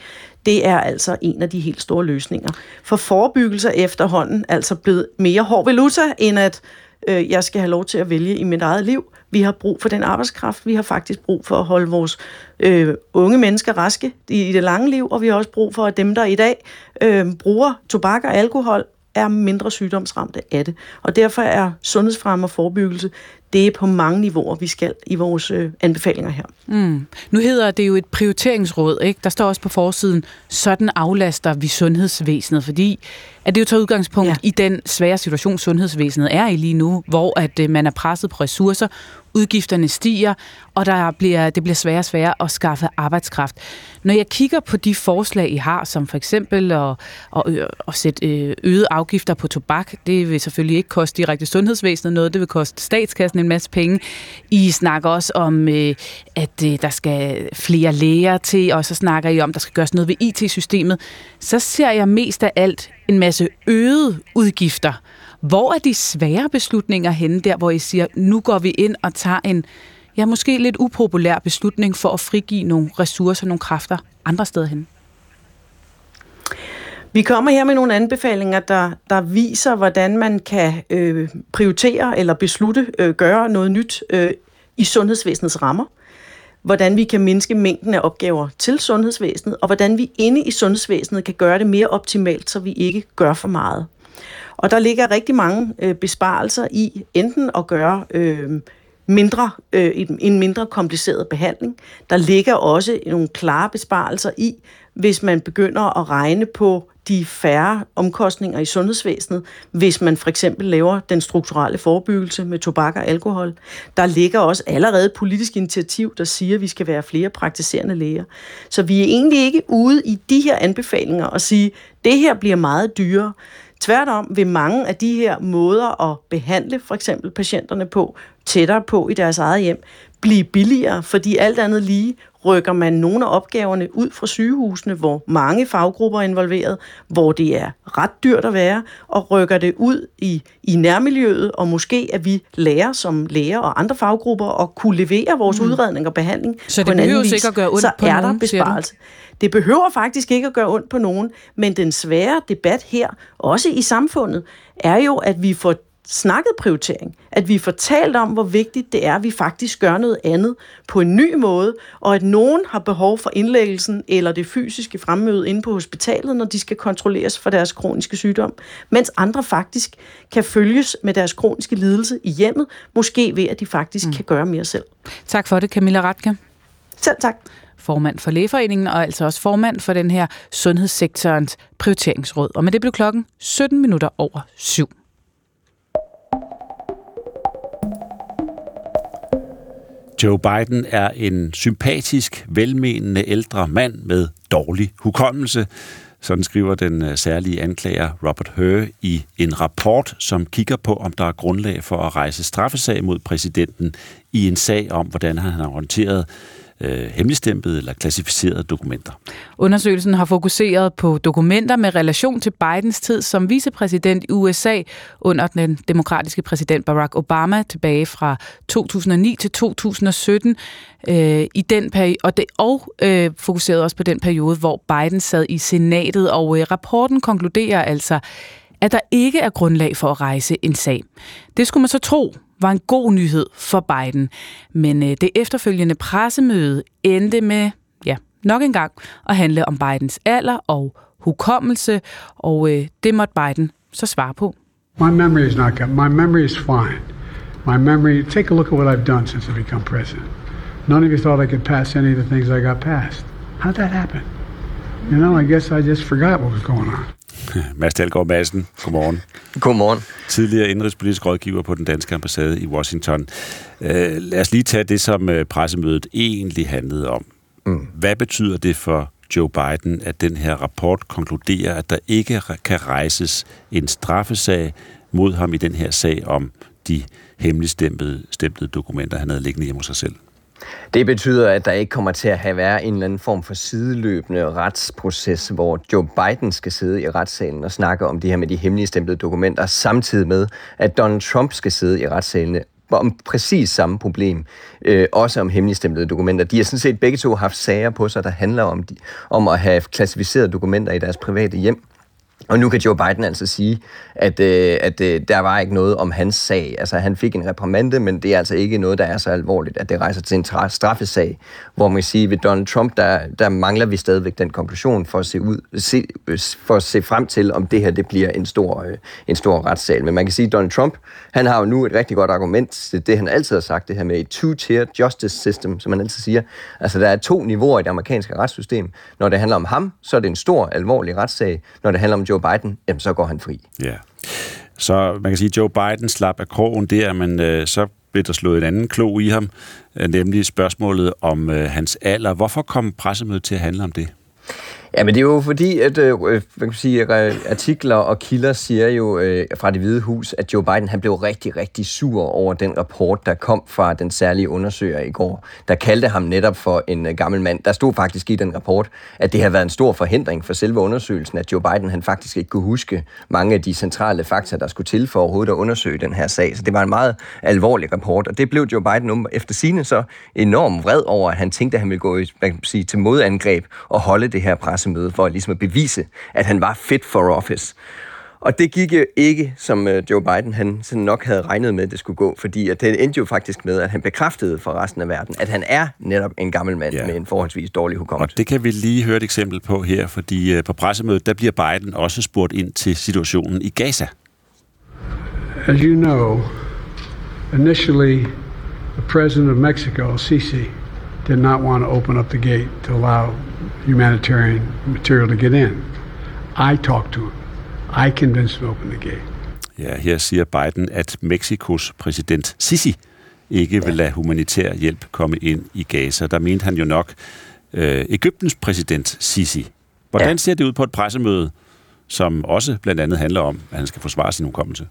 Det er altså en af de helt store løsninger. For forebyggelse er efterhånden altså blevet mere hård valuta, end at øh, jeg skal have lov til at vælge i mit eget liv, Vi har brug for den arbejdskraft. Vi har faktisk brug for at holde vores øh, unge mennesker raske i, i det lange liv, og vi har også brug for, at dem, der i dag øh, bruger tobak og alkohol, er mindre sygdomsramte af det. Og derfor er sundhedsfremme og forebyggelse, det er på mange niveauer, vi skal i vores øh, anbefalinger her. Mm. Nu hedder det jo et prioriteringsråd, ikke? Der står også på forsiden, sådan aflaster vi sundhedsvæsenet, fordi at det jo tager udgangspunkt ja. i den svære situation, sundhedsvæsenet er i lige nu, hvor at øh, man er presset på ressourcer, udgifterne stiger, og der bliver, det bliver sværere og sværere at skaffe arbejdskraft. Når jeg kigger på de forslag, I har, som for eksempel at, at, at sætte øgede afgifter på tobak, det vil selvfølgelig ikke koste direkte sundhedsvæsenet noget, det vil koste statskassen en masse penge. I snakker også om, at der skal flere læger til, og så snakker I om, at der skal gøres noget ved I T-systemet. Så ser jeg mest af alt en masse øgede udgifter. Hvor er de svære beslutninger henne, der hvor I siger, nu går vi ind og tager en, ja, måske lidt upopulær beslutning for at frigive nogle ressourcer, nogle kræfter andre steder henne? Vi kommer her med nogle anbefalinger, der, der viser, hvordan man kan øh, prioritere eller beslutte, øh, gøre noget nyt øh, i sundhedsvæsenets rammer. Hvordan vi kan mindske mængden af opgaver til sundhedsvæsenet, og hvordan vi inde i sundhedsvæsenet kan gøre det mere optimalt, så vi ikke gør for meget. Og der ligger rigtig mange øh, besparelser i enten at gøre øh, mindre, øh, en mindre kompliceret behandling. Der ligger også nogle klare besparelser i, hvis man begynder at regne på de færre omkostninger i sundhedsvæsenet, hvis man for eksempel laver den strukturelle forebyggelse med tobak og alkohol. Der ligger også allerede et politisk initiativ, der siger, at vi skal være flere praktiserende læger. Så vi er egentlig ikke ude i de her anbefalinger og sige, at det her bliver meget dyrere. Tværtom vil mange af de her måder at behandle for eksempel patienterne på, tættere på i deres eget hjem, blive billigere, fordi alt andet lige rykker man nogle af opgaverne ud fra sygehusene, hvor mange faggrupper er involveret, hvor det er ret dyrt at være, og rykker det ud i, i nærmiljøet, og måske at vi lærer som læger og andre faggrupper at kunne levere vores mm. udredning og behandling så på en anden vis, ikke at gøre ondt så på er nogen, der besparelse. Det behøver faktisk ikke at gøre ondt på nogen, men den svære debat her, også i samfundet, er jo, at vi får snakket prioritering, at vi får talt om, hvor vigtigt det er, at vi faktisk gør noget andet på en ny måde, og at nogen har behov for indlæggelsen eller det fysiske fremmøde inde på hospitalet, når de skal kontrolleres for deres kroniske sygdom, mens andre faktisk kan følges med deres kroniske lidelse i hjemmet, måske ved, at de faktisk mm. kan gøre mere selv. Tak for det, Camilla Rathke. Selv tak. Formand for Lægeforeningen og altså også formand for den her sundhedssektorens prioriteringsråd. Og med det blev klokken sytten minutter over syv. Joe Biden er en sympatisk, velmenende ældre mand med dårlig hukommelse. Sådan skriver den særlige anklager Robert Hur i en rapport, som kigger på, om der er grundlag for at rejse straffesag mod præsidenten i en sag om, hvordan han har håndteret hemmeligstempede eller klassificerede dokumenter. Undersøgelsen har fokuseret på dokumenter med relation til Bidens tid som vicepræsident i U S A under den demokratiske præsident Barack Obama tilbage fra to tusind og ni til to tusind og sytten øh, i den peri- og, det, og øh, fokuseret også på den periode, hvor Biden sad i senatet, og øh, rapporten konkluderer altså, at der ikke er grundlag for at rejse en sag. Det skulle man så tro var en god nyhed for Biden. Men det efterfølgende pressemøde endte med, ja, nok en gang at handle om Bidens alder og hukommelse, og det måtte Biden så svare på. My memory is not good. My memory is fine. My memory, take a look at what I've done since I become president. None of you thought I could pass any of the things I got passed. How'd that happen? You know, I guess I just forgot what was going on. Mads Dahlgaard Madsen, godmorgen. Godmorgen. Tidligere indrigspolitisk rådgiver på den danske ambassade i Washington. Øh, lad os lige tage det, som pressemødet egentlig handlede om. Mm. Hvad betyder det for Joe Biden, at den her rapport konkluderer, at der ikke kan rejses en straffesag mod ham i den her sag om de hemmeligstemplede dokumenter, han havde liggende hjemme hos sig selv? Det betyder, at der ikke kommer til at have været en eller anden form for sideløbende retsproces, hvor Joe Biden skal sidde i retssalen og snakke om det her med de hemmeligstemplede dokumenter, samtidig med, at Donald Trump skal sidde i retssalene om præcis samme problem, øh, også om hemmeligstemplede dokumenter. De har sådan set begge to haft sager på sig, der handler om, de, om at have klassificerede dokumenter i deres private hjem. Og nu kan Joe Biden altså sige, at, øh, at øh, der var ikke noget om hans sag. Altså, han fik en reprimande, men det er altså ikke noget, der er så alvorligt, at det rejser til en tra- straffesag, hvor man kan sige, ved Donald Trump, der, der mangler vi stadigvæk den konklusion for at se, ud, se, for at se frem til, om det her det bliver en stor, øh, en stor retssag. Men man kan sige, at Donald Trump, han har jo nu et rigtig godt argument til det, han altid har sagt, det her med et two-tier justice system, som man altid siger. Altså, der er to niveauer i det amerikanske retssystem. Når det handler om ham, så er det en stor, alvorlig retssag. Når det handler om Joe Biden, jamen, så går han fri. Ja, så man kan sige, at Joe Biden slap af krogen der, men øh, så blev der slået en anden klo i ham, øh, nemlig spørgsmålet om øh, hans alder. Hvorfor kom pressemødet til at handle om det? Ja, men det er jo fordi, at øh, man kan sige, artikler og kilder siger jo øh, fra Det Hvide Hus, at Joe Biden han blev rigtig, rigtig sur over den rapport, der kom fra den særlige undersøger i går, der kaldte ham netop for en øh, gammel mand. Der stod faktisk i den rapport, at det havde været en stor forhindring for selve undersøgelsen, at Joe Biden han faktisk ikke kunne huske mange af de centrale fakta, der skulle til for overhovedet at undersøge den her sag. Så det var en meget alvorlig rapport, og det blev Joe Biden efter sine så enormt vred over, at han tænkte, at han ville gå man kan sige, til modangreb og holde det her pres møde for at ligesom at bevise, at han var fit for office. Og det gik jo ikke, som Joe Biden han sådan nok havde regnet med, at det skulle gå, fordi at det endte jo faktisk med, at han bekræftede for resten af verden, at han er netop en gammel mand ja. med en forholdsvis dårlig hukommelse. Og det kan vi lige høre et eksempel på her, fordi på pressemødet, der bliver Biden også spurgt ind til situationen i Gaza. As you know, initially the president of Mexico, Sisi, did not want to open up the gate to allow humanitarian material to get in. I talked to him. I convinced him to open the gate. Ja, her siger Biden, at Mexikos præsident Sisi ikke ja. vil lade humanitær hjælp komme ind i Gaza. Der mente han jo nok øh, Egyptens præsident Sisi. Hvordan ja. ser det ud på et pressemøde, som også blandt andet handler om, at han skal forsvare sin hukommelse?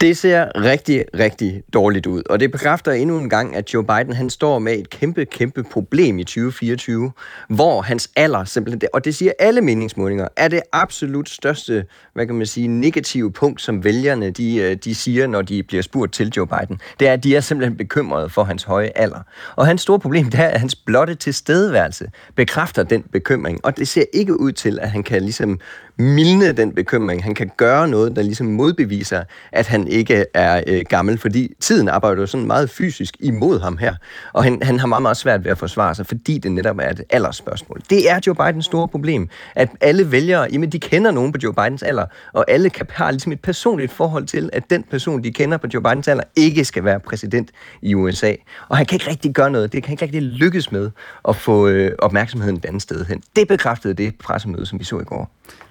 Det ser rigtig, rigtig dårligt ud, og det bekræfter endnu en gang, at Joe Biden han står med et kæmpe, kæmpe problem i tyve fireogtyve, hvor hans alder simpelthen, og det siger alle meningsmålinger, er det absolut største, hvad kan man sige, negative punkt, som vælgerne de, de siger, når de bliver spurgt til Joe Biden. Det er, at de er simpelthen bekymrede for hans høje alder. Og hans store problem, det er, at hans blotte tilstedeværelse bekræfter den bekymring, og det ser ikke ud til, at han kan ligesom mildne den bekymring. Han kan gøre noget, der ligesom modbeviser, at han ikke er øh, gammel, fordi tiden arbejder jo sådan meget fysisk imod ham her, og han, han har meget, meget svært ved at forsvare sig, fordi det netop er et aldersspørgsmål. Det er Joe Bidens store problem, at alle vælgere, jamen de kender nogen på Joe Bidens alder, og alle kan have ligesom et personligt forhold til, at den person, de kender på Joe Bidens alder, ikke skal være præsident i U S A. Og han kan ikke rigtig gøre noget, det kan ikke rigtig lykkes med at få øh, opmærksomheden et andet sted hen. Det bekræftede det pressemøde, som vi så i går.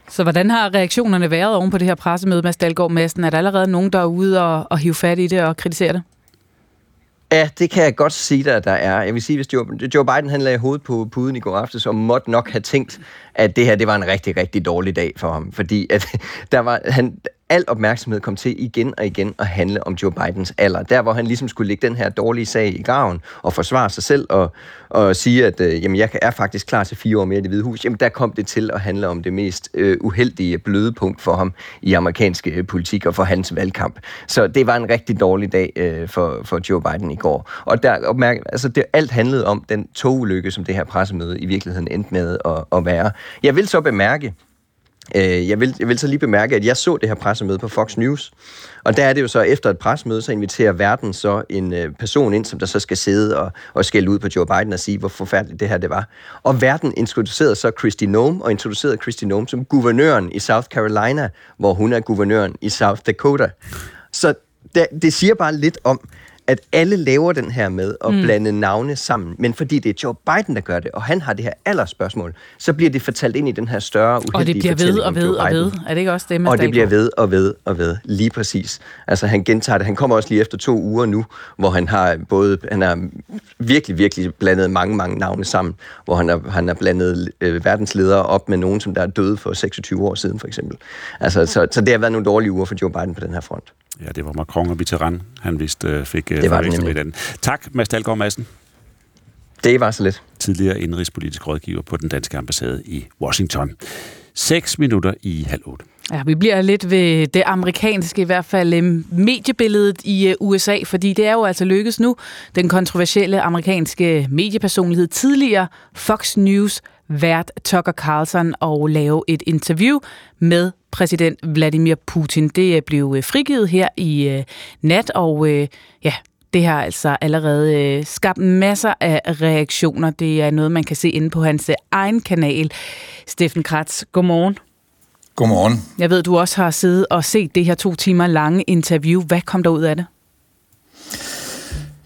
Så hvordan har reaktionerne været oven på det her pressemøde, Mads Dalgaard Madsen? Er der allerede nogen, der er ude og, og hive fat i det og kritisere det? Ja, det kan jeg godt sige dig, at der er. Jeg vil sige, hvis Joe, Joe Biden han lagde hovedet på puden i går aftes, og måtte nok have tænkt, at det her det var en rigtig, rigtig dårlig dag for ham. Fordi at der var... Han, Al opmærksomhed kom til igen og igen at handle om Joe Bidens alder. Der, hvor han ligesom skulle lægge den her dårlige sag i graven og forsvare sig selv og, og sige, at øh, jamen, jeg er faktisk klar til fire år mere i Det Hvide Hus, jamen der kom det til at handle om det mest øh, uheldige bløde punkt for ham i amerikansk øh, politik og for hans valgkamp. Så det var en rigtig dårlig dag øh, for, for Joe Biden i går. Og der, opmærk, altså, det, alt handlede om den togulykke, som det her pressemøde i virkeligheden endte med at, at være. Jeg vil så bemærke, Jeg vil, jeg vil så lige bemærke, at jeg så det her pressemøde på Fox News, og der er det jo så, efter et pressemøde, så inviterer verden så en person ind, som der så skal sidde og, og skælde ud på Joe Biden og sige, hvor forfærdeligt det her det var. Og verden introducerede så Kristi Noem, og introducerede Kristi Noem som guvernøren i South Carolina, hvor hun er guvernøren i South Dakota. Så det, det siger bare lidt om, at alle laver den her med at blande mm. navne sammen, men fordi det er Joe Biden, der gør det, og han har det her aldersspørgsmål, så bliver det fortalt ind i den her større uheldige fortælling. Og det bliver ved og ved og ved. Er det ikke også det, man Og det bliver ved og ved og ved. Lige præcis. Altså, han gentager det. Han kommer også lige efter to uger nu, hvor han har både, han har virkelig, virkelig blandet mange, mange navne sammen, hvor han har, han har blandet øh, verdensledere op med nogen, som der er døde for seksogtyve år siden, for eksempel. Altså, så, så det har været nogle dårlige uger for Joe Biden på den her front. Ja, det var Macron og Mitterrand, han vist øh, fik øh, forvekslet med den. Tak, Mads Dalgaard Madsen. Det var så lidt. Tidligere indrigspolitisk rådgiver på den danske ambassade i Washington. Seks minutter i halv otte. Ja, vi bliver lidt ved det amerikanske, i hvert fald mediebilledet i U S A, fordi det er jo altså lykkedes nu, den kontroversielle amerikanske mediepersonlighed, tidligere Fox News vært Tucker Carlson og lave et interview med præsident Vladimir Putin. Det blev frigivet her i nat, og ja, det har altså allerede skabt masser af reaktioner. Det er noget, man kan se inde på hans egen kanal. Steffen Kratz, godmorgen. Godmorgen. Jeg ved, du også har siddet og set det her to timer lange interview. Hvad kom der ud af det?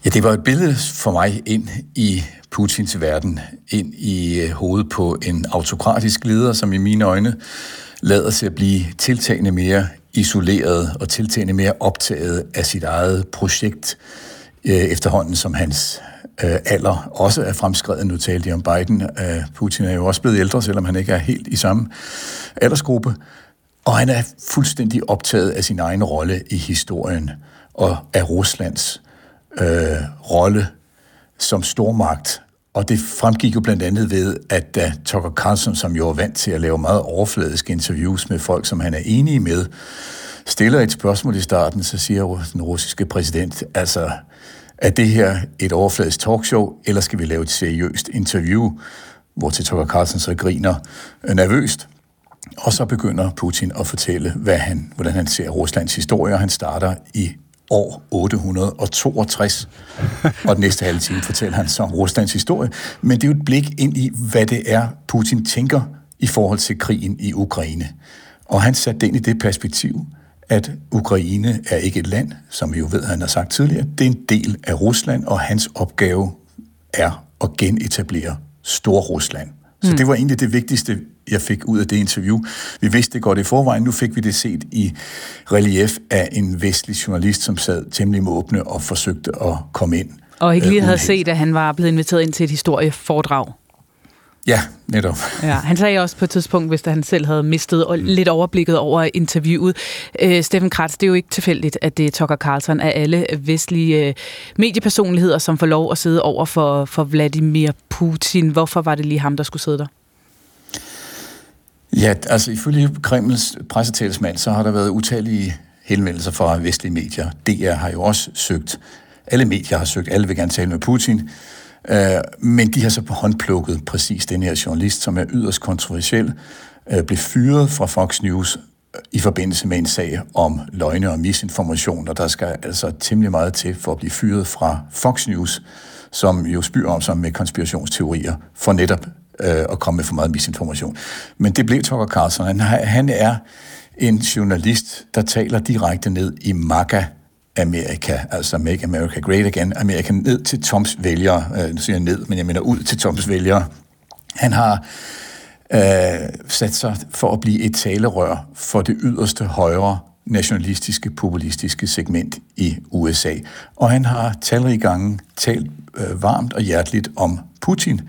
Ja, det var et billede for mig ind i Putins verden, ind i hovedet på en autokratisk leder, som i mine øjne lader sig at blive tiltagende mere isoleret og tiltagende mere optaget af sit eget projekt, efterhånden som hans alder også er fremskreden. Nu talte de om Biden. Putin er jo også blevet ældre, selvom han ikke er helt i samme aldersgruppe. Og han er fuldstændig optaget af sin egen rolle i historien og af Ruslands øh, rolle som stormagt. Og det fremgik jo blandt andet ved, at da Tucker Carlson, som jo er vant til at lave meget overfladiske interviews med folk, som han er enige med, stiller et spørgsmål i starten, så siger den russiske præsident, altså, er det her et overfladisk talkshow, eller skal vi lave et seriøst interview, hvor til Tucker Carlson så griner nervøst? Og så begynder Putin at fortælle, hvad han, hvordan han ser Ruslands historie, og han starter i år otte hundrede toogtres, og den næste halve time fortæller han så om Ruslands historie. Men det er jo et blik ind i, hvad det er, Putin tænker i forhold til krigen i Ukraine. Og han satte det ind i det perspektiv, at Ukraine er ikke et land, som vi jo ved, han har sagt tidligere. Det er en del af Rusland, og hans opgave er at genetablere Storrusland. Så mm. det var egentlig det vigtigste, jeg fik ud af det interview. Vi vidste det godt i forvejen, nu fik vi det set i relief af en vestlig journalist, som sad temmelig måbne og forsøgte at komme ind. Og ikke lige øh, havde set, at han var blevet inviteret ind til et historieforedrag. Ja, netop. Ja, han sagde også på et tidspunkt, hvis han selv havde mistet mm. lidt overblikket over interviewet. Øh, Steffen Kratz, det er jo ikke tilfældigt, at det er Tucker Carlson af alle vestlige øh, mediepersonligheder, som får lov at sidde over for, for Vladimir Putin. Hvorfor var det lige ham, der skulle sidde der? Ja, altså ifølge Kremls pressetalsmand, så har der været utallige henvendelser fra vestlige medier. D R har jo også søgt. Alle medier har søgt. Alle vil gerne tale med Putin. Men de har så på håndplukket præcis den her journalist, som er yderst kontroversiel, blev fyret fra Fox News i forbindelse med en sag om løgne og misinformation, og der skal altså temmelig meget til for at blive fyret fra Fox News, som jo spyr om sig med konspirationsteorier for netop øh, at komme med for meget misinformation. Men det blev Tucker Carlson. Han, han er en journalist, der taler direkte ned i MAGA Amerika, altså Make America Great Again, Amerika ned til Trumps vælgere, øh, nu siger jeg ned, men jeg mener ud til Trumps vælgere. Han har øh, sat sig for at blive et talerør for det yderste højre nationalistiske, populistiske segment i U S A. Og han har talrige gange talt øh, varmt og hjerteligt om Putin,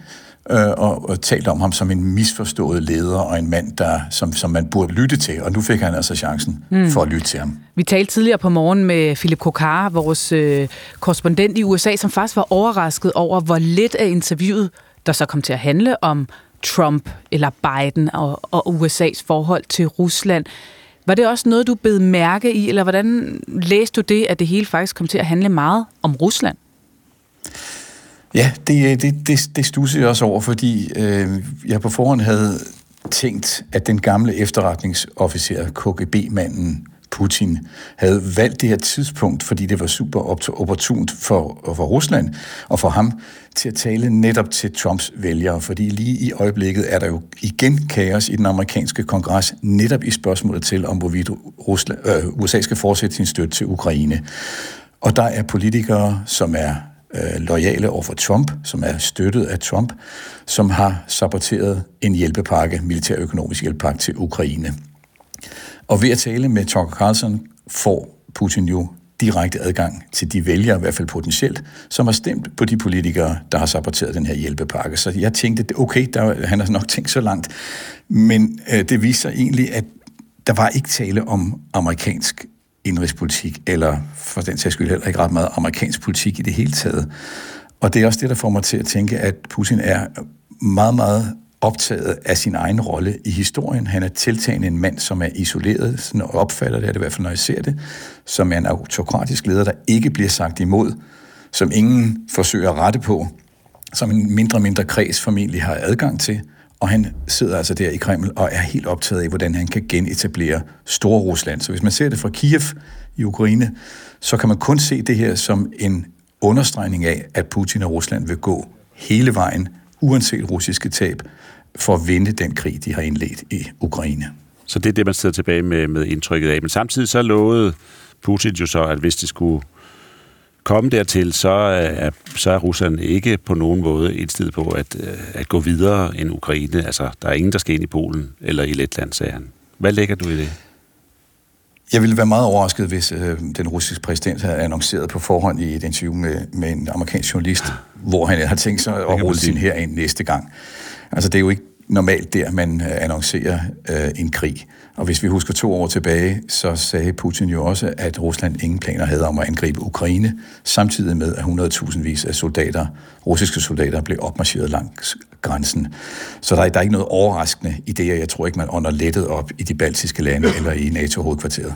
øh, og, og talt om ham som en misforstået leder og en mand, der, som, som man burde lytte til. Og nu fik han altså chancen mm. for at lytte til ham. Vi talte tidligere på morgen med Philip Kokar, vores øh, korrespondent i U S A, som faktisk var overrasket over, hvor lidt af interviewet, der så kom til at handle om Trump eller Biden og, og U S A's forhold til Rusland. Var det også noget, du bed mærke i, eller hvordan læste du det, at det hele faktisk kom til at handle meget om Rusland? Ja, det, det, det, det stussede jeg også over, fordi øh, jeg på forhånd havde tænkt, at den gamle efterretningsofficer, K G B-manden Putin, havde valgt det her tidspunkt, fordi det var super opportunt for, for Rusland og for ham til at tale netop til Trumps vælgere, fordi lige i øjeblikket er der jo igen kaos i den amerikanske kongres, netop i spørgsmålet til, om hvorvidt Rusland, øh, U S A skal fortsætte sin støtte til Ukraine. Og der er politikere, som er øh, loyale overfor Trump, som er støttet af Trump, som har saboteret en hjælpepakke, militærøkonomisk hjælpepakke til Ukraine. Og ved at tale med Tucker Carlson får Putin jo direkte adgang til de vælgere, i hvert fald potentielt, som har stemt på de politikere, der har saboteret den her hjælpepakke. Så jeg tænkte, okay, der, han har nok tænkt så langt, men øh, det viser egentlig, at der var ikke tale om amerikansk indenrigspolitik, eller for den sags skyld heller ikke ret meget amerikansk politik i det hele taget. Og det er også det, der får mig til at tænke, at Putin er meget, meget optaget af sin egen rolle i historien. Han er tiltagende en mand, som er isoleret, sådan opfatter det, er det i hvert fald, når jeg ser det, som er en autokratisk leder, der ikke bliver sagt imod, som ingen forsøger at rette på, som en mindre mindre kreds formentlig har adgang til, Og han sidder altså der i Kreml og er helt optaget af, hvordan han kan genetablere Storrusland. Så hvis man ser det fra Kiev i Ukraine, så kan man kun se det her som en understregning af, at Putin og Rusland vil gå hele vejen, uanset russiske tab, for at vinde den krig, de har indledt i Ukraine. Så det er det, man sidder tilbage med, med indtrykket af. Men samtidig så lovede Putin jo så, at hvis de skulle komme dertil, så er, så er Rusland ikke på nogen måde indstillet på at, at gå videre end Ukraine. Altså, der er ingen, der skal ind i Polen eller i Letland, sagde han. Hvad lægger du i det? Jeg ville være meget overrasket, hvis øh, den russiske præsident havde annonceret på forhånd i et interview med, med en amerikansk journalist, hvor han har tænkt sig at rulle sin her ind næste gang. Altså, det er jo ikke normalt der, man annoncerer øh, en krig. Og hvis vi husker to år tilbage, så sagde Putin jo også, at Rusland ingen planer havde om at angribe Ukraine, samtidig med, at hundredtusindvis af soldater, russiske soldater, blev opmarcheret langs grænsen. Så der er, der er ikke noget overraskende i det, og jeg tror ikke, man ånder lettet op i de baltiske lande eller i NATO-hovedkvarteret.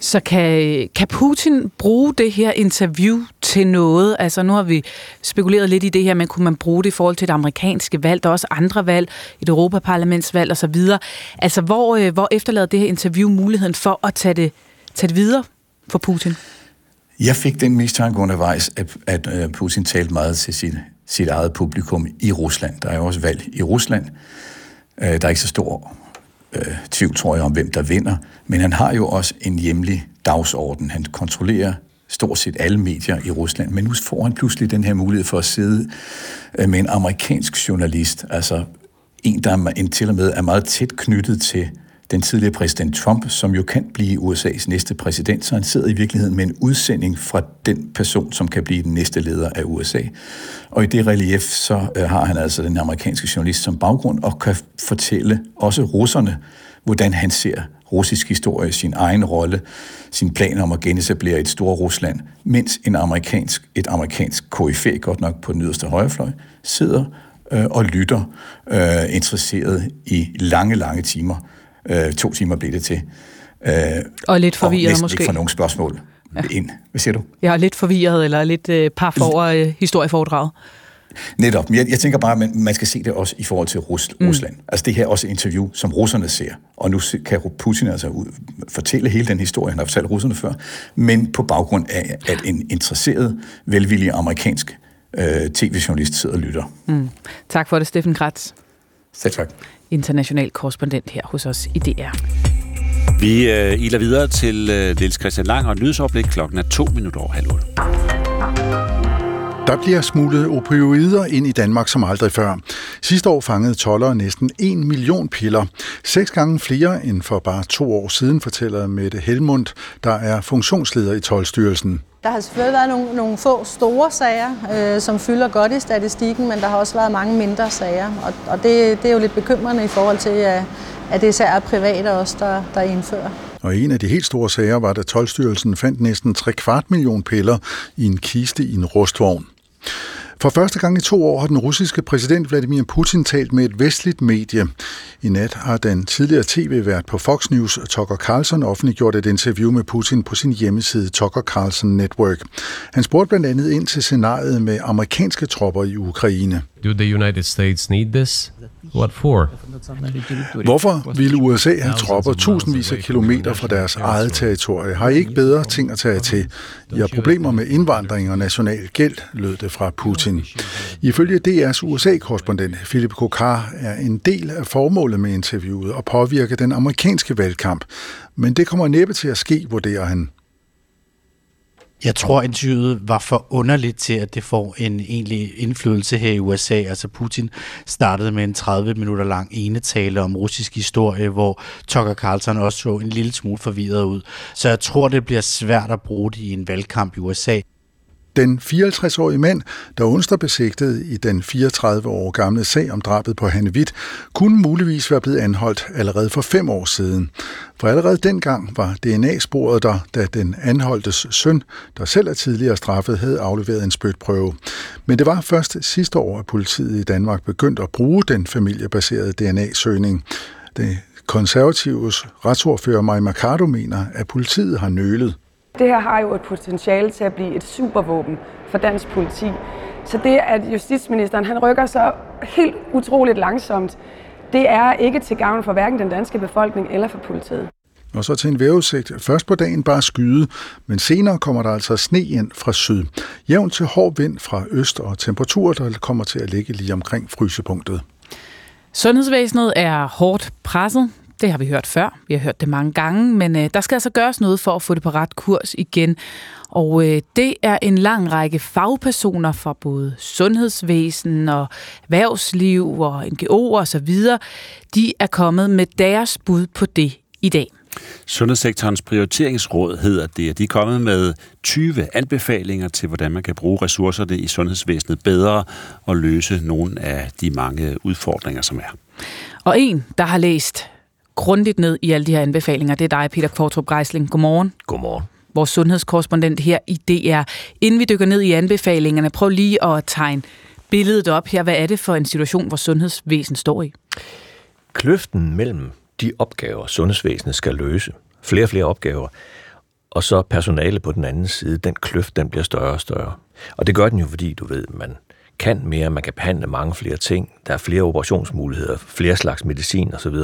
Så kan, kan Putin bruge det her interview til noget? Altså nu har vi spekuleret lidt i det her, men kunne man bruge det i forhold til det amerikanske valg, der er også andre valg, et europaparlamentsvalg osv. Altså hvor, hvor efterlader det her interview muligheden for at tage det, tage det videre for Putin? Jeg fik den mistanke undervejs, at, at Putin talte meget til sit, sit eget publikum i Rusland. Der er jo også valg i Rusland. Der er ikke så stor Øh, tvivl, tror jeg, om hvem der vinder, men han har jo også en hjemlig dagsorden. Han kontrollerer stort set alle medier i Rusland, men nu får han pludselig den her mulighed for at sidde øh, med en amerikansk journalist, altså en, der er, en til og med er meget tæt knyttet til den tidligere præsident Trump, som jo kan blive U S A's næste præsident, så han sidder i virkeligheden med en udsending fra den person, som kan blive den næste leder af U S A. Og i det relief, så har han altså den amerikanske journalist som baggrund, og kan fortælle også russerne, hvordan han ser russisk historie, sin egen rolle, sin planer om at genetablere et stort Rusland, mens en amerikansk, et amerikansk K F A, godt nok på den yderste højrefløj, sidder øh, og lytter øh, interesseret i lange, lange timer. Øh, to timer blev det til. Øh, og lidt forvirret og måske. Ikke for nogle spørgsmål ja. ind. Hvad siger du? Jeg er lidt forvirret, eller lidt øh, paf over øh, historieforedraget. Netop. Jeg, jeg tænker bare, at man, man skal se det også i forhold til Rus- mm. Rusland. Altså det her også interview, som russerne ser. Og nu kan Putin altså ud, fortælle hele den historie, han har fortalt russerne før, men på baggrund af, at en interesseret, velvillig amerikansk øh, tv-journalist sidder og lytter. Mm. Tak for det, Steffen Kratz. Selv tak. International korrespondent her hos os i D R. Vi øh, iler videre til øh, Niels Christian Lang og et nyhedsopblik. Klokken er to minutter over halv otte. Der bliver smuglet opioider ind i Danmark som aldrig før. Sidste år fangede toldere næsten en million piller. Seks gange flere end for bare to år siden, fortæller Mette Helmund, der er funktionsleder i Toldstyrelsen. Der har selvfølgelig været nogle, nogle få store sager, øh, som fylder godt i statistikken, men der har også været mange mindre sager. Og, og det, det er jo lidt bekymrende i forhold til, at, at det især er private også, der, der indfører. Og en af de helt store sager var, da Toldstyrelsen fandt næsten tre kvart million piller i en kiste i en rustvogn. For første gang i to år har den russiske præsident Vladimir Putin talt med et vestligt medie. I nat har den tidligere tv-vært på Fox News, Tucker Carlson, offentliggjort et interview med Putin på sin hjemmeside Tucker Carlson Network. Han spurgte blandt andet ind til scenariet med amerikanske tropper i Ukraine. Do the United States need this? What for? Hvorfor ville U S A have tropper tusindvis af kilometer fra deres eget territorie? Har I ikke bedre ting at tage til? I har problemer med indvandring og national gæld, lød det fra Putin. Ifølge D R's U S A-korrespondent Philip Kokar er en del af formålet med interviewet at påvirke den amerikanske valgkamp. Men det kommer næppe til at ske, vurderer han. Jeg tror, interviewet var for underligt til, at det får en egentlig indflydelse her i U S A. Altså Putin startede med en tredive minutter lang enetale om russisk historie, hvor Tucker Carlson også så en lille smule forvirret ud. Så jeg tror, det bliver svært at bruge det i en valgkamp i U S A. Den fireoghalvtreds-årige mand, der onsdag besigtede i den fireogtredive år gamle sag om drabet på Hanne Witt, kunne muligvis være blevet anholdt allerede for fem år siden. For allerede dengang var D N A-sporet der, da den anholdtes søn, der selv er tidligere straffet, havde afleveret en spytprøve. Men det var først sidste år, at politiet i Danmark begyndte at bruge den familiebaserede D N A-søgning. Det konservatives retsordfører Mai Mercado mener, at politiet har nølet. Det her har jo et potentiale til at blive et supervåben for dansk politi. Så det, at justitsministeren han rykker så helt utroligt langsomt, det er ikke til gavn for hverken den danske befolkning eller for politiet. Og så til en vejrudsigt. Først på dagen bare skyde, men senere kommer der altså sne ind fra syd. Jævn til hård vind fra øst og temperaturer, der kommer til at ligge lige omkring frysepunktet. Sundhedsvæsenet er hårdt presset. Det har vi hørt før. Vi har hørt det mange gange, men øh, der skal altså gøres noget for at få det på ret kurs igen. Og øh, det er en lang række fagpersoner fra både sundhedsvæsen og erhvervsliv og N G O'er osv. De er kommet med deres bud på det i dag. Sundhedssektorens prioriteringsråd hedder det, og de er kommet med tyve anbefalinger til, hvordan man kan bruge ressourcerne i sundhedsvæsenet bedre og løse nogle af de mange udfordringer, som er. Og en, der har læst grundigt ned i alle de her anbefalinger, det er dig, Peter Qvortrup Geisling. Godmorgen. Godmorgen. Vores sundhedskorrespondent her i D R. Inden vi dykker ned i anbefalingerne, prøv lige at tegne billedet op her. Hvad er det for en situation, hvor sundhedsvæsen står i? Kløften mellem de opgaver, sundhedsvæsenet skal løse, flere og flere opgaver, og så personale på den anden side, den kløft, den bliver større og større. Og det gør den jo, fordi du ved, man kan mere, man kan behandle mange flere ting, der er flere operationsmuligheder, flere slags medicin osv.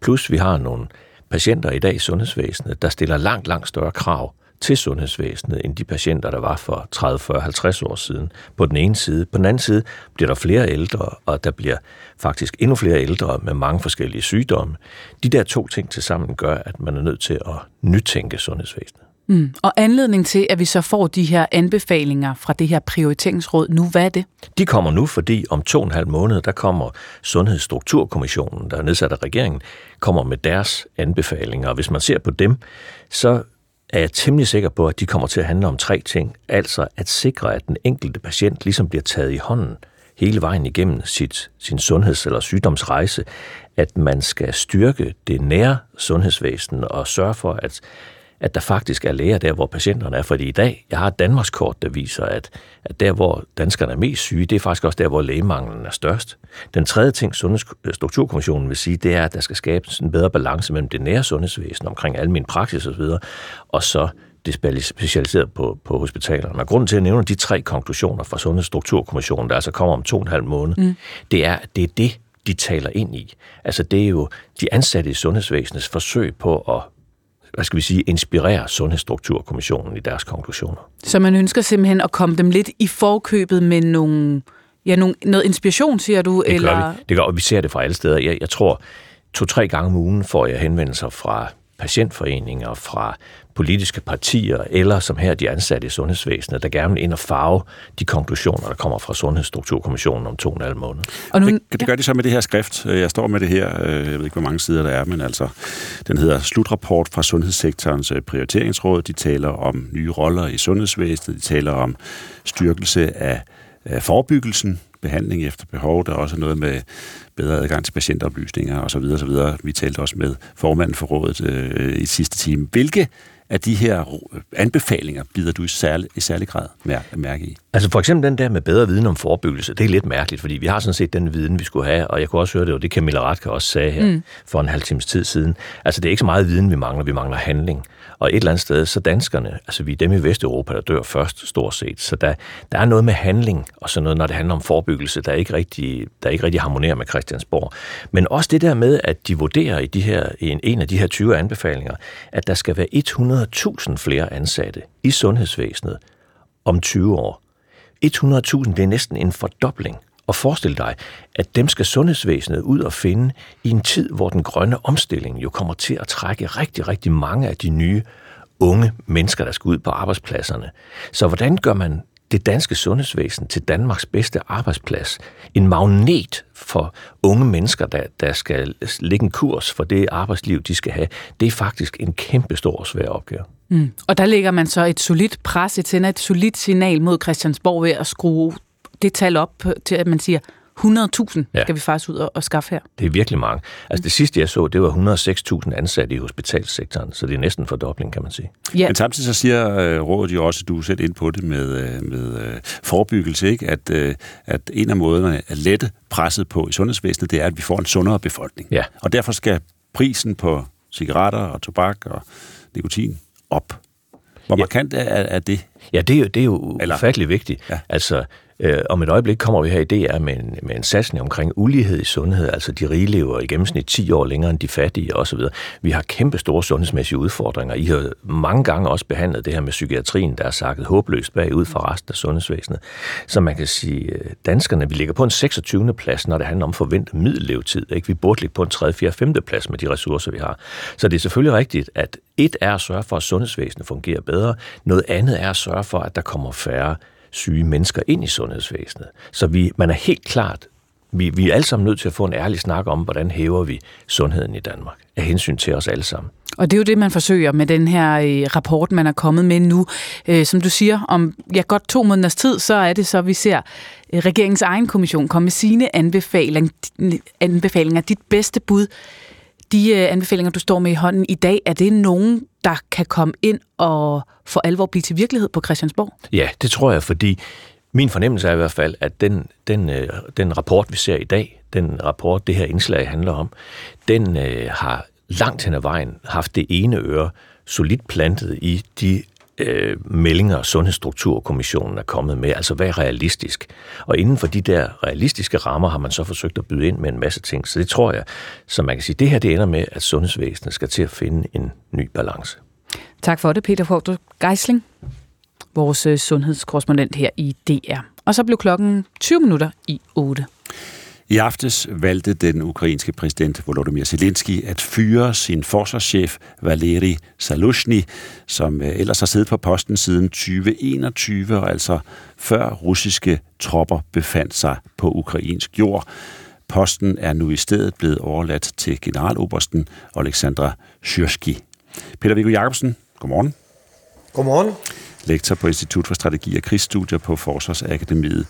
Plus vi har nogle patienter i dag i sundhedsvæsenet, der stiller langt, langt større krav til sundhedsvæsenet, end de patienter, der var for tredive, fyrre, halvtreds år siden. På den ene side. På den anden side bliver der flere ældre, og der bliver faktisk endnu flere ældre med mange forskellige sygdomme. De der to ting til sammen gør, at man er nødt til at nytænke sundhedsvæsenet. Mm. Og anledning til, at vi så får de her anbefalinger fra det her prioriteringsråd nu, hvad er det? De kommer nu, fordi om to og en halv måned, der kommer Sundhedsstrukturkommissionen, der er nedsat af regeringen, kommer med deres anbefalinger. Og hvis man ser på dem, så er jeg temmelig sikker på, at de kommer til at handle om tre ting. Altså at sikre, at den enkelte patient ligesom bliver taget i hånden hele vejen igennem sit, sin sundheds- eller sygdomsrejse. At man skal styrke det nære sundhedsvæsen og sørge for, at, at der faktisk er læger der, hvor patienterne er. Fordi i dag, jeg har et Danmarkskort, der viser, at, at der, hvor danskerne er mest syge, det er faktisk også der, hvor lægemanglen er størst. Den tredje ting, Sundhedsstrukturkommissionen vil sige, det er, at der skal skabes en bedre balance mellem det nære sundhedsvæsen omkring almen praksis osv., og så det specialiseret på, på hospitalerne. Og grunden til, at nævne de tre konklusioner fra Sundhedsstrukturkommissionen, der altså kommer om to og en halv måned, mm. det er, at det er det, de taler ind i. Altså det er jo de ansatte i sundhedsvæsenets forsøg på at hvad skal vi sige, inspirerer Sundhedsstrukturkommissionen i deres konklusioner. Så man ønsker simpelthen at komme dem lidt i forkøbet med nogle, ja, nogle, noget inspiration, siger du? Det eller? Gør vi. Det gør, og vi ser det fra alle steder. Jeg, jeg tror, to-tre gange om ugen får jeg henvendelser fra patientforeninger, fra politiske partier, eller som her de ansatte i sundhedsvæsenet, der gerne vil ind og farve de konklusioner, der kommer fra Sundhedsstrukturkommissionen om to og en halv måned. Og nu, det, det gør de så med det her skrift. Jeg står med det her, jeg ved ikke, hvor mange sider der er, men altså, den hedder Slutrapport fra Sundhedssektorens Prioriteringsråd. De taler om nye roller i sundhedsvæsenet, de taler om styrkelse af forebyggelsen, behandling efter behov, der er også noget med bedre adgang til patientoplysninger og så videre, så videre. Vi talte også med formanden for rådet øh, i sidste time. Hvilke af de her anbefalinger bider du i særlig, i særlig grad mærke i? Altså for eksempel den der med bedre viden om forebyggelse, det er lidt mærkeligt, fordi vi har sådan set den viden, vi skulle have, og jeg kunne også høre det, og det Camilla Rathke også sagde her mm. for en halv times tid siden. Altså det er ikke så meget viden, vi mangler, vi mangler handling. Og et eller andet sted, så danskerne, altså vi er dem i Vesteuropa, der dør først stort set, så der, der er noget med handling og sådan noget, når det handler om forebyggelse, der ikke rigtig, der ikke rigtig harmonerer med Christiansborg. Men også det der med, at de vurderer i, de her, i en af de her tyve anbefalinger, at der skal være hundrede tusind flere ansatte i sundhedsvæsenet om tyve år. hundrede tusind, det er næsten en fordobling. Og forestil dig, at dem skal sundhedsvæsenet ud og finde i en tid, hvor den grønne omstilling jo kommer til at trække rigtig, rigtig mange af de nye unge mennesker, der skal ud på arbejdspladserne. Så hvordan gør man det danske sundhedsvæsen til Danmarks bedste arbejdsplads? En magnet for unge mennesker, der, der skal lægge en kurs for det arbejdsliv, de skal have. Det er faktisk en kæmpe stor og svær opgave. Mm. Og der lægger man så et solidt pres, et, et solidt signal mod Christiansborg ved at skrue det tal op til, at man siger, hundrede tusind ja. Skal vi faktisk ud og, og skaffe her. Det er virkelig mange. Altså det sidste, jeg så, det var hundrede og seks tusind ansatte i hospitalsektoren, så det er næsten fordobling, kan man sige. Ja. Men samtidig så siger øh, rådet jo også, du er selv ind på det med, med øh, forebyggelse, ikke? At, øh, at en af måderne at lette presset på i sundhedsvæsenet, det er, at vi får en sundere befolkning. Ja. Og derfor skal prisen på cigaretter og tobak og nikotin op. Hvor markant ja. er, er det? Ja, det er jo, det er jo ufattelig vigtigt. Ja. Altså, Øh, om et øjeblik kommer vi her i D R med en, med en satsning omkring ulighed i sundhed, altså de rige lever i gennemsnit ti år længere end de fattige osv. Vi har kæmpe store sundhedsmæssige udfordringer. I har mange gange også behandlet det her med psykiatrien, der er sakket håbløst bagud fra resten af sundhedsvæsenet. Så man kan sige, danskerne, vi ligger på en seksogtyvende plads, når det handler om forventet middellevetid. Ikke? Vi burde ligge på en tredje, fjerde, femte plads med de ressourcer, vi har. Så det er selvfølgelig rigtigt, at et er at sørge for, at sundhedsvæsenet fungerer bedre. Noget andet er at sørge for, at der kommer færre syge mennesker ind i sundhedsvæsenet. Så vi, man er helt klart, vi, vi er alle sammen nødt til at få en ærlig snak om, hvordan hæver vi sundheden i Danmark af hensyn til os alle sammen. Og det er jo det, man forsøger med den her rapport, man er kommet med nu. Som du siger, om ja, godt to måneders tid, så er det så, vi ser regeringens egen kommission komme med sine anbefaling, anbefalinger. Dit bedste bud, de anbefalinger, du står med i hånden i dag, er det nogen, der kan komme ind og for alvor blive til virkelighed på Christiansborg? Ja, det tror jeg, fordi min fornemmelse er i hvert fald, at den, den, den rapport, vi ser i dag, den rapport, det her indslag handler om, den øh, har langt hen ad vejen haft det ene øre solidt plantet i de øh, meldinger, Sundhedsstrukturkommissionen er kommet med, altså hvad er realistisk? Og inden for de der realistiske rammer har man så forsøgt at byde ind med en masse ting, så det tror jeg, så man kan sige, det her det ender med, at sundhedsvæsenet skal til at finde en ny balance. Tak for det, Peter Fogh Geisling, vores sundhedskorrespondent her i D R. Og så blev klokken tyve minutter i otte. I aftes valgte den ukrainske præsident Volodymyr Zelensky at fyre sin forsvarschef Valeri Zaluzhny, som ellers har siddet på posten siden tyve enogtyve, og altså før russiske tropper befandt sig på ukrainsk jord. Posten er nu i stedet blevet overladt til generalobersten Oleksandr Syrskyi. Peter Viggo Jacobsen, godmorgen. Godmorgen. Lektor på Institut for Strategi og Krigsstudier på Forsvarsakademiet.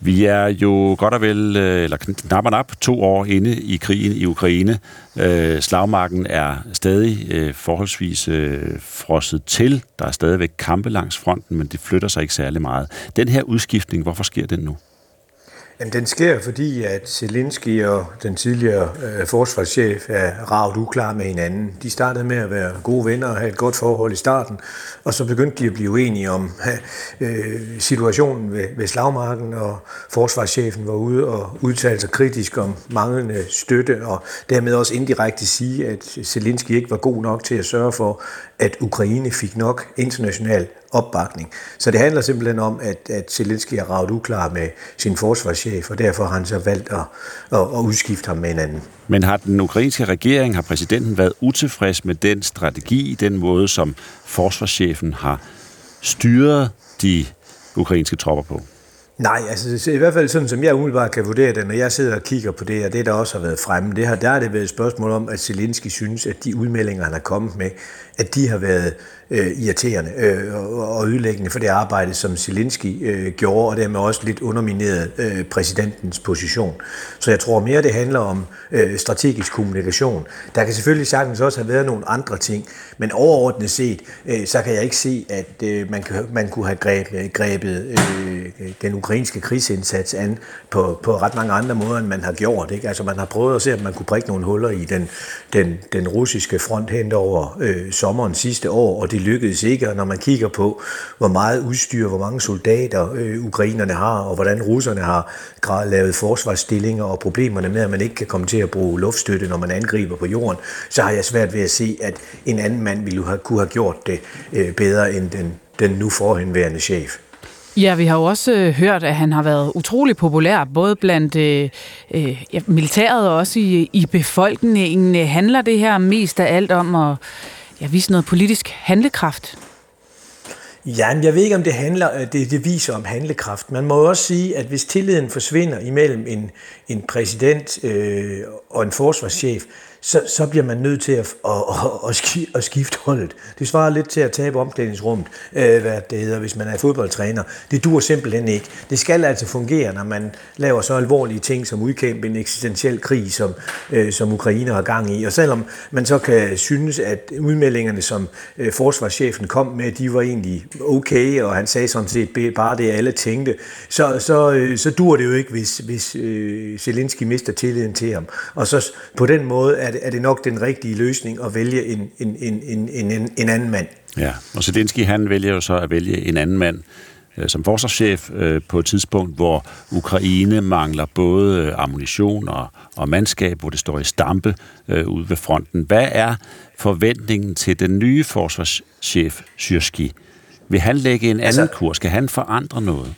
Vi er jo godt og vel, eller knap og nap, to år inde i krigen i Ukraine. Slagmarken er stadig forholdsvis frosset til. Der er stadigvæk kampe langs fronten, men det flytter sig ikke særlig meget. Den her udskiftning, hvorfor sker den nu? Jamen, den sker, fordi at Zelensky og den tidligere øh, forsvarschef er ravet uklar med hinanden. De startede med at være gode venner og have et godt forhold i starten, og så begyndte de at blive uenige om øh, situationen ved, ved slagmarken, og forsvarschefen var ude og udtalte sig kritisk om manglende støtte, og dermed også indirekte sige, at Zelensky ikke var god nok til at sørge for, at Ukraine fik nok international opbakning. Så det handler simpelthen om, at, at Zelensky er ravet uklar med sin forsvarschef, og derfor har han så valgt at, at, at udskifte ham med hinanden. Men har den ukrainske regering, har præsidenten været utilfreds med den strategi, den måde, som forsvarschefen har styret de ukrainske tropper på? Nej, altså i hvert fald sådan, som jeg umiddelbart kan vurdere det, når jeg sidder og kigger på det, og det, der også har været fremme, det her, der har det været et spørgsmål om, at Zelensky synes, at de udmeldinger, han har kommet med, at de har været øh, irriterende øh, og ødelæggende for det arbejde, som Zelensky øh, gjorde, og dermed også lidt undermineret øh, præsidentens position. Så jeg tror mere, det handler om øh, strategisk kommunikation. Der kan selvfølgelig sagtens også have været nogle andre ting, men overordnet set, øh, så kan jeg ikke se, at øh, man, kan, man kunne have grebet, grebet øh, den ukrainske krigsindsats an på, på ret mange andre måder, end man har gjort. Ikke? Altså man har prøvet at se, at man kunne prikke nogle huller i den, den, den russiske front hen over øh, sommeren sidste år, og det lykkedes ikke, og når man kigger på, hvor meget udstyr, hvor mange soldater øh, ukrainerne har, og hvordan russerne har lavet forsvarsstillinger, og problemerne med, at man ikke kan komme til at bruge luftstøtte, når man angriber på jorden, så har jeg svært ved at se, at en anden mand ville have, kunne have gjort det øh, bedre end den, den nu forhenværende chef. Ja, vi har jo også øh, hørt, at han har været utrolig populær, både blandt øh, øh, ja, militæret og også i, i befolkningen. Handler det her mest af alt om at ja, vise noget politisk handlekraft? Ja, men jeg ved ikke, om det, handler, det, det viser om handlekraft. Man må også sige, at hvis tilliden forsvinder imellem en, en præsident øh, og en forsvarschef, Så, så bliver man nødt til at, at, at, at skifte holdet. Det svarer lidt til at tabe omklædningsrummet, øh, hvad det hedder, hvis man er fodboldtræner. Det dur simpelthen ikke. Det skal altså fungere, når man laver så alvorlige ting, som udkæmpe en eksistentiel krig, som, øh, som Ukraine har gang i. Og selvom man så kan synes, at udmeldingerne, som øh, forsvarschefen kom med, de var egentlig okay, og han sagde sådan set bare det, alle tænkte, så, så, øh, så dur det jo ikke, hvis, hvis øh, Zelensky mister tilliden til ham. Og så på den måde er er det nok den rigtige løsning at vælge en, en, en, en, en anden mand. Ja, og Zelensky han vælger jo så at vælge en anden mand. som forsvarschef på et tidspunkt, hvor Ukraine mangler både ammunition og, og mandskab, hvor det står i stampe øh, ude ved fronten. Hvad er forventningen til den nye forsvarschef, Syrski? Vil han lægge en anden altså, kurs? Skal han forandre noget?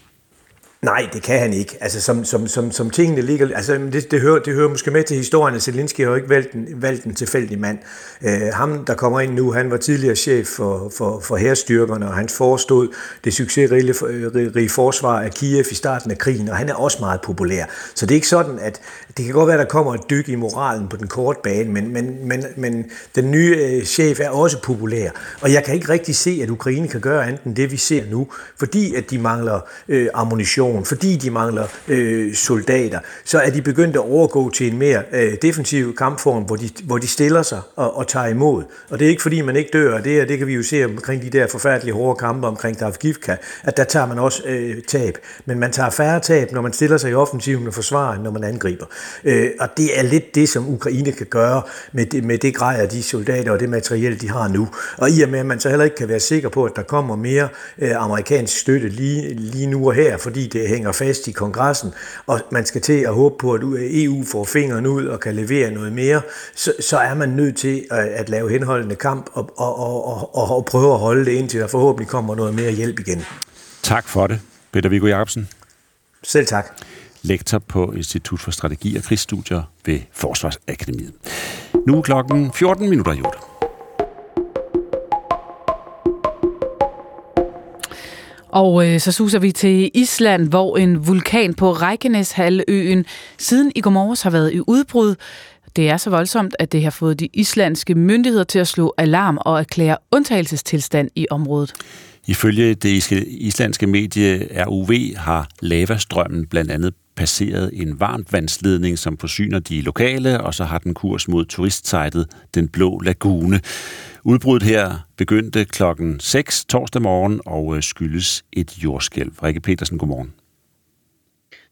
Nej, det kan han ikke. Altså, som, som, som, som tingene ligger... Altså, det, det, hører, det hører måske med til historien, at Zelensky har jo ikke valgt en, valgt en tilfældig mand. Uh, ham, der kommer ind nu, han var tidligere chef for, for, for hærstyrkerne, og han forestod det succesrige forsvar af Kiev i starten af krigen, og han er også meget populær. Så det er ikke sådan, at... Det kan godt være, der kommer et dyk i moralen på den korte bane, men, men, men, men den nye chef er også populær. Og jeg kan ikke rigtig se, at Ukraine kan gøre andet end det, vi ser nu, fordi at de mangler øh, ammunition, fordi de mangler øh, soldater, så er de begyndt at overgå til en mere øh, defensiv kampform, hvor de, hvor de stiller sig og, og tager imod. Og det er ikke fordi, man ikke dør, og det, og det kan vi jo se omkring de der forfærdelige hårde kampe omkring Kharkiv, at der tager man også øh, tab. Men man tager færre tab, når man stiller sig i offensiven og forsvarer, end når man angriber. Øh, og det er lidt det, som Ukraine kan gøre med det, med det grej af de soldater og det materiel, de har nu. Og i og med, at man så heller ikke kan være sikker på, at der kommer mere øh, amerikansk støtte lige, lige nu og her, fordi det hænger fast i kongressen, og man skal til at håbe på, at E U får fingeren ud og kan levere noget mere, så, så er man nødt til at, at lave henholdende kamp og, og, og, og, og prøve at holde det, indtil der forhåbentlig kommer noget mere hjælp igen. Tak for det, Peter Viggo Jacobsen. Selv tak. Lektor på Institut for Strategi og Krigsstudier ved Forsvarsakademiet. Nu er klokken fjorten minutter i otte. Og øh, så suser vi til Island, hvor en vulkan på Reykjaneshalvøen siden i går morges har været i udbrud. Det er så voldsomt, at det har fået de islandske myndigheder til at slå alarm og erklære undtagelsestilstand i området. Ifølge det islandske medie R U V har lavastrømmen blandt andet passeret en varmtvandsledning, som forsyner de lokale, og så har den kurs mod turistsejtet Den Blå Lagune. Udbruddet her begyndte klokken seks torsdag morgen og skyldes et jordskælv. Rikke Petersen, godmorgen.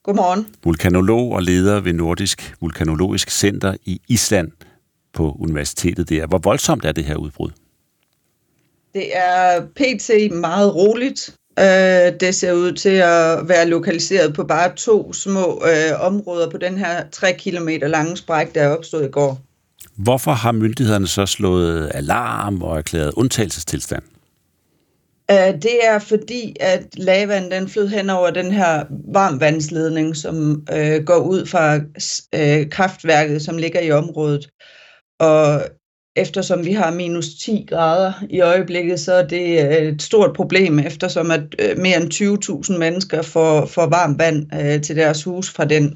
Godmorgen. Vulkanolog og leder ved Nordisk Vulkanologisk Center i Island på universitetet der. Hvor voldsomt er det her udbrud? Det er pt. Meget roligt. Det ser ud til at være lokaliseret på bare to små øh, områder på den her tre kilometer lange spræk, der er opstået i går. Hvorfor har myndighederne så slået alarm og erklæret undtagelsestilstand? Æh, det er fordi, at lavaen den flød hen over den her varmvandsledning, som øh, går ud fra øh, kraftværket, som ligger i området. Og eftersom vi har minus ti grader i øjeblikket, så er det et stort problem, eftersom at mere end tyve tusind mennesker får, får varmt vand øh, til deres hus fra den.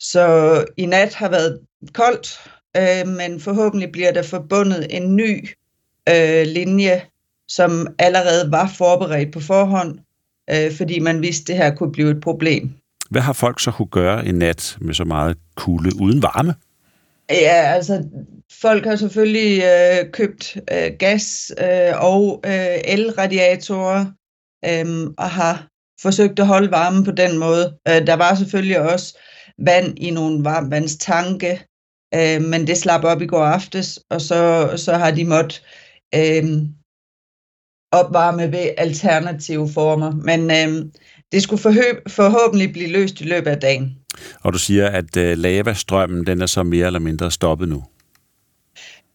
Så i nat har været koldt, øh, men forhåbentlig bliver der forbundet en ny øh, linje, som allerede var forberedt på forhånd, øh, fordi man vidste, at det her kunne blive et problem. Hvad har folk så kunne gøre i nat med så meget kulde uden varme? Ja, altså... Folk har selvfølgelig øh, købt øh, gas øh, og øh, elradiatorer øh, og har forsøgt at holde varmen på den måde. Øh, der var selvfølgelig også vand i nogle varmvandstanke, øh, men det slap op i går aftes, og så, så har de måttet øh, opvarme ved alternative former. Men øh, det skulle forhø- forhåbentlig blive løst i løbet af dagen. Og du siger, at øh, lavastrømmen den er så mere eller mindre stoppet nu?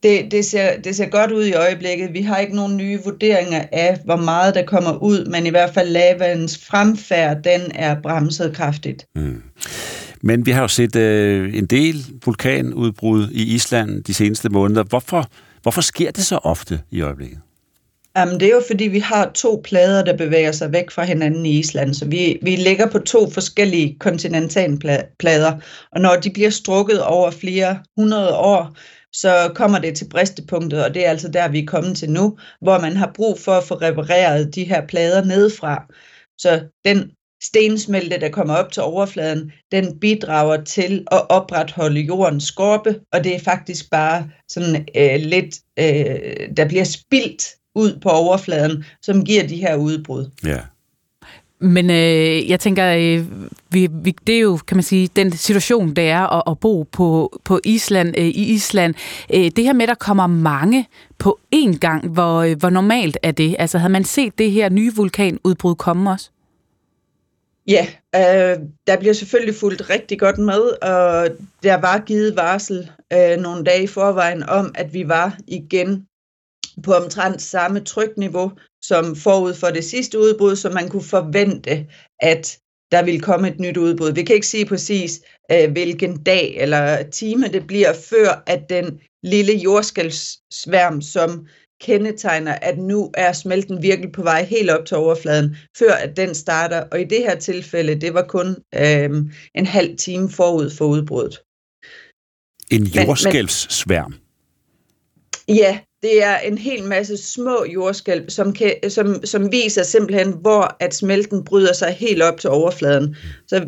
Det, det, ser, det ser godt ud i øjeblikket. Vi har ikke nogen nye vurderinger af, hvor meget der kommer ud, men i hvert fald lavens fremfærd, den er bremset kraftigt. Mm. Men vi har jo set øh, en del vulkanudbrud i Island de seneste måneder. Hvorfor, hvorfor sker det så ofte i øjeblikket? Jamen, det er jo, fordi vi har to plader, der bevæger sig væk fra hinanden i Island. Så vi, vi ligger på to forskellige kontinentalplader, og når de bliver strukket over flere hundrede år, så kommer det til bristepunktet, og det er altså der, vi er kommet til nu, hvor man har brug for at få repareret de her plader nedefra. Så den stensmelte, der kommer op til overfladen, den bidrager til at opretholde jordens skorpe, og det er faktisk bare sådan øh, lidt, øh, der bliver spildt ud på overfladen, som giver de her udbrud. Ja. Men øh, jeg tænker, øh, vi, vi, det er jo, kan man sige, den situation, der er at, at bo på, på Island, øh, i Island. Øh, det her med, at der kommer mange på én gang, hvor, øh, hvor normalt er det? Altså, havde man set det her nye vulkanudbrud komme også? Ja, øh, der bliver selvfølgelig fulgt rigtig godt med, og der var givet varsel øh, nogle dage i forvejen om, at vi var igen på omtrent samme trykniveau som forud for det sidste udbrud, så man kunne forvente, at der ville komme et nyt udbrud. Vi kan ikke sige præcis, øh, hvilken dag eller time det bliver, før at den lille jordskælvssværm, som kendetegner, at nu er smelten virkelig på vej helt op til overfladen, før at den starter. Og i det her tilfælde, det var kun øh, en halv time forud for udbruddet. En jordskælvssværm? Ja, det er en hel masse små jordskælv, som, kan, som, som viser simpelthen, hvor at smelten bryder sig helt op til overfladen. Så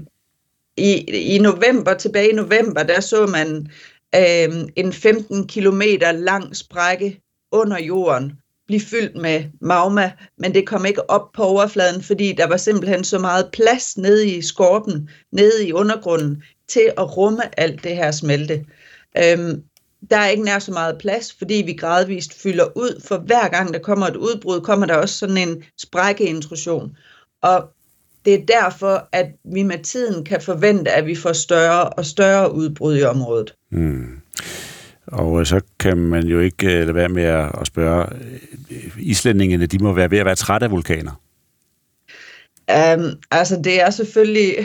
i, i november, tilbage i november, der så man øh, en femten kilometer lang sprække under jorden, blive fyldt med magma, men det kom ikke op på overfladen, fordi der var simpelthen så meget plads nede i skorpen, nede i undergrunden, til at rumme alt det her smelte. Øhm, der er ikke nær så meget plads, fordi vi gradvist fylder ud, for hver gang der kommer et udbrud, kommer der også sådan en sprækkeintrusion. Og det er derfor, at vi med tiden kan forvente, at vi får større og større udbrud i området. Hmm. Og så kan man jo ikke lade være med at spørge, islændingene, de må være ved at være trætte af vulkaner. Um, altså det er selvfølgelig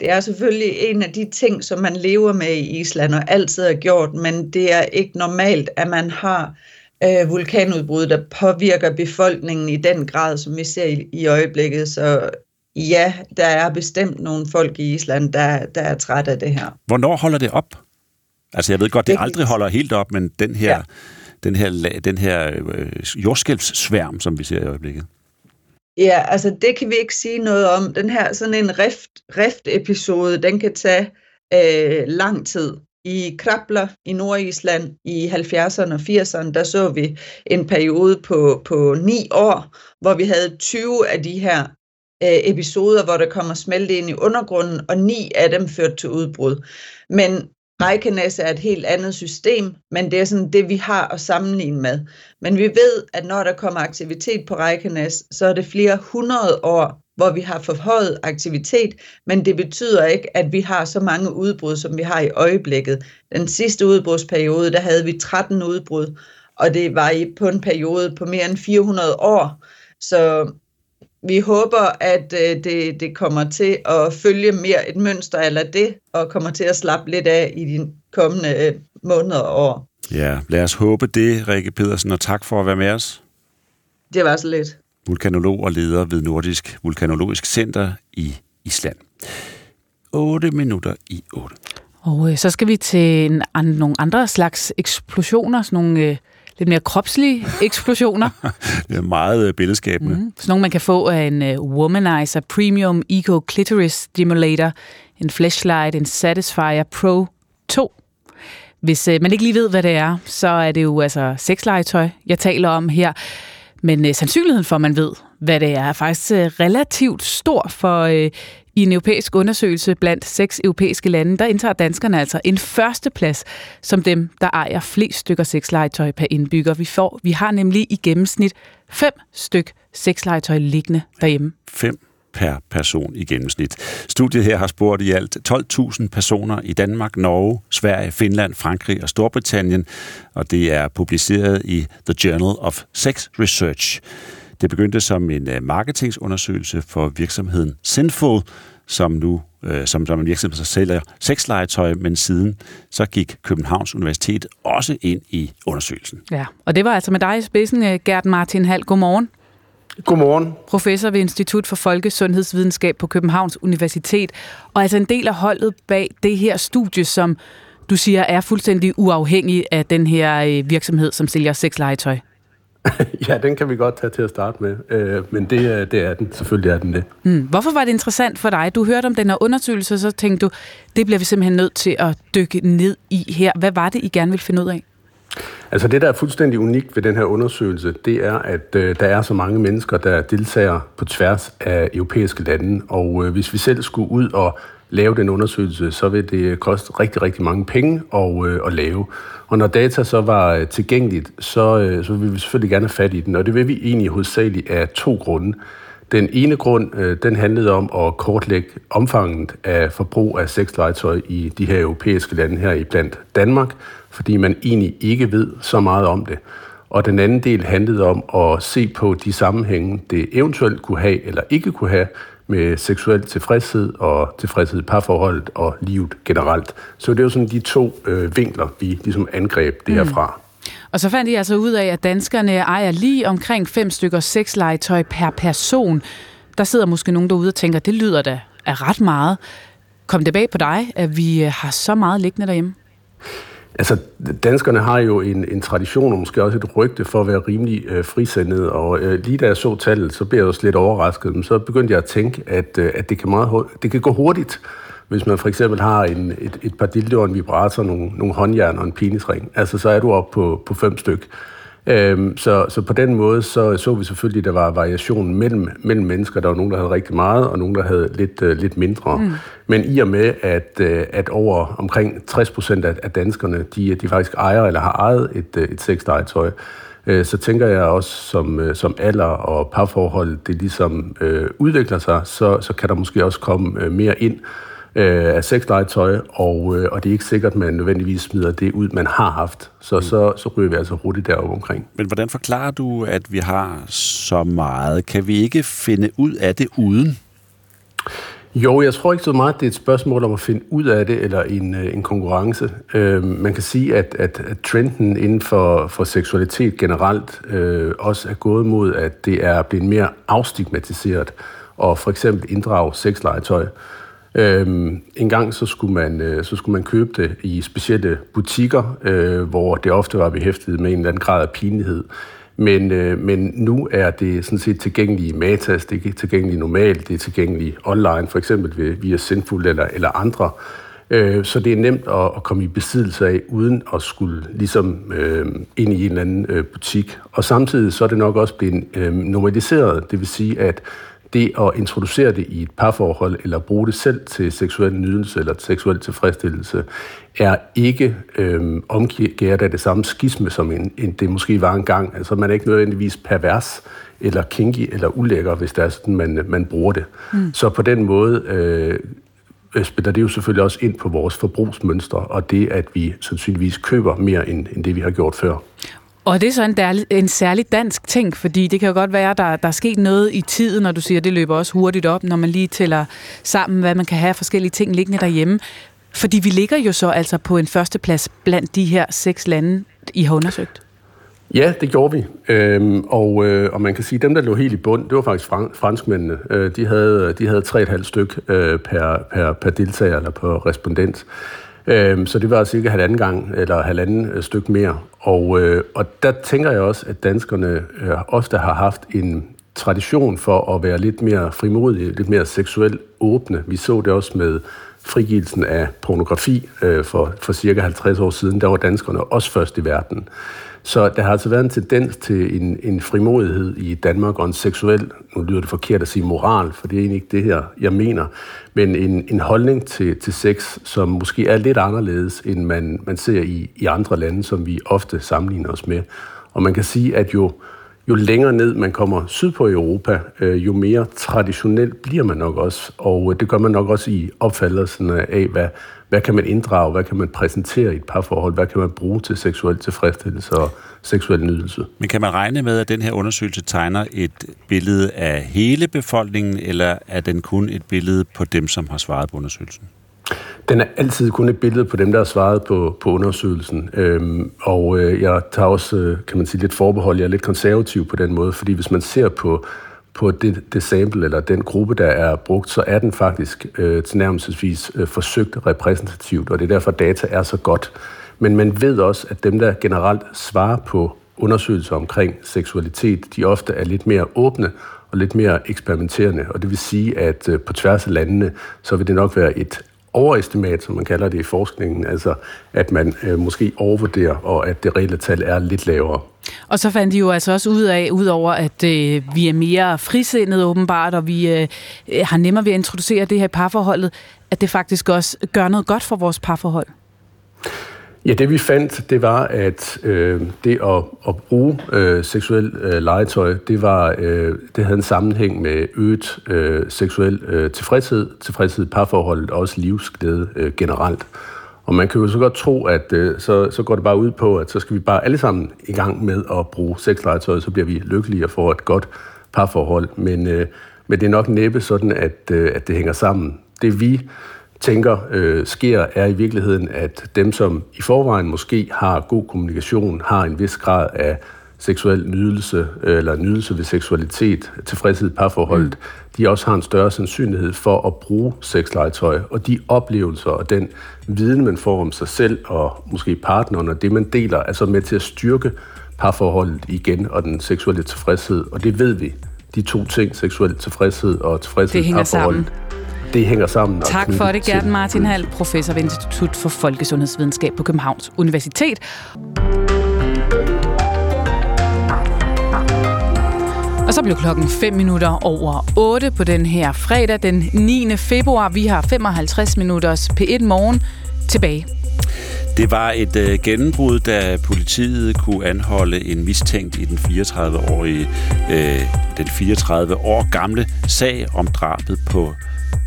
det er selvfølgelig en af de ting, som man lever med i Island og altid har gjort, men det er ikke normalt, at man har øh, vulkanudbrud, der påvirker befolkningen i den grad, som vi ser i, i øjeblikket. Så ja, der er bestemt nogle folk i Island, der, der er trætte af det her. Hvornår holder det op? Altså jeg ved godt, det aldrig holder helt op, men den her, ja. den her, den her jordskælvssværm, som vi ser i øjeblikket. Ja, altså det kan vi ikke sige noget om. Den her sådan en rift, rift-episode, den kan tage øh, lang tid. I Krapler i Nordisland i halvfjerdserne og firserne, der så vi en periode på, på ni år, hvor vi havde tyve af de her øh, episoder, hvor der kommer smelte ind i undergrunden, og ni af dem førte til udbrud. Men Reykjanes er et helt andet system, men det er sådan det, vi har at sammenligne med. Men vi ved, at når der kommer aktivitet på Reykjanes, så er det flere hundrede år, hvor vi har forhøjet aktivitet, men det betyder ikke, at vi har så mange udbrud, som vi har i øjeblikket. Den sidste udbrudsperiode, der havde vi tretten udbrud, og det var på en periode på mere end fire hundrede år. Så vi håber, at det, det kommer til at følge mere et mønster eller det, og kommer til at slappe lidt af i de kommende måneder og år. Ja, lad os håbe det, Rikke Pedersen, og tak for at være med os. Det var så lidt. Vulkanolog og leder ved Nordisk Vulkanologisk Center i Island. otte minutter i otte. Og øh, så skal vi til en, an, nogle andre slags eksplosioner, sådan nogle... Øh lidt mere kropslige eksplosioner. Det er meget billedskabende. Mm. Sådan nogle, man kan få af en Womanizer Premium Eco Clitoris Stimulator, en Fleshlight, en Satisfyer Pro to. Hvis øh, man ikke lige ved, hvad det er, så er det jo altså sexlegetøj, jeg taler om her. Men øh, sandsynligheden for, at man ved, hvad det er, er faktisk øh, relativt stor, for øh, i en europæisk undersøgelse blandt seks europæiske lande, der indtager danskerne altså en førsteplads som dem, der ejer flest stykker sexlegetøj per indbygger. Vi får, vi har nemlig i gennemsnit fem styk sexlegetøj liggende derhjemme. Fem per person i gennemsnit. Studiet her har spurgt i alt tolv tusind personer i Danmark, Norge, Sverige, Finland, Frankrig og Storbritannien, og det er publiceret i The Journal of Sex Research. Det begyndte som en marketingundersøgelse for virksomheden Sinful, som nu øh, som, som en virksomhed, der sælger sexlegetøj, men siden så gik Københavns Universitet også ind i undersøgelsen. Ja, og det var altså med dig i spidsen, Gert Martin Hall. Godmorgen. Godmorgen. Professor ved Institut for Folkesundhedsvidenskab på Københavns Universitet, og altså en del af holdet bag det her studie, som du siger er fuldstændig uafhængig af den her virksomhed, som sælger sexlegetøj. Ja, den kan vi godt tage til at starte med, øh, men det, det er den. Selvfølgelig er den det. Mm. Hvorfor var det interessant for dig? Du hørte om den her undersøgelse, så tænkte du, det bliver vi simpelthen nødt til at dykke ned i her. Hvad var det, I gerne ville finde ud af? Altså det, der er fuldstændig unikt ved den her undersøgelse, det er, at øh, der er så mange mennesker, der deltager på tværs af europæiske lande, og øh, hvis vi selv skulle ud og lave den undersøgelse, så vil det koste rigtig, rigtig mange penge at, øh, at lave. Og når data så var tilgængeligt, så, øh, så vil vi selvfølgelig gerne have fat i den, og det vil vi egentlig hovedsageligt af to grunde. Den ene grund, den handlede om at kortlægge omfanget af forbrug af sexlegetøj i de her europæiske lande, her iblandt Danmark, fordi man egentlig ikke ved så meget om det. Og den anden del handlede om at se på de sammenhænge, det eventuelt kunne have eller ikke kunne have med seksuel tilfredshed og tilfredshed i parforholdet og livet generelt. Så det er jo sådan de to øh, vinkler, vi ligesom angreb det herfra. Mm. Og så fandt I altså ud af, at danskerne ejer lige omkring fem stykker sexlegetøj per person. Der sidder måske nogen derude og tænker, det lyder da af ret meget. Kom det bag på dig, at vi har så meget liggende derhjemme? Altså, danskerne har jo en, en tradition og måske også et rygte for at være rimelig øh, frisindede, og øh, lige da jeg så tallet, så blev jeg jo lidt overrasket, men så begyndte jeg at tænke, at, øh, at det, kan meget, det kan gå hurtigt, hvis man for eksempel har en, et, et par dildoer, en vibrator, nogle, nogle håndjern og en penisring. Altså, så er du oppe på, på fem styk. Øhm, så, så på den måde, så så vi selvfølgelig, at der var variation mellem, mellem mennesker. Der var nogen, der havde rigtig meget, og nogen, der havde lidt, øh, lidt mindre. Mm. Men i og med, at, øh, at over omkring tres procent af, af danskerne, de, de faktisk ejer eller har ejet et, øh, et sexlegetøj, øh, så tænker jeg også, som, øh, som alder og parforhold, det ligesom øh, udvikler sig, så, så kan der måske også komme øh, mere ind øh, af sexlegetøj, og, øh, og det er ikke sikkert, at man nødvendigvis smider det ud, man har haft. Så, mm. så, så ryger vi altså hurtigt deroppe omkring. Men hvordan forklarer du, at vi har så meget? Kan vi ikke finde ud af det uden? Jo, jeg tror ikke så meget, det er et spørgsmål om at finde ud af det, eller en, en konkurrence. Øh, man kan sige, at, at, at trenden inden for, for seksualitet generelt øh, også er gået mod, at det er blevet mere afstigmatiseret, og for eksempel inddrage sexlegetøj. Øhm, en gang så skulle, man, øh, så skulle man købe det i specielle butikker, øh, hvor det ofte var behæftet med en eller anden grad af pinlighed. Men, øh, men nu er det sådan set tilgængeligt i Matas, det er tilgængeligt normalt, det er tilgængeligt online, for eksempel ved, via Sendful eller, eller andre. Øh, så det er nemt at, at komme i besiddelse af, uden at skulle ligesom øh, ind i en eller anden øh, butik. Og samtidig så er det nok også blevet øh, normaliseret, det vil sige, at det at introducere det i et parforhold, eller bruge det selv til seksuel nydelse eller seksuel tilfredsstillelse, er ikke øh, omgæret af det samme skisme, som en, en, det måske var engang. Altså man er ikke nødvendigvis pervers, eller kinky, eller ulækker, hvis det er sådan, man, man bruger det. Mm. Så på den måde øh, spiller det jo selvfølgelig også ind på vores forbrugsmønstre, og det, at vi sandsynligvis køber mere, end, end det vi har gjort før. Og det er så en, derlig, en særlig dansk ting, fordi det kan jo godt være, at der, der er sket noget i tiden, når du siger, at det løber også hurtigt op, når man lige tæller sammen, hvad man kan have forskellige ting liggende derhjemme. Fordi vi ligger jo så altså på en førsteplads blandt de her seks lande, I har undersøgt. Ja, det gjorde vi. Øhm, og, øh, og man kan sige, at dem, der lå helt i bund, det var faktisk franskmændene. Øh, de havde, de havde tre komma fem styk øh, per, per, per deltager eller per respondent. Så det var cirka halvanden gang, eller halvanden stykke mere. Og, og der tænker jeg også, at danskerne ofte har haft en tradition for at være lidt mere frimodige, lidt mere seksuelt åbne. Vi så det også med frigivelsen af pornografi for, for cirka halvtreds år siden. Der var danskerne også først i verden. Så der har altså været en tendens til en, en frimodighed i Danmark og en seksuel, nu lyder det forkert at sige moral, for det er egentlig ikke det her, jeg mener, men en, en holdning til, til sex, som måske er lidt anderledes, end man, man ser i, i andre lande, som vi ofte sammenligner os med. Og man kan sige, at jo, jo længere ned man kommer sydpå i Europa, øh, jo mere traditionelt bliver man nok også, og det gør man nok også i opfattelsen af, hvad Hvad kan man inddrage? Hvad kan man præsentere i et parforhold? Hvad kan man bruge til seksuel tilfredsstillelse og seksuel nydelse? Men kan man regne med, at den her undersøgelse tegner et billede af hele befolkningen, eller er den kun et billede på dem, som har svaret på undersøgelsen? Den er altid kun et billede på dem, der har svaret på, på undersøgelsen. Øhm, og øh, jeg tager også, øh, kan man sige, lidt forbehold. Jeg er lidt konservativ på den måde, fordi hvis man ser på på det, det sample, eller den gruppe, der er brugt, så er den faktisk øh, tilnærmelsesvis øh, forsøgt repræsentativt, og det er derfor, data er så godt. Men man ved også, at dem, der generelt svarer på undersøgelser omkring seksualitet, de ofte er lidt mere åbne og lidt mere eksperimenterende, og det vil sige, at øh, på tværs af landene, så vil det nok være et overestimat, som man kalder det i forskningen, altså at man øh, måske overvurderer, og at det reelle tal er lidt lavere. Og så fandt de jo altså også ud af, udover at øh, vi er mere frisindede åbenbart, og vi øh, har nemmere ved at introducere det her parforholdet, at det faktisk også gør noget godt for vores parforhold. Ja, det vi fandt, det var, at øh, det at, at bruge øh, seksuel øh, legetøj, det, var, øh, det havde en sammenhæng med øget øh, seksuel øh, tilfredshed, tilfredshed i parforholdet og også livsglæde øh, generelt. Og man kan jo så godt tro, at øh, så, så går det bare ud på, at så skal vi bare alle sammen i gang med at bruge sexlegetøj, så bliver vi lykkelige og får et godt parforhold. Men, øh, men det er nok næppe sådan, at, øh, at det hænger sammen. Det vi tænker øh, sker, er i virkeligheden, at dem, som i forvejen måske har god kommunikation, har en vis grad af seksuel nydelse, øh, eller nydelse ved seksualitet, tilfredshed i parforholdet, mm. de også har en større sandsynlighed for at bruge sexlegetøj, og de oplevelser og den viden, man får om sig selv og måske partneren, og det, man deler, er så med til at styrke parforholdet igen, og den seksuelle tilfredshed, og det ved vi. De to ting, seksuel tilfredshed og tilfredshed i parforholdet, det hænger sammen. Tak for det, Gerten Martin Hald, professor ved Institut for Folkesundhedsvidenskab på Københavns Universitet. Og så blev klokken fem minutter over otte på den her fredag, den niende februar. Vi har femoghalvtreds minutters P et Morgen tilbage. Det var et øh, gennembrud, da politiet kunne anholde en mistænkt i den fireogtredive-årige, øh, den fireogtredive år gamle sag om drabet på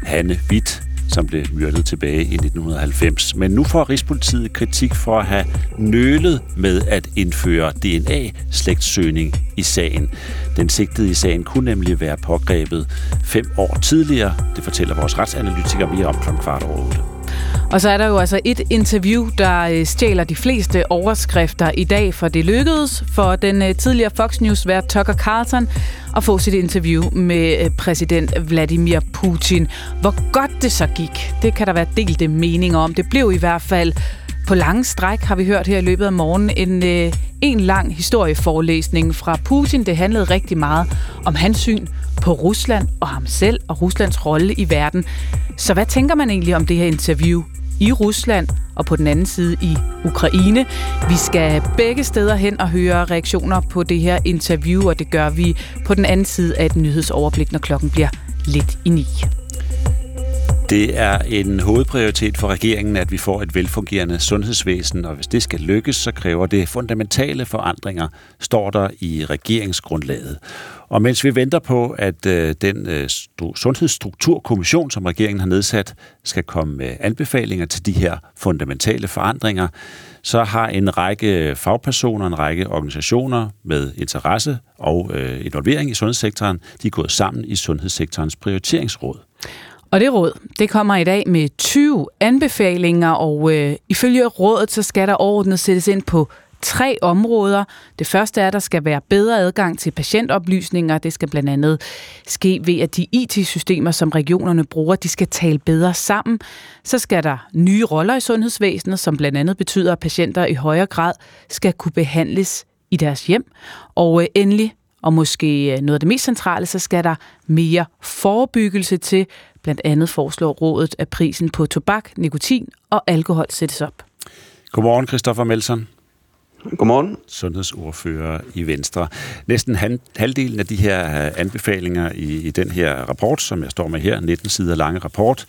Hanne Witt, som blev myrdet tilbage i nitten halvfems. Men nu får Rigspolitiet kritik for at have nølet med at indføre D N A-slægtssøgning i sagen. Den sigtede i sagen kunne nemlig være pågrebet fem år tidligere. Det fortæller vores retsanalytiker mere om klokken kvart over otte. Og så er der jo altså et interview, der stjæler de fleste overskrifter i dag, for det lykkedes for den tidligere Fox News-vært Tucker Carlson at få sit interview med præsident Vladimir Putin. Hvor godt det så gik, det kan der være delte meninger om. Det blev i hvert fald på lange stræk, har vi hørt her i løbet af morgenen, en, en lang historieforelæsning fra Putin. Det handlede rigtig meget om hans syn på Rusland og ham selv og Ruslands rolle i verden. Så hvad tænker man egentlig om det her interview i Rusland og på den anden side i Ukraine? Vi skal begge steder hen og høre reaktioner på det her interview, og det gør vi på den anden side af et nyhedsoverblik, når klokken bliver lidt i ni. Det er en hovedprioritet for regeringen, at vi får et velfungerende sundhedsvæsen, og hvis det skal lykkes, så kræver det fundamentale forandringer, står der i regeringsgrundlaget. Og mens vi venter på, at øh, den øh, sundhedsstrukturkommission, som regeringen har nedsat, skal komme med anbefalinger til de her fundamentale forandringer, så har en række fagpersoner, en række organisationer med interesse og øh, involvering i sundhedssektoren, de er gået sammen i sundhedssektorens prioriteringsråd. Og det råd, det kommer i dag med tyve anbefalinger, og øh, ifølge rådet, så skal der overordnet sættes ind på tre områder. Det første er, at der skal være bedre adgang til patientoplysninger. Det skal blandt andet ske ved, at de I T-systemer, som regionerne bruger, de skal tale bedre sammen. Så skal der nye roller i sundhedsvæsenet, som blandt andet betyder, at patienter i højere grad skal kunne behandles i deres hjem. Og øh, endelig, og måske noget af det mest centrale, så skal der mere forebyggelse til. Blandt andet foreslår rådet, at prisen på tobak, nikotin og alkohol sættes op. Godmorgen, Christoffer Melson. Godmorgen. Sundhedsordfører i Venstre. Næsten halvdelen af de her anbefalinger i, i den her rapport, som jeg står med her, nitten sider lange rapport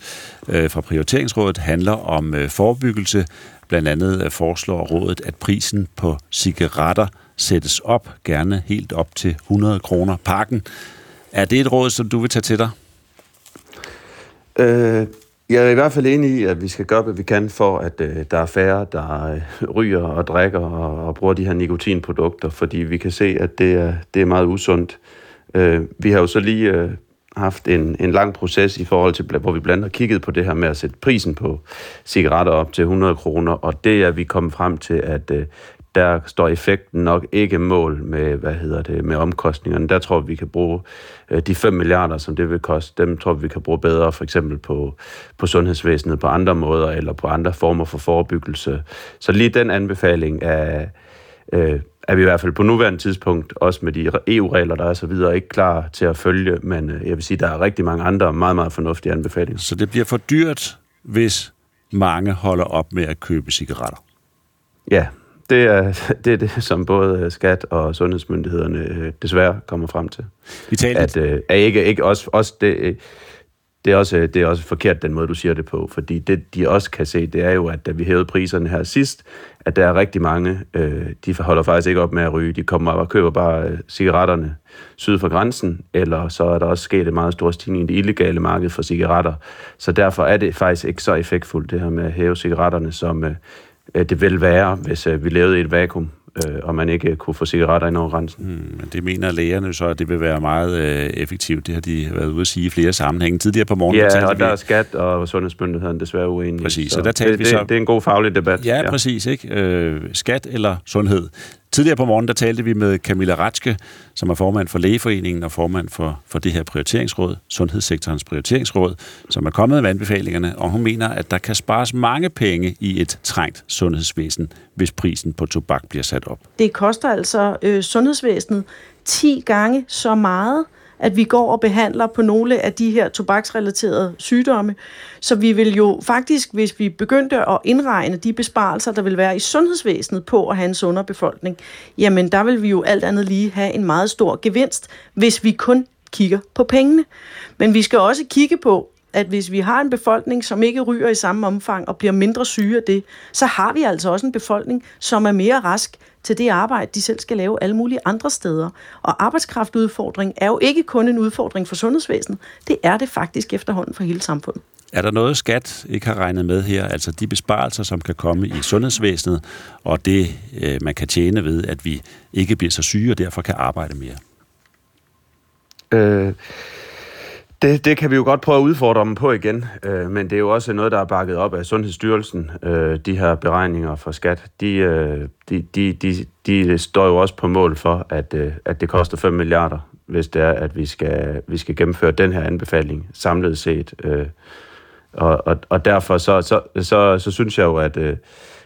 øh, fra Prioriteringsrådet, handler om øh, forebyggelse. Blandt andet foreslår rådet, at prisen på cigaretter sættes op, gerne helt op til hundrede kroner pakken. Er det et råd, som du vil tage til dig? Øh, jeg er i hvert fald enig i, at vi skal gøre, hvad vi kan for, at øh, der er færre, der øh, ryger og drikker og, og bruger de her nikotinprodukter, fordi vi kan se, at det er, det er meget usundt. Øh, vi har jo så lige øh, haft en, en lang proces i forhold til, hvor vi blandt andet kiggede på det her med at sætte prisen på cigaretter op til hundrede kroner, og det er vi kommet frem til, at øh, der står effekten nok ikke mål med, hvad hedder det, med omkostningerne. Der tror vi, vi kan bruge de fem milliarder, som det vil koste. Dem tror vi, vi kan bruge bedre, for eksempel på, på sundhedsvæsenet på andre måder, eller på andre former for forebyggelse. Så lige den anbefaling er, øh, er vi i hvert fald på nuværende tidspunkt, også med de E U-regler, der er så videre, ikke klar til at følge, men jeg vil sige, der er rigtig mange andre meget, meget fornuftige anbefalinger. Så det bliver for dyrt, hvis mange holder op med at købe cigaretter? Ja, Det er, det er det, som både skat og sundhedsmyndighederne desværre kommer frem til. Vi talte. At, øh, er ikke, ikke også, også det, Det er, også, det er også forkert, den måde, du siger det på, fordi det, de også kan se, det er jo, at da vi hævede priserne her sidst, at der er rigtig mange, øh, de holder faktisk ikke op med at ryge, de kommer og køber bare øh, cigaretterne syd for grænsen, eller så er der også sket en meget stor stigning i det illegale marked for cigaretter, så derfor er det faktisk ikke så effektfuldt, det her med at hæve cigaretterne, som øh, det ville være, hvis øh, vi levede i et vakuum, og man ikke kunne få cigaretter ind over grænsen. Hmm, men det mener lægerne så, at det vil være meget øh, effektivt. Det har de været ude at sige i flere sammenhænge. Tidligere på morgenen... Ja, og vi... der er skat og sundhedsmyndigheden desværre uenige. Præcis, så, så der talte det, vi så... Det, det er en god faglig debat. Ja, ja. Præcis, ikke? Øh, skat eller sundhed. Tidligere på morgenen, der talte vi med Camilla Ratske, som er formand for Lægeforeningen og formand for, for det her prioriteringsråd, Sundhedssektorens prioriteringsråd, som er kommet med anbefalingerne, og hun mener, at der kan spares mange penge i et trængt sundhedsvæsen, hvis prisen på tobak bliver sat op. Det koster altså øh, sundhedsvæsenet ti gange så meget, at vi går og behandler på nogle af de her tobaksrelaterede sygdomme. Så vi vil jo faktisk, hvis vi begyndte at indregne de besparelser, der vil være i sundhedsvæsenet på at have en sundere befolkning, jamen der vil vi jo alt andet lige have en meget stor gevinst, hvis vi kun kigger på pengene. Men vi skal også kigge på, at hvis vi har en befolkning, som ikke ryger i samme omfang og bliver mindre syge af det, så har vi altså også en befolkning, som er mere rask til det arbejde, de selv skal lave alle mulige andre steder. Og arbejdskraftudfordring er jo ikke kun en udfordring for sundhedsvæsenet, det er det faktisk efterhånden for hele samfundet. Er der noget, skat ikke har regnet med her, altså de besparelser, som kan komme i sundhedsvæsenet, og det, øh, man kan tjene ved, at vi ikke bliver så syge, og derfor kan arbejde mere? Øh... Det, det kan vi jo godt prøve at udfordre dem på igen, øh, men det er jo også noget, der er bakket op af Sundhedsstyrelsen. Øh, de her beregninger fra skat, de, øh, de, de, de, de står jo også på mål for, at, øh, at det koster fem milliarder, hvis det er, at vi skal, vi skal gennemføre den her anbefaling samlet set. Øh, og, og, og derfor så, så, så, så synes jeg jo, at... Øh,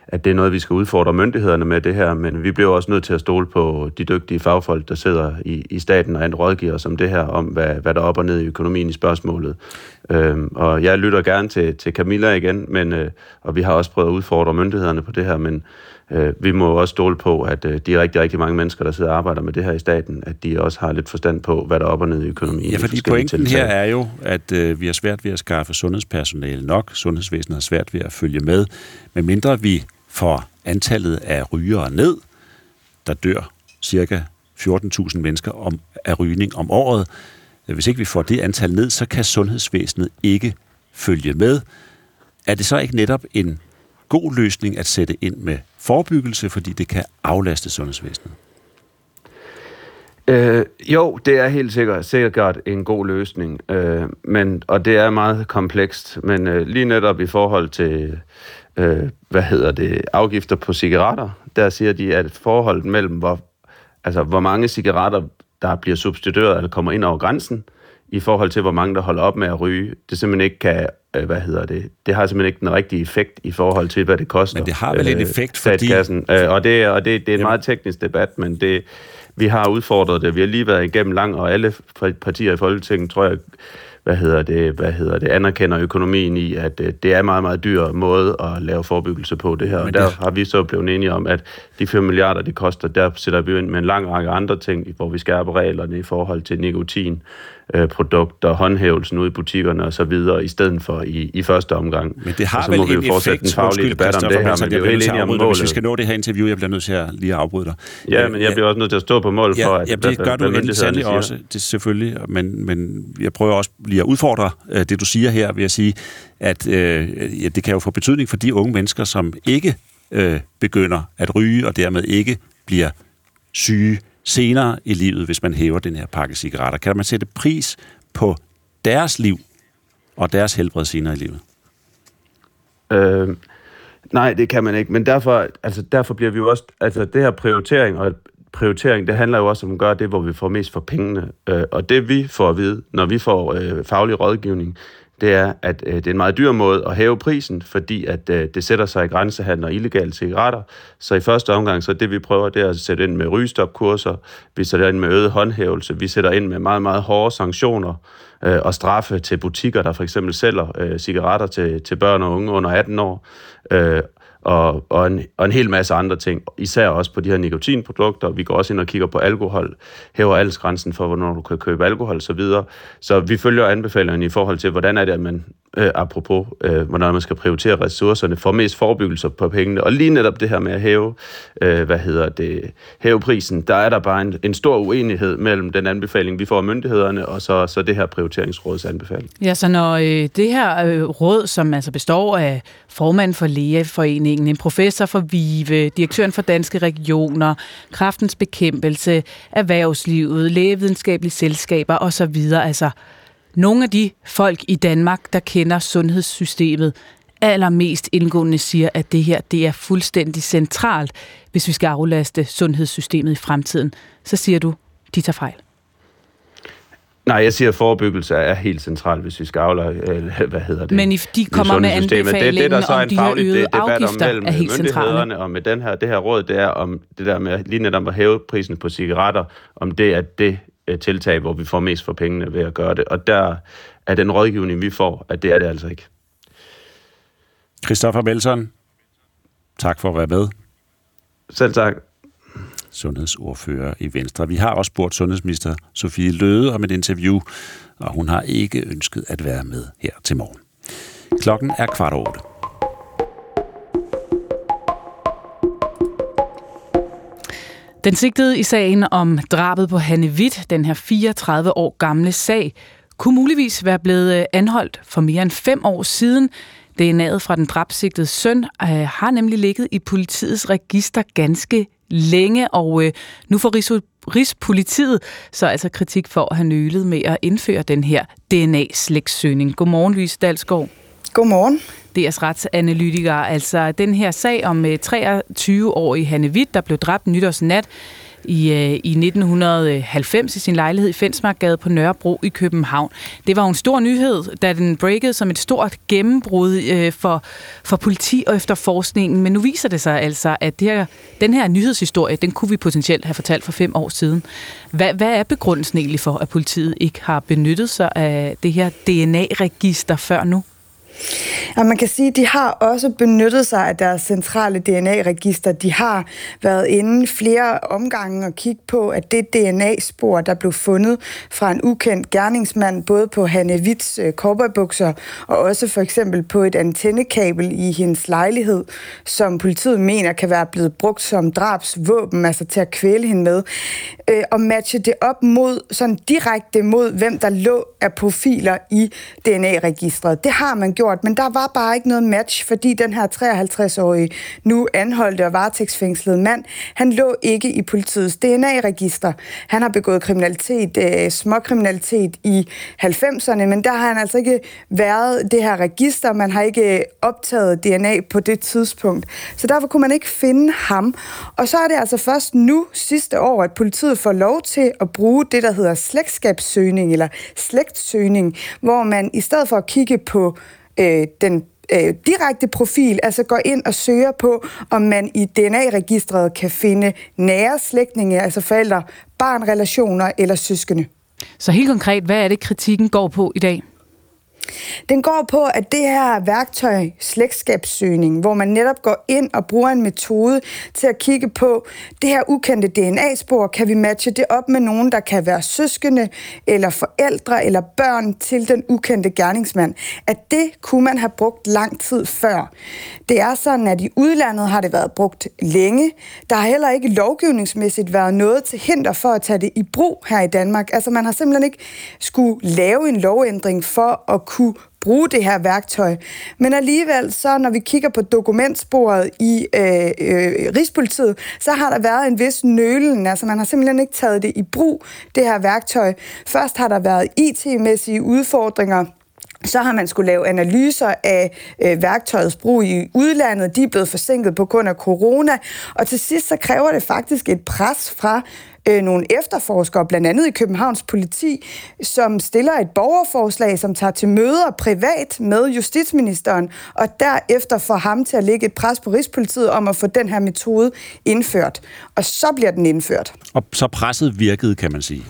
at det er noget, vi skal udfordre myndighederne med det her, men vi bliver også nødt til at stole på de dygtige fagfolk, der sidder i, i staten og andre rådgiver som det her, om hvad, hvad der er op og ned i økonomien i spørgsmålet. Øhm, og jeg lytter gerne til, til Camilla igen, men, øh, og vi har også prøvet at udfordre myndighederne på det her, men øh, vi må også stole på, at øh, de rigtig, rigtig mange mennesker, der sidder og arbejder med det her i staten, at de også har lidt forstand på, hvad der er op og ned i økonomien. Ja, fordi pointen tiltag. her er jo, at øh, vi har svært ved at skaffe sundhedspersonale nok, sundhedsvæsenet har svært ved at følge med, medmindre vi for antallet af rygere ned, der dør cirka fjorten tusind mennesker om, af rygning om året. Hvis ikke vi får det antal ned, så kan sundhedsvæsenet ikke følge med. Er det så ikke netop en god løsning at sætte ind med forebyggelse, fordi det kan aflaste sundhedsvæsenet? Øh, jo, det er helt sikkert, sikkert en god løsning, øh, men, og det er meget komplekst, men øh, lige netop i forhold til øh, hvad hedder det, afgifter på cigaretter, der siger de, at forholdet mellem, hvor, altså, hvor mange cigaretter, der bliver substitueret eller kommer ind over grænsen, i forhold til, hvor mange der holder op med at ryge, det simpelthen ikke kan, øh, hvad hedder det, det har simpelthen ikke den rigtige effekt i forhold til, hvad det koster. Men det har vel øh, en effekt, fordi... Øh, og det, og det, det er en meget teknisk debat, men det... Vi har udfordret det. Vi har lige været igennem lang, og alle partier i Folketinget, tror jeg, hvad hedder det, hvad hedder det, anerkender økonomien i, at det er en meget, meget dyr måde at lave forebyggelse på det her. Og der har vi så blevet enige om, at de fem milliarder, det koster, der sætter vi ind med en lang række andre ting, hvor vi skærper reglerne i forhold til nikotin, produkter, håndhævelsen ude i butikkerne og så videre, i stedet for i, i første omgang. Men det har vel en effekt, undskyld, Christoffer, jeg bliver nødt til at afbryde dig, hvis vi skal nå det her interview, jeg bliver nødt til at lige afbryde dig. Ja, men jeg bliver også nødt til at stå på mål for, at... Ja, det gør du endelig sandelig også, selvfølgelig, men jeg prøver også lige at udfordre det, du siger her, ved at sige, at det kan jo få betydning for de unge mennesker, som ikke begynder at ryge, og dermed ikke bliver syge senere i livet, hvis man hæver den her pakke cigaretter. Kan man sætte pris på deres liv og deres helbred senere i livet? Øh, nej, det kan man ikke, men derfor, altså, derfor bliver vi jo også... Altså, det her prioritering, og prioritering, det handler jo også om at gøre det, hvor vi får mest for pengene. Øh, og det vi får at vide, når vi får øh, faglig rådgivning, det er, at øh, det er en meget dyr måde at hæve prisen, fordi at øh, det sætter sig i grænsehandel og illegale cigaretter. Så i første omgang, så det vi prøver, det er at sætte ind med rygestopkurser, vi sætter ind med øget håndhævelse, vi sætter ind med meget, meget hårde sanktioner øh, og straffe til butikker, der for eksempel sælger øh, cigaretter til, til børn og unge under atten år. Øh, og, og, en, og en hel masse andre ting, især også på de her nikotinprodukter. Vi går også ind og kigger på alkohol, hæver aldersgrænsen for, hvornår du kan købe alkohol og så videre. Så vi følger anbefalingerne i forhold til, hvordan er det, at man, øh, apropos, øh, hvordan man skal prioritere ressourcerne, får mest forebyggelser på pengene. Og lige netop det her med at hæve, øh, hvad hedder det, hæve prisen, der er der bare en, en stor uenighed mellem den anbefaling, vi får af myndighederne, og så, så det her prioriteringsråds anbefaling. Ja, så når øh, det her øh, råd, som altså består af formand for Lægeforeningen, en professor for VIVE, direktøren for Danske Regioner, Kræftens Bekæmpelse, erhvervslivet, lægevidenskabelige selskaber osv. Altså nogle af de folk i Danmark, der kender sundhedssystemet allermest indgående, siger, at det her det er fuldstændig centralt, hvis vi skal aflaste sundhedssystemet i fremtiden. Så siger du, de tager fejl. Nej, jeg siger, at forebyggelse er helt centralt, hvis vi skal aflade, hvad hedder det? Men de kommer med anbefalingen om de her øgede afgifter er helt centrale. Og med den her, det her råd, det er om det der med lige netop at hæve prisen på cigaretter, om det er det tiltag, hvor vi får mest for pengene ved at gøre det. Og der er den rådgivning, vi får, at det er det altså ikke. Christoffer Melson, tak for at være med. Selv tak. Sundhedsordfører i Venstre. Vi har også spurgt sundhedsminister Sophie Løhde om et interview, og hun har ikke ønsket at være med her til morgen. Klokken er kvart over otte. Den sigtede i sagen om drabet på Hanne Witt, den her fireogtredive år gamle sag, kunne muligvis være blevet anholdt for mere end fem år siden. D N A'et fra den dræbsigtede søn øh, har nemlig ligget i politiets register ganske længe, og øh, nu får Rigspolitiet så altså kritik for at have nølet med at indføre den her D N A-slægtssøgning. Godmorgen, Louise Dalsgaard. Godmorgen. D R's retsanalytiker, altså den her sag om øh, treogtyve-årige Hanne Witt, der blev dræbt nytårsnat i, øh, i nitten halvfems i sin lejlighed i Fensmarkgade på Nørrebro i København. Det var en stor nyhed, da den breakede som et stort gennembrud øh, for, for politi og efterforskningen, men nu viser det sig altså, at det her, den her nyhedshistorie, den kunne vi potentielt have fortalt for fem år siden. Hvad, hvad er begrundelsen egentlig for, at politiet ikke har benyttet sig af det her D N A-register før nu? Ja, man kan sige, at de har også benyttet sig af deres centrale D N A-register. De har været inde flere omgange og kigge på, at det D N A-spor, der blev fundet fra en ukendt gerningsmand, både på Hanne Witts cowboybukser og også for eksempel på et antennekabel i hendes lejlighed, som politiet mener kan være blevet brugt som drabsvåben, altså til at kvæle hende med, og matche det op mod, sådan direkte mod, hvem der lå af profiler i D N A-registret. Det har man gjort. Men der var bare ikke noget match, fordi den her treoghalvtreds-årige, nu anholdte og varetægtsfængslede mand, han lå ikke i politiets D N A-register. Han har begået kriminalitet, øh, småkriminalitet i halvfemserne, men der har han altså ikke været det her register. Man har ikke optaget D N A på det tidspunkt. Så derfor kunne man ikke finde ham. Og så er det altså først nu, sidste år, at politiet får lov til at bruge det, der hedder slægtskabssøgning eller slægtssøgning, hvor man i stedet for at kigge på den øh, direkte profil, altså går ind og søger på, om man i D N A-registret kan finde nære slægtninge, altså forældre, barnrelationer eller søskende. Så helt konkret, hvad er det, kritikken går på i dag? Den går på, at det her værktøj, slægtskabssøgning, hvor man netop går ind og bruger en metode til at kigge på det her ukendte D N A-spor, kan vi matche det op med nogen, der kan være søskende eller forældre eller børn til den ukendte gerningsmand, at det kunne man have brugt lang tid før. Det er sådan, at i udlandet har det været brugt længe. Der har heller ikke lovgivningsmæssigt været noget til hinder for at tage det i brug her i Danmark. Altså man har simpelthen ikke skulle lave en lovændring for at kunne bruge det her værktøj. Men alligevel, så når vi kigger på dokumentsporet i øh, øh, Rigspolitiet, så har der været en vis nølen. Altså, man har simpelthen ikke taget det i brug, det her værktøj. Først har der været I T-mæssige udfordringer. Så har man skulle lave analyser af øh, værktøjets brug i udlandet. De er blevet forsinket på grund af corona. Og til sidst, så kræver det faktisk et pres fra Øh, nogle efterforskere, blandt andet i Københavns politi, som stiller et borgerforslag, som tager til møder privat med justitsministeren, og derefter får ham til at lægge et pres på Rigspolitiet om at få den her metode indført. Og så bliver den indført. Og så presset virkede, kan man sige.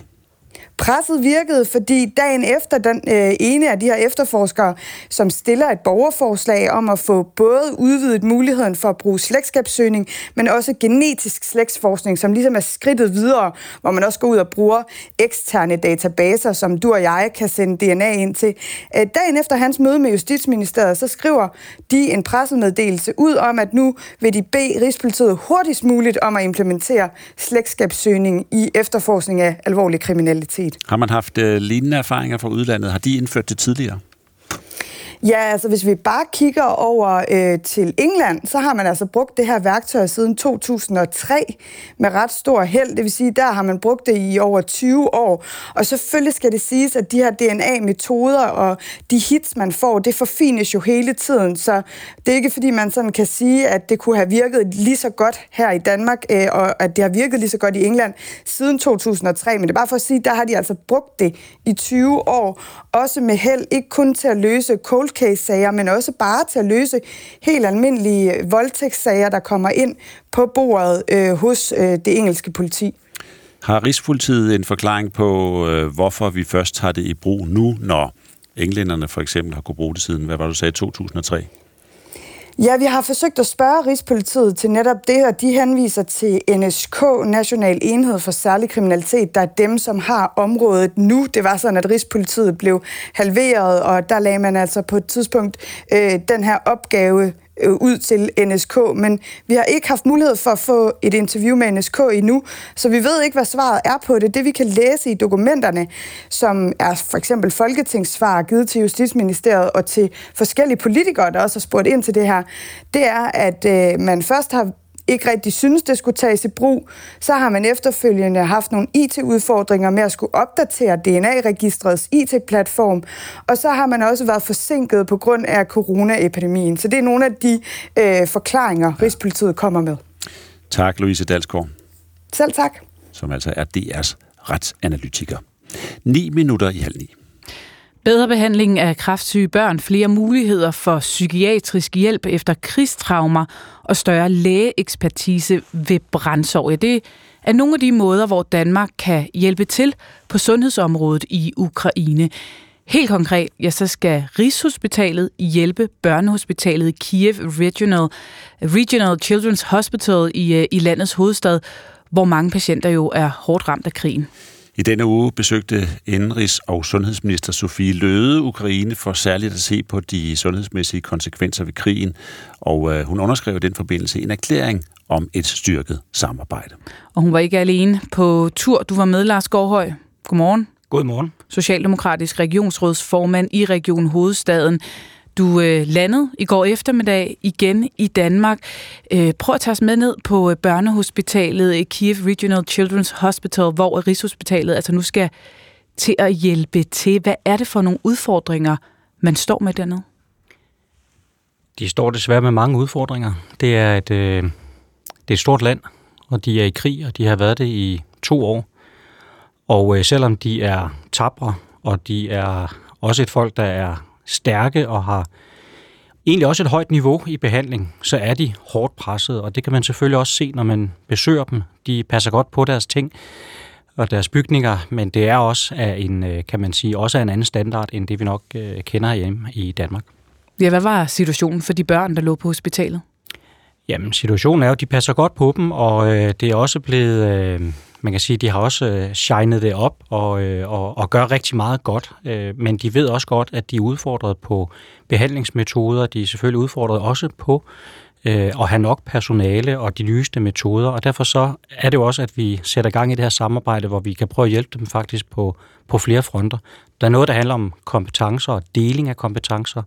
Presset virkede, fordi dagen efter den øh, ene af de her efterforskere, som stiller et borgerforslag om at få både udvidet muligheden for at bruge slægtskabssøgning, men også genetisk slægtsforskning, som ligesom er skridtet videre, hvor man også går ud og bruger eksterne databaser, som du og jeg kan sende D N A ind til. Øh, dagen efter hans møde med Justitsministeriet, så skriver de en pressemeddelelse ud om, at nu vil de bede Rigspolitiet hurtigst muligt om at implementere slægtskabssøgning i efterforskning af alvorlig kriminalitet. Har man haft øh, lignende erfaringer fra udlandet? Har de indført det tidligere? Ja, altså hvis vi bare kigger over øh, til England, så har man altså brugt det her værktøj siden to tusind og tre med ret stor held. Det vil sige, der har man brugt det i over tyve år. Og selvfølgelig skal det siges, at de her D N A-metoder og de hits, man får, det forfines jo hele tiden. Så det er ikke fordi, man sådan kan sige, at det kunne have virket lige så godt her i Danmark, øh, og at det har virket lige så godt i England siden to tusind og tre. Men det er bare for at sige, der har de altså brugt det i tyve år. Også med held, ikke kun til at løse cold case-sager, men også bare til at løse helt almindelige voldtægtssager, der kommer ind på bordet øh, hos øh, det engelske politi. Har Rigspolitiet en forklaring på, øh, hvorfor vi først har det i brug nu, når englænderne for eksempel har kunnet bruge det siden, hvad var det, du sagde, to tusind og tre? Ja, vi har forsøgt at spørge Rigspolitiet til netop det her. De henviser til N S K, National Enhed for Særlig Kriminalitet, der er dem, som har området nu. Det var sådan, at Rigspolitiet blev halveret, og der lagde man altså på et tidspunkt øh, den her opgave ud til N S K, men vi har ikke haft mulighed for at få et interview med N S K endnu, så vi ved ikke, hvad svaret er på det. Det vi kan læse i dokumenterne, som er for eksempel folketingssvar givet til Justitsministeriet og til forskellige politikere, der også har spurgt ind til det her, det er, at øh, man først har ikke rigtig synes, det skulle tages i brug, så har man efterfølgende haft nogle I T-udfordringer med at skulle opdatere D N A-registrets I T-platform, og så har man også været forsinket på grund af coronaepidemien. Så det er nogle af de øh, forklaringer, ja, Rigspolitiet kommer med. Tak, Louise Dalsgaard. Selv tak. Som altså er D R's retsanalytiker. Ni minutter i halv ni. Bedre behandling af kræftsyge børn, flere muligheder for psykiatrisk hjælp efter krigstraumer og større lægeekspertise ved brandsår. Ja, det er nogle af de måder, hvor Danmark kan hjælpe til på sundhedsområdet i Ukraine. Helt konkret, ja, så skal Rigshospitalet hjælpe Børnehospitalet i Kiev Regional, Regional Children's Hospital i, i landets hovedstad, hvor mange patienter jo er hårdt ramt af krigen. I denne uge besøgte indenrigs- og sundhedsminister Sophie Løhde Ukraine for særligt at se på de sundhedsmæssige konsekvenser ved krigen, og hun underskrev i den forbindelse en erklæring om et styrket samarbejde. Og hun var ikke alene på tur. Du var med, Lars Gårdhøj. Godmorgen. Godmorgen. Socialdemokratisk regionsrådsformand i Region Hovedstaden. Du landede i går eftermiddag igen i Danmark. Prøv at tage os med ned på Børnehospitalet i Kiev Regional Children's Hospital, hvor Rigshospitalet altså nu skal til at hjælpe til. Hvad er det for nogle udfordringer, man står med dernede? De står desværre med mange udfordringer. Det er et, øh, det er et stort land, og de er i krig, og de har været det i to år. Og øh, selvom de er tapre, og de er også et folk, der er stærke og har egentlig også et højt niveau i behandling, så er de hårdt presset, og det kan man selvfølgelig også se, når man besøger dem. De passer godt på deres ting og deres bygninger, men det er også af en, kan man sige, også af en anden standard, end det vi nok kender hjemme i Danmark. Ja, hvad var situationen for de børn, der lå på hospitalet? Jamen, situationen er jo, at de passer godt på dem, og det er også blevet... Man kan sige, at de har også shined det op og, og, og gør rigtig meget godt, men de ved også godt, at de er udfordret på behandlingsmetoder, de er selvfølgelig udfordret også på at have nok personale og de nyeste metoder, og derfor så er det jo også, at vi sætter gang i det her samarbejde, hvor vi kan prøve at hjælpe dem faktisk på, på flere fronter. Der er noget, der handler om kompetencer og deling af kompetencer,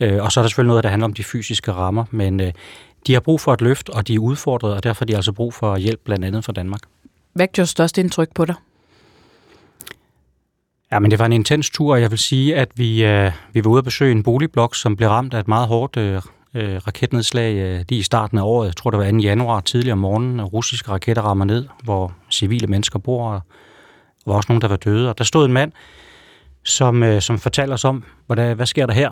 og så er der selvfølgelig noget, der handler om de fysiske rammer, men de har brug for et løft, og de er udfordret, og derfor har de altså brug for hjælp blandt andet fra Danmark. Hvad gjorde største indtryk på dig? Ja, men det var en intens tur, og jeg vil sige, at vi, øh, vi var ude at besøge en boligblok, som blev ramt af et meget hårdt øh, raketnedslag øh, lige i starten af året. Jeg tror, det var anden januar tidligere om morgenen, og russiske raketter rammer ned, hvor civile mennesker bor, og der var også nogen, der var døde. Og der stod en mand, som, øh, som fortalte os om, hvad, hvad sker der her?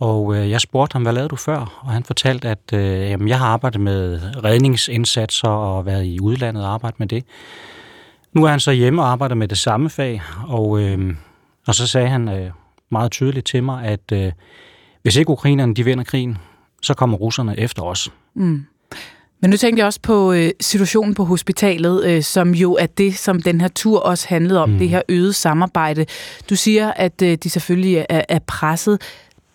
Og øh, jeg spurgte ham, hvad lavede du før? Og han fortalte, at øh, jamen, jeg har arbejdet med redningsindsatser og været i udlandet og arbejdet med det. Nu er han så hjemme og arbejder med det samme fag, og, øh, og så sagde han øh, meget tydeligt til mig, at øh, hvis ikke ukrainerne de vinder krigen, så kommer russerne efter os. Mm. Men nu tænkte jeg også på øh, situationen på hospitalet, øh, som jo er det, som den her tur også handlede om, mm. det her øgede samarbejde. Du siger, at øh, de selvfølgelig er, er presset.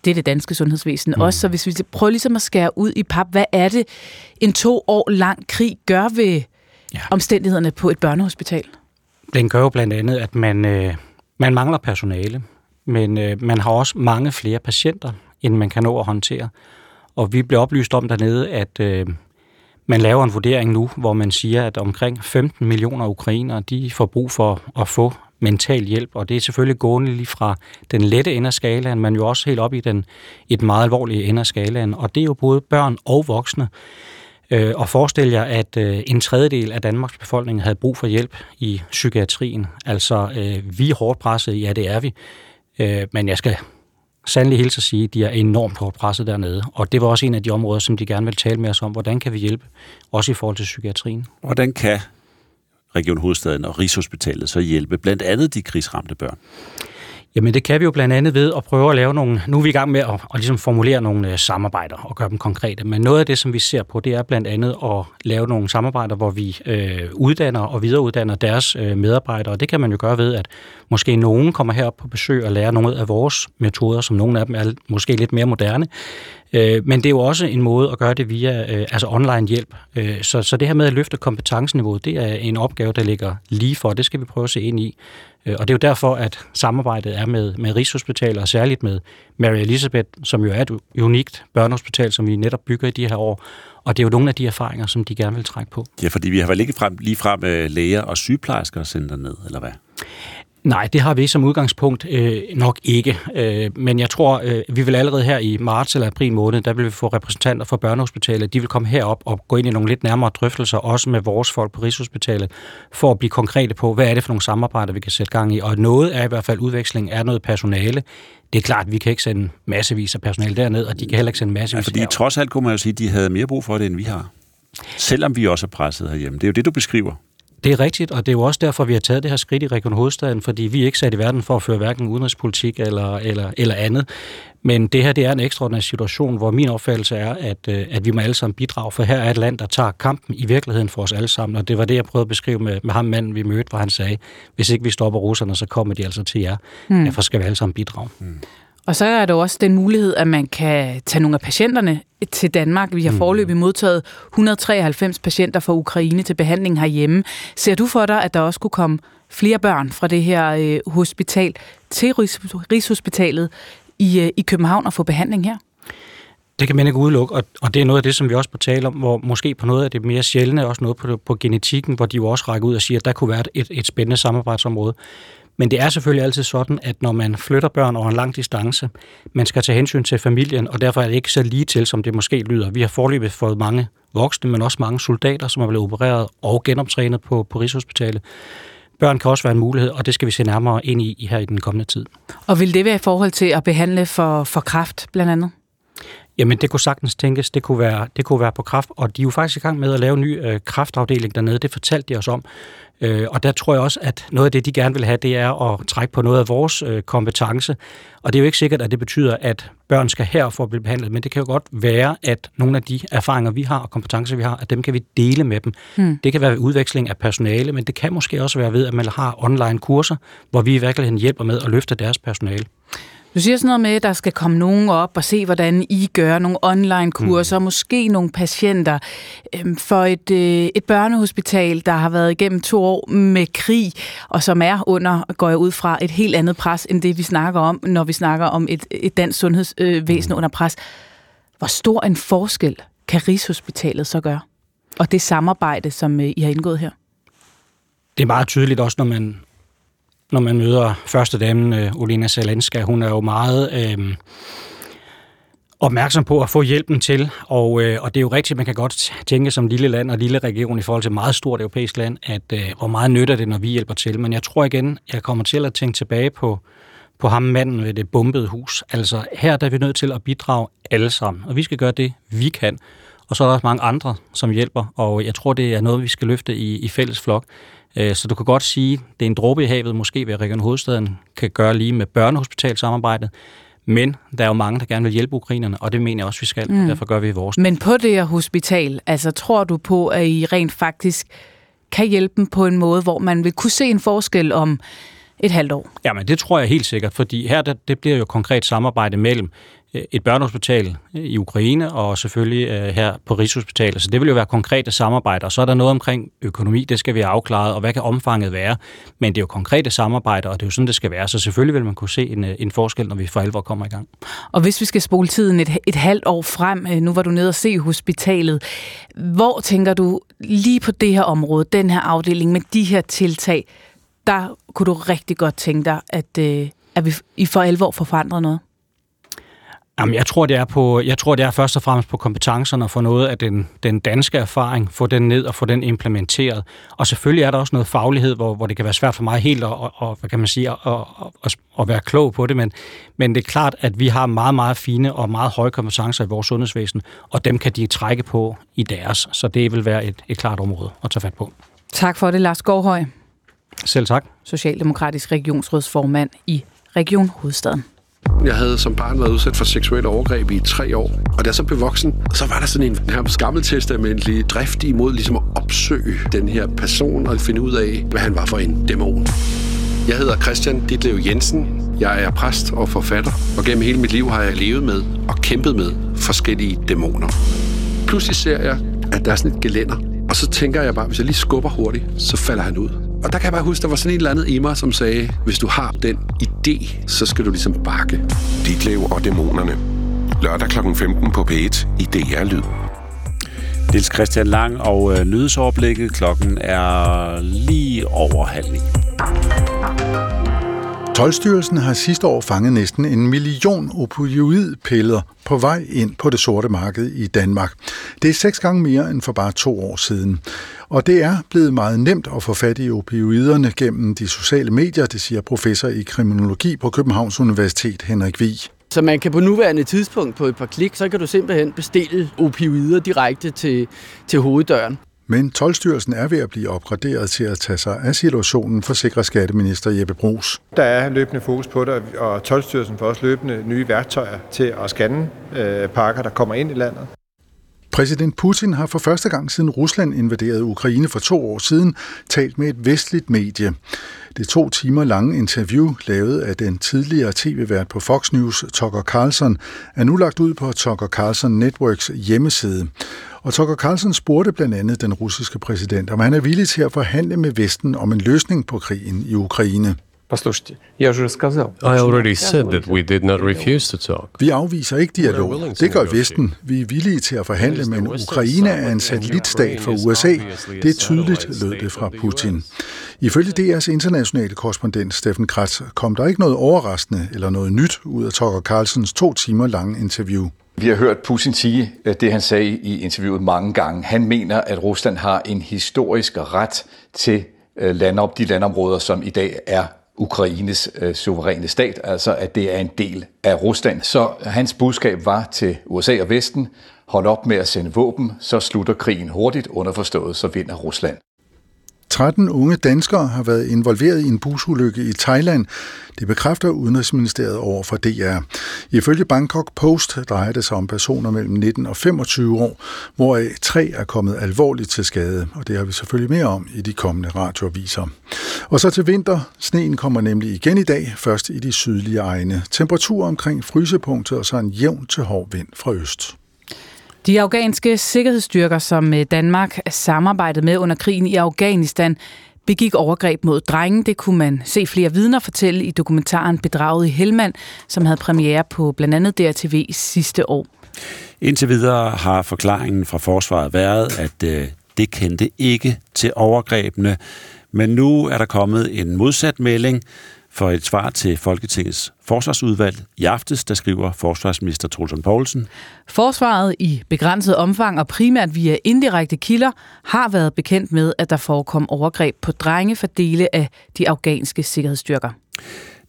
Det er det danske sundhedsvæsen mm. også. Så hvis vi prøver ligesom at skære ud i pap, hvad er det, en to år lang krig gør ved ja. omstændighederne på et børnehospital? Den gør jo blandt andet, at man, øh, man mangler personale, men øh, man har også mange flere patienter, end man kan nå at håndtere. Og vi blev oplyst om dernede, at øh, man laver en vurdering nu, hvor man siger, at omkring femten millioner ukrainere, de får brug for at få mental hjælp, og det er selvfølgelig gående lige fra den lette ende af skalaen, men jo også helt op i den et meget alvorlige ende af skalaen, og det er jo både børn og voksne. Øh, og forestil jer, at øh, en tredjedel af Danmarks befolkning havde brug for hjælp i psykiatrien. Altså, øh, vi er hårdt presset, ja, det er vi, øh, men jeg skal sandelig hilse at sige, at de er enormt hårdt presset dernede, og det var også en af de områder, som de gerne vil tale med os om. Hvordan kan vi hjælpe, også i forhold til psykiatrien? Hvordan kan Region Hovedstaden og Rigshospitalet så hjælpe blandt andet de krigsramte børn? Jamen det kan vi jo blandt andet ved at prøve at lave nogle... Nu er vi i gang med at, at ligesom formulere nogle samarbejder og gøre dem konkrete, men noget af det, som vi ser på, det er blandt andet at lave nogle samarbejder, hvor vi øh, uddanner og videreuddanner deres øh, medarbejdere. Det kan man jo gøre ved, at måske nogen kommer herop på besøg og lærer nogle af vores metoder, som nogle af dem er måske lidt mere moderne. Øh, men det er jo også en måde at gøre det via øh, altså online hjælp. Øh, så, så det her med at løfte kompetenceniveauet, det er en opgave, der ligger lige for. Det skal vi prøve at se ind i. Og det er jo derfor, at samarbejdet er med, med Rigshospitalet, og særligt med Mary Elizabeth, som jo er et unikt børnehospital, som vi netop bygger i de her år. Og det er jo nogle af de erfaringer, som de gerne vil trække på. Ja, fordi vi har vel ikke frem, lige frem med læger og sygeplejersker sendt derned, eller hvad? Nej, det har vi som udgangspunkt øh, nok ikke. Øh, men jeg tror, øh, vi vil allerede her i marts eller april måned, der vil vi få repræsentanter fra børnehospitalet. De vil komme herop og gå ind i nogle lidt nærmere drøftelser, også med vores folk på Rigshospitalet, for at blive konkrete på, hvad er det for nogle samarbejder, vi kan sætte gang i. Og noget er i hvert fald udveksling, er noget personale. Det er klart, at vi kan ikke sende massevis af personale derned, og de kan heller ikke sende massevis af... Ja, fordi herop. Trods alt kunne man jo sige, at de havde mere brug for det, end vi har. Selvom vi også er presset herhjemme. Det er jo det, du beskriver. Det er rigtigt, og det er jo også derfor, vi har taget det her skridt i Region Hovedstaden, fordi vi er ikke sat i verden for at føre hverken udenrigspolitik eller, eller, eller andet. Men det her, det er en ekstraordinær situation, hvor min opfattelse er, at, at vi må alle sammen bidrage, for her er et land, der tager kampen i virkeligheden for os alle sammen, og det var det, jeg prøvede at beskrive med, med ham manden, vi mødte, hvor han sagde, hvis ikke vi stopper russerne, så kommer de altså til jer. Mm. Derfor skal vi alle sammen bidrage. Mm. Og så er der også den mulighed, at man kan tage nogle af patienterne til Danmark. Vi har foreløbig modtaget et hundrede og treoghalvfems patienter fra Ukraine til behandling herhjemme. Ser du for dig, at der også kunne komme flere børn fra det her øh, hospital til Rigshospitalet i, øh, i København og få behandling her? Det kan man ikke udelukke, og det er noget af det, som vi også taler om, hvor måske på noget af det mere sjældne, også noget på, på genetikken, hvor de jo også rækker ud og siger, at der kunne være et, et spændende samarbejdsområde. Men det er selvfølgelig altid sådan, at når man flytter børn over en lang distance, man skal tage hensyn til familien, og derfor er det ikke så lige til, som det måske lyder. Vi har foreløbig fået mange voksne, men også mange soldater, som er blevet opereret og genoptrænet på, på Rigshospitalet. Børn kan også være en mulighed, og det skal vi se nærmere ind i her i den kommende tid. Og vil det være i forhold til at behandle for, for kræft, blandt andet? Jamen, det kunne sagtens tænkes. Det kunne være, det kunne være på kræft, og de er jo faktisk i gang med at lave en ny øh, kræftafdeling dernede. Det fortalte de os om. Øh, og der tror jeg også, at noget af det, de gerne vil have, det er at trække på noget af vores øh, kompetence. Og det er jo ikke sikkert, at det betyder, at børn skal her for at blive behandlet, men det kan jo godt være, at nogle af de erfaringer, vi har og kompetencer, vi har, at dem kan vi dele med dem. Mm. Det kan være ved udveksling af personale, men det kan måske også være ved, at man har online kurser, hvor vi i virkeligheden hjælper med at løfte deres personale. Du siger sådan noget med, at der skal komme nogen op og se, hvordan I gør nogle online-kurser, mm. måske nogle patienter. For et, et børnehospital, der har været igennem to år med krig, og som er under, går jeg ud fra, et helt andet pres, end det vi snakker om, når vi snakker om et, et dansk sundhedsvæsen mm. under pres. Hvor stor en forskel kan Rigshospitalet så gøre? Og det samarbejde, som I har indgået her? Det er meget tydeligt også, når man... Når man møder førstedamen, øh, Olena Zelenska, hun er jo meget øh, opmærksom på at få hjælpen til, og, øh, og det er jo rigtigt, man kan godt tænke som lille land og lille region i forhold til et meget stort europæisk land, at øh, hvor meget nytter det, når vi hjælper til. Men jeg tror igen, jeg kommer til at tænke tilbage på, på ham manden ved det bombede hus. Altså her der er vi nødt til at bidrage alle sammen, og vi skal gøre det, vi kan. Og så er der også mange andre, som hjælper, og jeg tror, det er noget, vi skal løfte i, i fælles flok. Så du kan godt sige, at det er en dråbe i havet, måske ved Region Hovedstaden kan gøre lige med børnehospitalsamarbejdet. Men der er jo mange, der gerne vil hjælpe ukrainerne, og det mener jeg også, vi skal. Mm. Derfor gør vi vores. Men på det her hospital, altså tror du på, at I rent faktisk kan hjælpe dem på en måde, hvor man vil kunne se en forskel om et halvt år? Jamen, det tror jeg helt sikkert, fordi her der, det bliver jo konkret samarbejde mellem et børnehospital i Ukraine og selvfølgelig her på Rigshospitalet. Så det vil jo være konkrete samarbejder. Og så er der noget omkring økonomi, det skal vi have afklaret, og hvad kan omfanget være? Men det er jo konkrete samarbejder, og det er jo sådan, det skal være. Så selvfølgelig vil man kunne se en, en forskel, når vi for alvor kommer i gang. Og hvis vi skal spole tiden et, et halvt år frem, nu var du nede og se hospitalet, hvor tænker du lige på det her område, den her afdeling med de her tiltag, der kunne du rigtig godt tænke dig, at, at vi i for alvor får forandret noget? Jamen, jeg tror, det er på, jeg tror, det er først og fremmest på kompetencerne at få noget af den, den danske erfaring, få den ned og få den implementeret. Og selvfølgelig er der også noget faglighed, hvor, hvor det kan være svært for mig helt at, og, hvad kan man sige, at, at, at være klog på det. Men, men det er klart, at vi har meget, meget fine og meget høje kompetencer i vores sundhedsvæsen, og dem kan de trække på i deres. Så det vil være et, et klart område at tage fat på. Tak for det, Lars Gårdhøj. Selv tak. Socialdemokratisk regionsrådsformand i Region Hovedstaden. Jeg havde som barn været udsat for seksuelle overgreb i tre år, og da jeg så blev voksen, så var der sådan en her gammeltestamentlig drift imod ligesom at opsøge den her person og finde ud af, hvad han var for en dæmon. Jeg hedder Christian Ditlev Jensen. Jeg er præst og forfatter, og gennem hele mit liv har jeg levet med og kæmpet med forskellige dæmoner. Pludselig ser jeg, at der er sådan et gelænder, og så tænker jeg bare, hvis jeg lige skubber hurtigt, så falder han ud. Og der kan jeg bare huske, der var sådan et eller andet i mig, som sagde, hvis du har den idé, så skal du ligesom bakke. Ditlev og dæmonerne. Lørdag klokken femten på P et i D R Lyd. Niels Christian Lang og øh, nyhedsoverblikket. Klokken er lige over halv ni. Toldstyrelsen har sidste år fanget næsten en million opioidpiller på vej ind på det sorte marked i Danmark. Det er seks gange mere end for bare to år siden. Og det er blevet meget nemt at få fat i opioiderne gennem de sociale medier, det siger professor i kriminologi på Københavns Universitet, Henrik Vig. Så man kan på nuværende tidspunkt på et par klik, så kan du simpelthen bestille opioider direkte til, til hoveddøren. Men Toldstyrelsen er ved at blive opgraderet til at tage sig af situationen, forsikrer skatteminister Jeppe Bruus. Der er løbende fokus på det, og Toldstyrelsen får også løbende nye værktøjer til at scanne øh, pakker, der kommer ind i landet. Præsident Putin har for første gang siden Rusland invaderede Ukraine for to år siden talt med et vestligt medie. Det to timer lange interview, lavet af den tidligere tv-vært på Fox News, Tucker Carlson, er nu lagt ud på Tucker Carlson Networks hjemmeside. Og Tucker Carlson spurgte blandt andet den russiske præsident, om han er villig til at forhandle med Vesten om en løsning på krigen i Ukraine. I already said that we did not refuse to talk. Vi afviser ikke dialog. Det gør Vesten. Vi er villige til at forhandle, men Ukraine er en satellitstat for U S A. Det er tydeligt, lød det fra Putin. Ifølge D R's internationale korrespondent Steffen Kratz kom der ikke noget overraskende eller noget nyt ud af Tucker Carlsons to timer lange interview. Vi har hørt Putin sige det, han sagde i interviewet mange gange. Han mener, at Rusland har en historisk ret til landop, de landområder, som i dag er Ukraines øh, suveræne stat, altså at det er en del af Rusland. Så hans budskab var til U S A og Vesten, hold op med at sende våben, så slutter krigen hurtigt, underforstået, så vinder Rusland. tretten unge danskere har været involveret i en busulykke i Thailand. Det bekræfter Udenrigsministeriet over for D R. Ifølge Bangkok Post drejer det sig om personer mellem nitten og femogtyve år, hvoraf tre er kommet alvorligt til skade, og det har vi selvfølgelig mere om i de kommende radioaviser. Og så til vinter. Sneen kommer nemlig igen i dag, først i de sydlige egne. Temperaturer omkring frysepunktet og så en jævn til hård vind fra øst. De afghanske sikkerhedsstyrker, som Danmark samarbejdede med under krigen i Afghanistan, begik overgreb mod drenge. Det kunne man se flere vidner fortælle i dokumentaren Bedraget i Helmand, som havde premiere på blandt andet D R T V sidste år. Indtil videre har forklaringen fra forsvaret været, at det kendte ikke til overgrebene. Men nu er der kommet en modsat melding for et svar til Folketingets forsvarsudvalg i aftes, der skriver forsvarsminister Troelsen Poulsen. Forsvaret i begrænset omfang og primært via indirekte kilder har været bekendt med, at der forekom overgreb på drenge for dele af de afghanske sikkerhedsstyrker.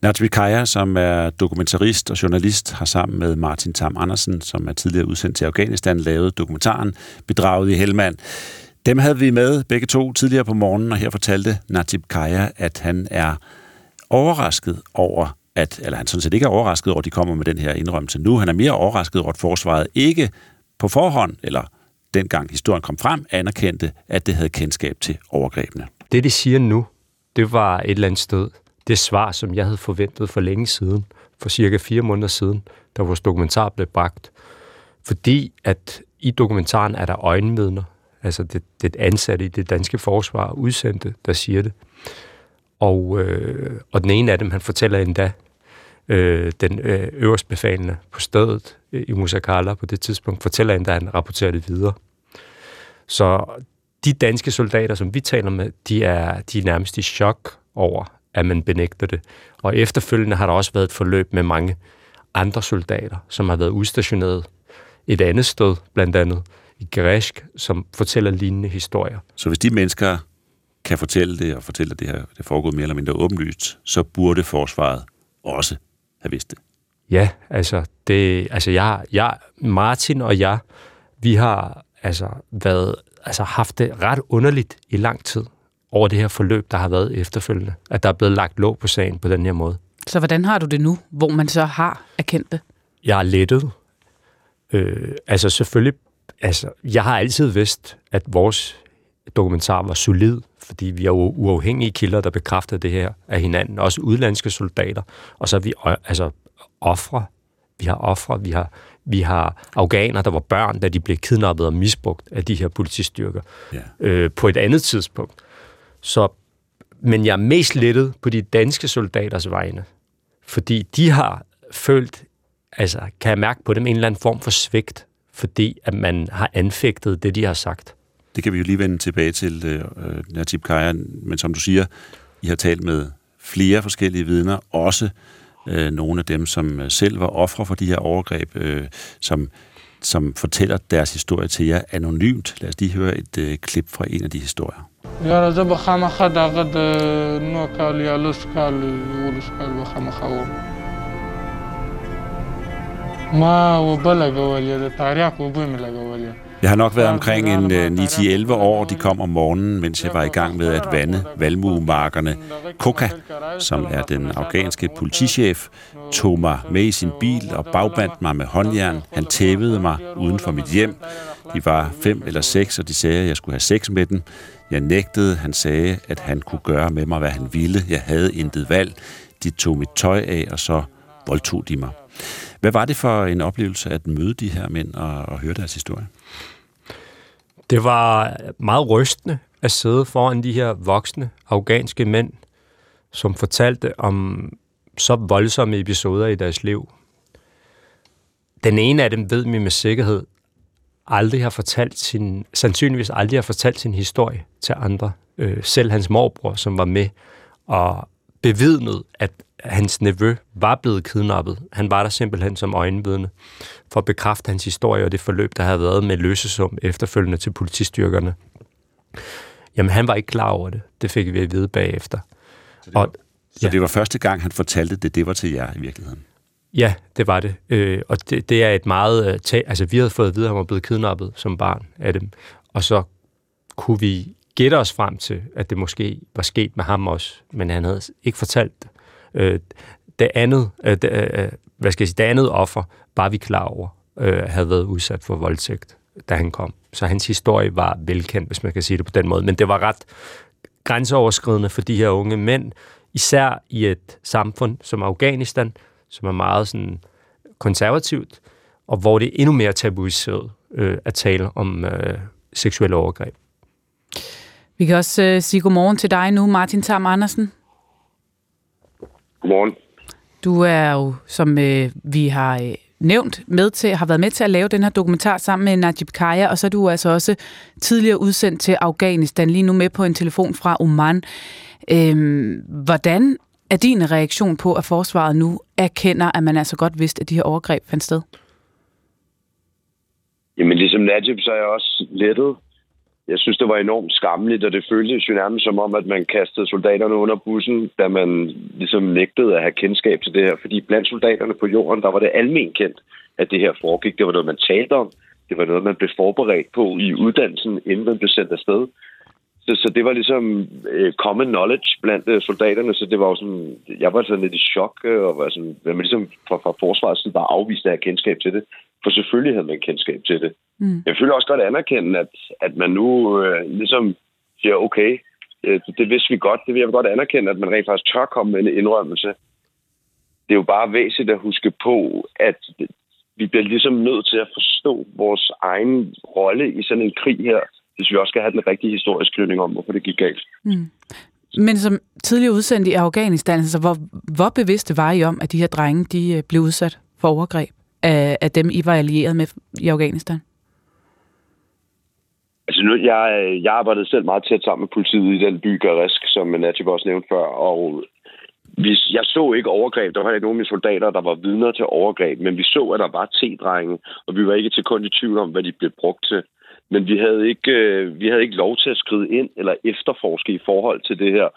Natib Kaya, som er dokumentarist og journalist, har sammen med Martin Tam Andersen, som er tidligere udsendt til Afghanistan, lavet dokumentaren Bedraget i Helmand. Dem havde vi med begge to tidligere på morgenen, og her fortalte Natib Kaya, at han er overrasket over, at, eller han sådan set ikke er overrasket over, at de kommer med den her indrømmelse nu. Han er mere overrasket over, at forsvaret ikke på forhånd, eller dengang historien kom frem, anerkendte, at det havde kendskab til overgrebene. Det, de siger nu, det var et eller andet sted. Det svar, som jeg havde forventet for længe siden, for cirka fire måneder siden, da vores dokumentar blev bragt. Fordi at i dokumentaren er der øjenvidner, altså det, det ansatte i det danske forsvar, udsendte, der siger det. Og, øh, og den ene af dem, han fortæller endda, øh, den øh, øverstbefalende på stedet øh, i Musa Qala på det tidspunkt, fortæller endda, han rapporterer det videre. Så de danske soldater, som vi taler med, de er, de er nærmest i chok over, at man benægter det. Og efterfølgende har der også været et forløb med mange andre soldater, som har været udstationeret et andet sted, blandt andet i Græsk, som fortæller lignende historier. Så hvis de mennesker kan fortælle det, og fortælle, at det her det foregår mere eller mindre åbenlyst, så burde forsvaret også have vidst det. Ja, altså, det, altså jeg, jeg, Martin og jeg, vi har altså, været, altså, haft det ret underligt i lang tid over det her forløb, der har været efterfølgende. At der er blevet lagt låg på sagen på den her måde. Så hvordan har du det nu, hvor man så har erkendt det? Jeg er lettet. Øh, altså selvfølgelig, altså, jeg har altid vidst, at vores dokumentar var solid, fordi vi er jo uafhængige kilder, der bekræfter det her af hinanden. Også udlandske soldater. Og så er vi altså ofre. Vi har ofre. Vi har, vi har afghanere, der var børn, da de blev kidnappet og misbrugt af de her politistyrker. Yeah. Øh, på et andet tidspunkt. Så, men jeg er mest lettet på de danske soldaters vegne. Fordi de har følt, altså kan jeg mærke på dem, en eller anden form for svigt, fordi at man har anfægtet det, de har sagt. Det kan vi jo lige vende tilbage til, øh, Natib Kaya, men som du siger, I har talt med flere forskellige vidner, også øh, nogle af dem, som selv var ofre for de her overgreb, øh, som, som fortæller deres historie til jer anonymt. Lad os lige høre et øh, klip fra en af de historier. Jeg har nok været omkring en ni til elleve år, de kom om morgenen, mens jeg var i gang med at vande valmuemarkerne. Koka, som er den afghanske politichef, tog mig med i sin bil og bagbandt mig med håndjern. Han tævede mig uden for mit hjem. De var fem eller seks, og de sagde, at jeg skulle have sex med dem. Jeg nægtede, han sagde, at han kunne gøre med mig, hvad han ville. Jeg havde intet valg. De tog mit tøj af, og så voldtog de mig. Hvad var det for en oplevelse at møde de her mænd og, og høre deres historie? Det var meget rystende at sidde foran de her voksne afghanske mænd, som fortalte om så voldsomme episoder i deres liv. Den ene af dem ved vi med sikkerhed aldrig har fortalt sin, sandsynligvis aldrig har fortalt sin historie til andre. Selv hans morbror, som var med og bevidnet, at hans nevø var blevet kidnappet. Han var der simpelthen som øjenvidne for at bekræfte hans historie og det forløb, der havde været med løsesum efterfølgende til politistyrkerne. Jamen, han var ikke klar over det. Det fik vi at vide bagefter. Så det var, og, ja. Så det var første gang, han fortalte det. Det var til jer i virkeligheden? Ja, det var det. Øh, og det, det er et meget... Tæ- altså, vi havde fået at vide, at han var blevet kidnappet som barn af dem. Og så kunne vi gætte os frem til, at det måske var sket med ham også, men han havde ikke fortalt det. Det andet, hvad skal jeg sige, det andet offer, var vi klar over, havde været udsat for voldtægt, da han kom. Så hans historie var velkendt, hvis man kan sige det på den måde. Men det var ret grænseoverskridende for de her unge mænd, især i et samfund som Afghanistan, som er meget sådan konservativt, og hvor det er endnu mere tabuiseret at tale om seksuelle overgreb. Vi kan også sige godmorgen til dig nu, Martin Tam Andersen. Godmorgen. Du er jo, som øh, vi har øh, nævnt, med til, har været med til at lave den her dokumentar sammen med Natib Kaya, og så er du altså også tidligere udsendt til Afghanistan, lige nu med på en telefon fra Oman. Øhm, hvordan er din reaktion på, at forsvaret nu erkender, at man altså godt vidste, at de her overgreb fandt sted? Jamen ligesom Natib, så er jeg også lettet. Jeg synes, det var enormt skammeligt, og det føltes jo nærmest som om, at man kastede soldaterne under bussen, da man ligesom nægtede at have kendskab til det her. Fordi blandt soldaterne på jorden, der var det almen kendt, at det her foregik. Det var noget, man talte om. Det var noget, man blev forberedt på i uddannelsen, inden man blev sendt afsted. Så, så det var ligesom øh, common knowledge blandt øh, soldaterne, så det var jo sådan, jeg var sådan lidt i chok, øh, og var sådan, man ligesom fra, fra forsvarets side bare afviste at have kendskab til det. For selvfølgelig havde man kendskab til det. Mm. Jeg føler også godt anerkende, at, at man nu øh, ligesom siger, okay, øh, det vidste vi godt, det vil jeg godt anerkende, at man rent faktisk tør komme med en indrømmelse. Det er jo bare væsentligt at huske på, at vi bliver ligesom nødt til at forstå vores egen rolle i sådan en krig her, hvis vi også skal have den rigtige historieskrivning om, hvorfor det gik galt. Mm. Men som tidligere udsendt i Afghanistan, så hvor, hvor bevidste var I om, at de her drenge de blev udsat for overgreb af, af dem, I var allieret med i Afghanistan? Altså nu, jeg, jeg arbejdede selv meget tæt sammen med politiet i den by Garisk, som Natib også nævnte før, og jeg så ikke overgreb. Der var ikke nogen af mine soldater, der var vidner til overgreb, men vi så, at der var t-drenge, og vi var ikke til kun i tvivl om, hvad de blev brugt til. Men vi havde ikke, vi havde ikke lov til at skride ind eller efterforske i forhold til det her.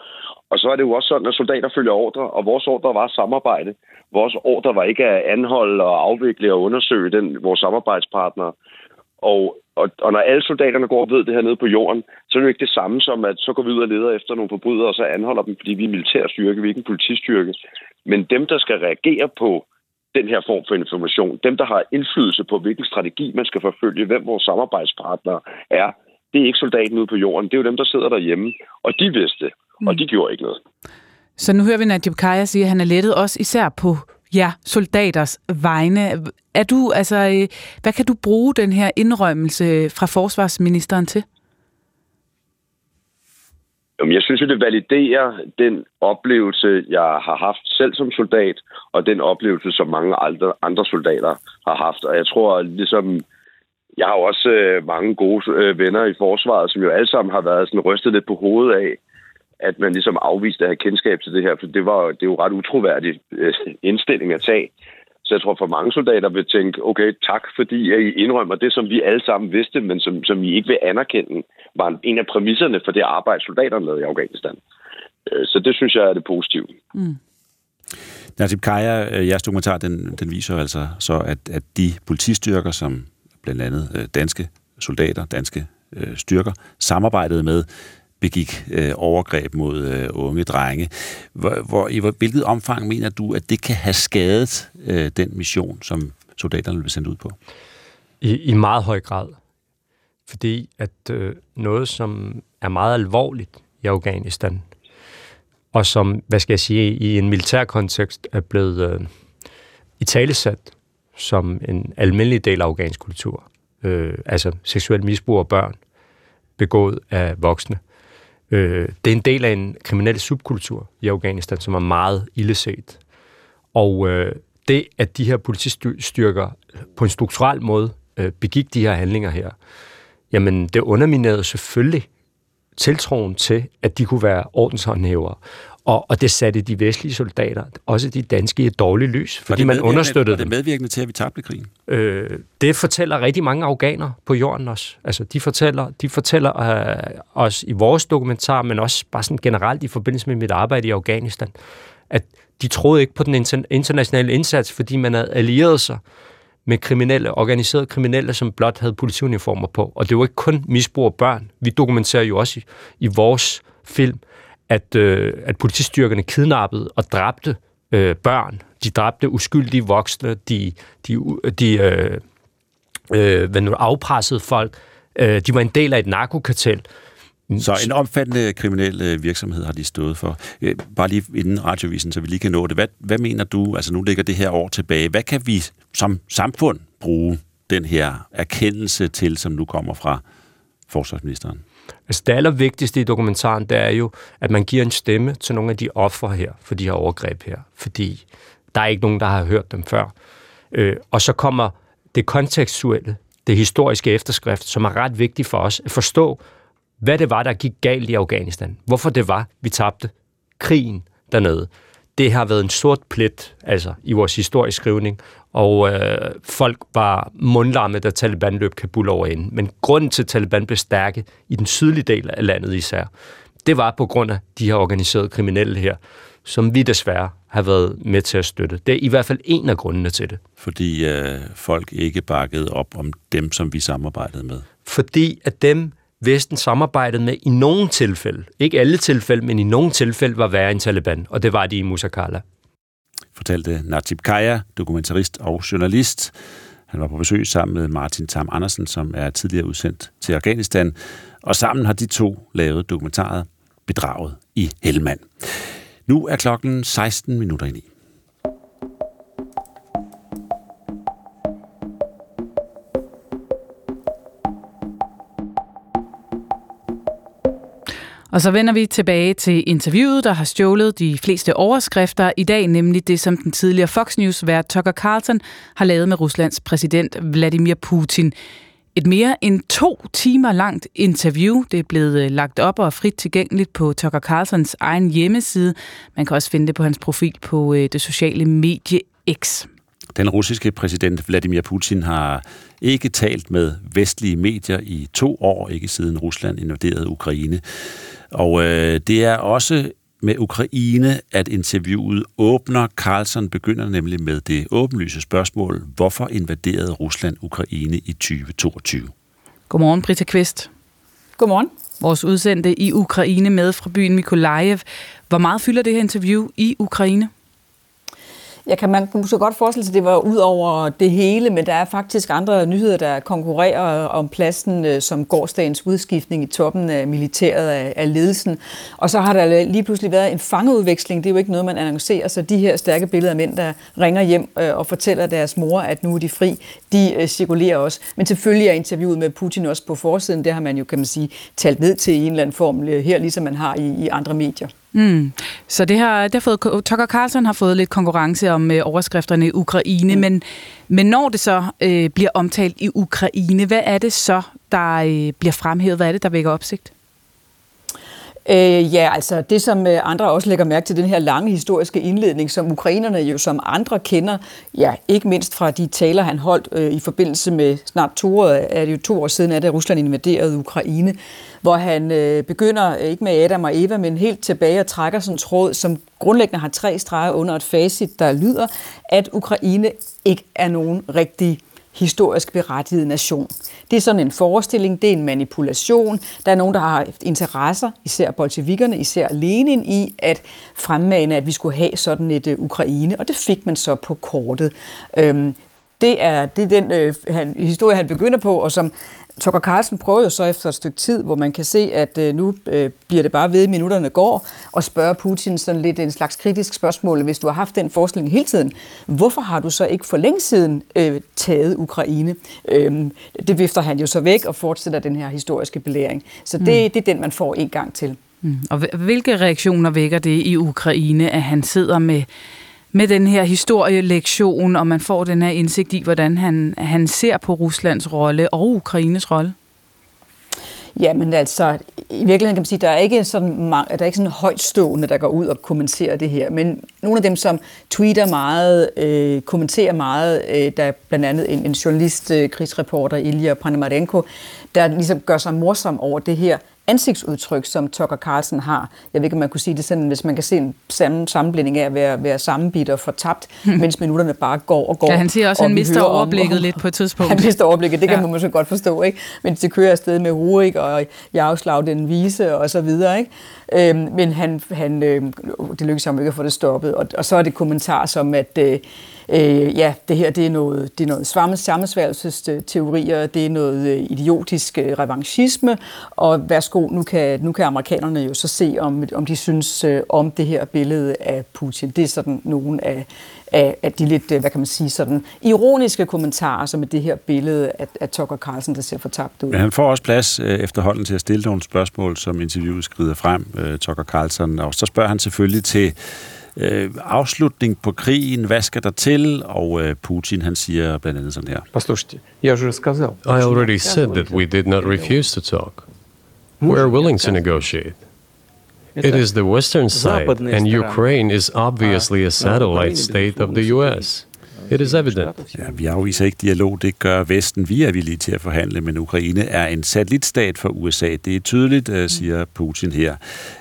Og så er det jo også sådan, at soldater følger ordre, og vores ordre var samarbejde. Vores ordre var ikke at anholde og afvikle og undersøge den, vores samarbejdspartnere. Og, og, og når alle soldaterne går og ved det her nede på jorden, så er det jo ikke det samme som, at så går vi ud og leder efter nogle forbrydere, og så anholder dem, fordi vi er militærstyrke, vi er ikke en politistyrke. Men dem, der skal reagere på den her form for information, dem, der har indflydelse på, hvilken strategi man skal forfølge, hvem vores samarbejdspartnere er, det er ikke soldaten ude på jorden, det er jo dem, der sidder derhjemme, og de vidste, og mm. de gjorde ikke noget. Så nu hører vi Natib Kaya sige, at han er lettet også især på ja, soldaters vegne. Er du, altså, hvad kan du bruge den her indrømmelse fra forsvarsministeren til? Jeg synes jo, det validerer den oplevelse, jeg har haft selv som soldat, og den oplevelse, som mange andre soldater har haft. Og jeg tror ligesom, jeg har også mange gode venner i forsvaret, som jo alle sammen har været sådan rystet lidt på hovedet af, at man ligesom afviste at have kendskab til det her, for det var det er jo ret utroværdig indstilling at tage. Så jeg tror, for mange soldater vil tænke, okay, tak, fordi I indrømmer det, som vi alle sammen vidste, men som, som I ikke vil anerkende, var en af præmisserne for det arbejde, soldaterne lavede i Afghanistan. Så det synes jeg er det positive. Mm. Natib Kaya, jeres dokumentar, den, den viser altså så, at, at de politistyrker, som blandt andet danske soldater, danske øh, styrker, samarbejdede med, begik øh, overgreb mod øh, unge drenge. Hvor, hvor, i hvilket omfang mener du, at det kan have skadet øh, den mission, som soldaterne blev sendt ud på? I, i meget høj grad. Fordi at øh, noget, som er meget alvorligt i Afghanistan, og som, hvad skal jeg sige, i en militær kontekst er blevet øh, italesat som en almindelig del af afghansk kultur. Øh, altså seksuel misbrug af børn, begået af voksne. Det er en del af en kriminel subkultur i Afghanistan, som er meget illeset. Og det, at de her politistyrker på en strukturel måde begik de her handlinger her, jamen det underminerede selvfølgelig tiltroen til, at de kunne være ordenshåndhævere. Og, og det satte de vestlige soldater, også de danske, i et dårligt lys, fordi man understøttede dem. Var det medvirkende til, at vi tabte krigen? Øh, det fortæller rigtig mange afghanere på jorden også. Altså, de fortæller, de fortæller øh, os i vores dokumentar, men også bare sådan generelt i forbindelse med mit arbejde i Afghanistan, at de troede ikke på den inter- internationale indsats, fordi man havde allieret sig med kriminelle, organiserede kriminelle, som blot havde politiuniformer på. Og det var ikke kun misbrug af børn. Vi dokumenterer jo også i, i vores film, At, øh, at politistyrkerne kidnappede og dræbte øh, børn. De dræbte uskyldige voksne, de, de, de øh, øh, hvad nu, afpressede folk. Øh, de var en del af et narkokartel. Så en omfattende kriminel virksomhed har de stået for. Bare lige inden radiovisen, så vi lige kan nå det. Hvad, hvad mener du, altså nu ligger det her år tilbage, hvad kan vi som samfund bruge den her erkendelse til, som nu kommer fra forsvarsministeren? Altså det allervigtigste i dokumentaren, det er jo, at man giver en stemme til nogle af de ofre her, for de her overgreb her. Fordi der er ikke nogen, der har hørt dem før. Øh, og så kommer det kontekstuelle, det historiske efterskrift, som er ret vigtigt for os at forstå, hvad det var, der gik galt i Afghanistan. Hvorfor det var, vi tabte krigen dernede. Det har været en sort plet altså, i vores historisk skrivning, og øh, folk var mundlamme, da Taliban løb Kabul over enden. Men grunden til, at Taliban blev stærke i den sydlige del af landet især, det var på grund af de her organiserede kriminelle her, som vi desværre har været med til at støtte. Det er i hvert fald en af grundene til det. Fordi øh, folk ikke bakkede op om dem, som vi samarbejdede med? Fordi at dem, Vesten samarbejdede med i nogle tilfælde, ikke alle tilfælde, men i nogle tilfælde var værre end Taliban, og det var de i Musa Qala. Fortalte Natib Kaya, dokumentarist og journalist. Han var på besøg sammen med Martin Tam Andersen, som er tidligere udsendt til Afghanistan, og sammen har de to lavet dokumentaret Bedraget i Helmand. Nu er klokken seksten minutter i ni. Og så vender vi tilbage til interviewet, der har stjålet de fleste overskrifter i dag, nemlig det, som den tidligere Fox News-vært Tucker Carlson har lavet med Ruslands præsident Vladimir Putin. Et mere end to timer langt interview. Det er blevet lagt op og er frit tilgængeligt på Tucker Carlsons egen hjemmeside. Man kan også finde det på hans profil på det sociale medie X. Den russiske præsident Vladimir Putin har ikke talt med vestlige medier i to år, ikke siden Rusland invaderede Ukraine. Og øh, det er også med Ukraine, at interviewet åbner. Carlson begynder nemlig med det åbenlyse spørgsmål: hvorfor invaderede Rusland Ukraine i tyve toogtyve? Godmorgen, Britta Kvist. Godmorgen. Vores udsendte i Ukraine med fra byen Mykolajiv. Hvor meget fylder det her interview i Ukraine? Jeg kan man måske godt forestille sig, at det var ud over det hele, men der er faktisk andre nyheder, der konkurrerer om pladsen, som gårsdagens udskiftning i toppen af militæret af ledelsen. Og så har der lige pludselig været en fangeudveksling. Det er jo ikke noget, man annoncerer, så de her stærke billeder af mænd, der ringer hjem og fortæller deres mor, at nu er de fri, de cirkulerer også. Men selvfølgelig er interviewet med Putin også på forsiden. Det har man jo, kan man sige, talt ned til i en eller anden form her, ligesom man har i andre medier. Mm. Så det har, det har fået, Tucker Carlson har fået lidt konkurrence om øh, overskrifterne i Ukraine, mm. men, men når det så øh, bliver omtalt i Ukraine, hvad er det så, der øh, bliver fremhævet? Hvad er det, der vækker opsigt? Øh, ja, altså det, som andre også lægger mærke til, den her lange historiske indledning, som ukrainerne jo som andre kender, ja, ikke mindst fra de taler, han holdt øh, i forbindelse med snart to år, er det jo to år siden, at Rusland invaderede Ukraine, hvor han øh, begynder, ikke med Adam og Eva, men helt tilbage og trækker sådan en tråd, som grundlæggende har tre streger under et facit, der lyder, at Ukraine ikke er nogen rigtig historisk berettiget nation. Det er sådan en forestilling, det er en manipulation. Der er nogen, der har interesser, især bolsjevikkerne, især Lenin, i at fremmane, at vi skulle have sådan et uh, Ukraine, og det fik man så på kortet. Øhm, det, er, det er den øh, han, historie, han begynder på, og som Tucker Carlson prøver jo så efter et stykke tid, hvor man kan se, at øh, nu øh, bliver det bare ved, at minutterne går, og spørger Putin sådan lidt en slags kritisk spørgsmål, hvis du har haft den forestilling hele tiden. Hvorfor har du så ikke for længe siden øh, taget Ukraine? Øh, det vifter han jo så væk og fortsætter den her historiske belæring. Så det, mm. det er den, man får en gang til. Mm. Og hvilke reaktioner vækker det i Ukraine, at han sidder med, med den her historielektion, og man får den her indsigt i, hvordan han, han ser på Ruslands rolle og Ukraines rolle? Jamen altså, i virkeligheden kan man sige, at der er ikke sådan, der er ikke sådan højtstående, der går ud og kommenterer det her. Men nogle af dem, som tweeter meget, øh, kommenterer meget, øh, der er blandt andet en, en journalist, øh, krigsreporter Ilya Panomarenko, der ligesom gør sig morsom over det her ansigtsudtryk, som Tucker Carlson har. Jeg ved ikke, om man kunne sige det sådan, hvis man kan se en samme sammenblanding af at være, være sammenbidt og fortabt, mens minutterne bare går og går. Ja, han siger også, at han mister overblikket om, lidt på et tidspunkt. Han mister overblikket, det kan ja. man måske godt forstå, ikke? Men det kører afsted med Rurik, og jeg afslag den vise, og så videre, ikke? Øhm, men han, han, øh, det lykkes ham ikke at få det stoppet. Og, og så er det kommentarer som, at øh, Øh, ja, det her det er noget, det er noget sammensværgelsesteorier, det er noget idiotisk revanchisme, og værsgo, nu kan, nu kan amerikanerne jo så se, om, om de synes øh, om det her billede af Putin. Det er sådan nogle af, af, af de lidt, hvad kan man sige, sådan ironiske kommentarer, som er det her billede af, af Tucker Carlson, der ser fortabt ud. Men han får også plads øh, efterhånden til at stille nogle spørgsmål, som interviewet skrider frem, øh, Tucker Carlson, og så spørger han selvfølgelig til Øh, afslutning på krigen, hvad skal der til? Og øh, Putin, han siger blandt andet sådan her. I already said that we did not refuse to talk. We are willing to negotiate. It is the western side, and Ukraine is obviously a satellite state of the U S. It is evident. Ja, vi afviser ikke dialog, det gør Vesten. Vi er villige til at forhandle, men Ukraine er en satellitstat for U S A. Det er tydeligt, siger Putin her.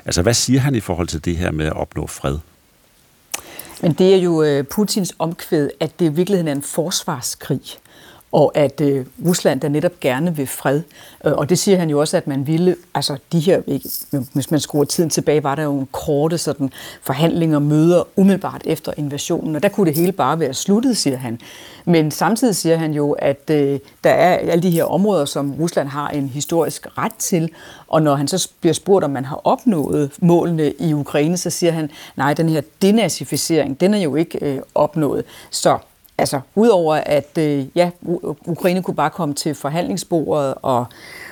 Altså, hvad siger han i forhold til det her med at opnå fred? Men det er jo Putins omkvæd, at det i virkeligheden er en forsvarskrig, og at øh, Rusland der netop gerne vil fred. Øh, og det siger han jo også, at man ville, altså de her, ikke, hvis man skruer tiden tilbage, var der jo en korte sådan, forhandlinger, møder umiddelbart efter invasionen, og der kunne det hele bare være sluttet, siger han. Men samtidig siger han jo, at øh, der er alle de her områder, som Rusland har en historisk ret til, og når han så bliver spurgt, om man har opnået målene i Ukraine, så siger han, nej, den her denazificering, den er jo ikke øh, opnået. Så altså, udover at øh, ja, Ukraine kunne bare komme til forhandlingsbordet og,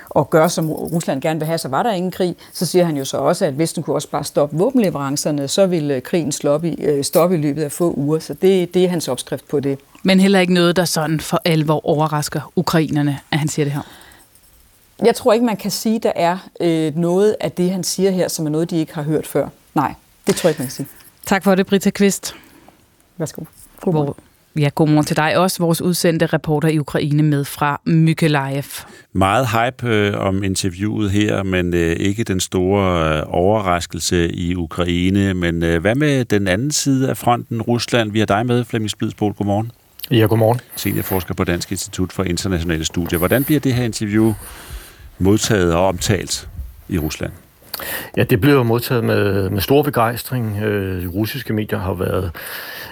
og gøre, som Rusland gerne vil have, så var der ingen krig, så siger han jo så også, at Vesten kunne også bare stoppe våbenleverancerne, så ville krigen stoppe i, øh, stoppe i løbet af få uger. Så det, det er hans opskrift på det. Men heller ikke noget, der sådan for alvor overrasker ukrainerne, at han siger det her? Jeg tror ikke, man kan sige, at der er øh, noget af det, han siger her, som er noget, de ikke har hørt før. Nej, det tror jeg ikke, man kan sige. Tak for det, Britta Kvist. Værsgo. Hvor... Ja, godmorgen til dig også, vores udsendte reporter i Ukraine med fra Mykolaiv. Meget hype øh, om interviewet her, men øh, ikke den store øh, overraskelse i Ukraine. Men øh, hvad med den anden side af fronten, Rusland? Vi har dig med, Flemming Splidsboel. Godmorgen. Ja, godmorgen. Seniorforsker på Dansk Institut for Internationale Studier. Hvordan bliver det her interview modtaget og omtalt i Rusland? Ja, det blev modtaget med, med stor begejstring. Øh, de russiske medier har været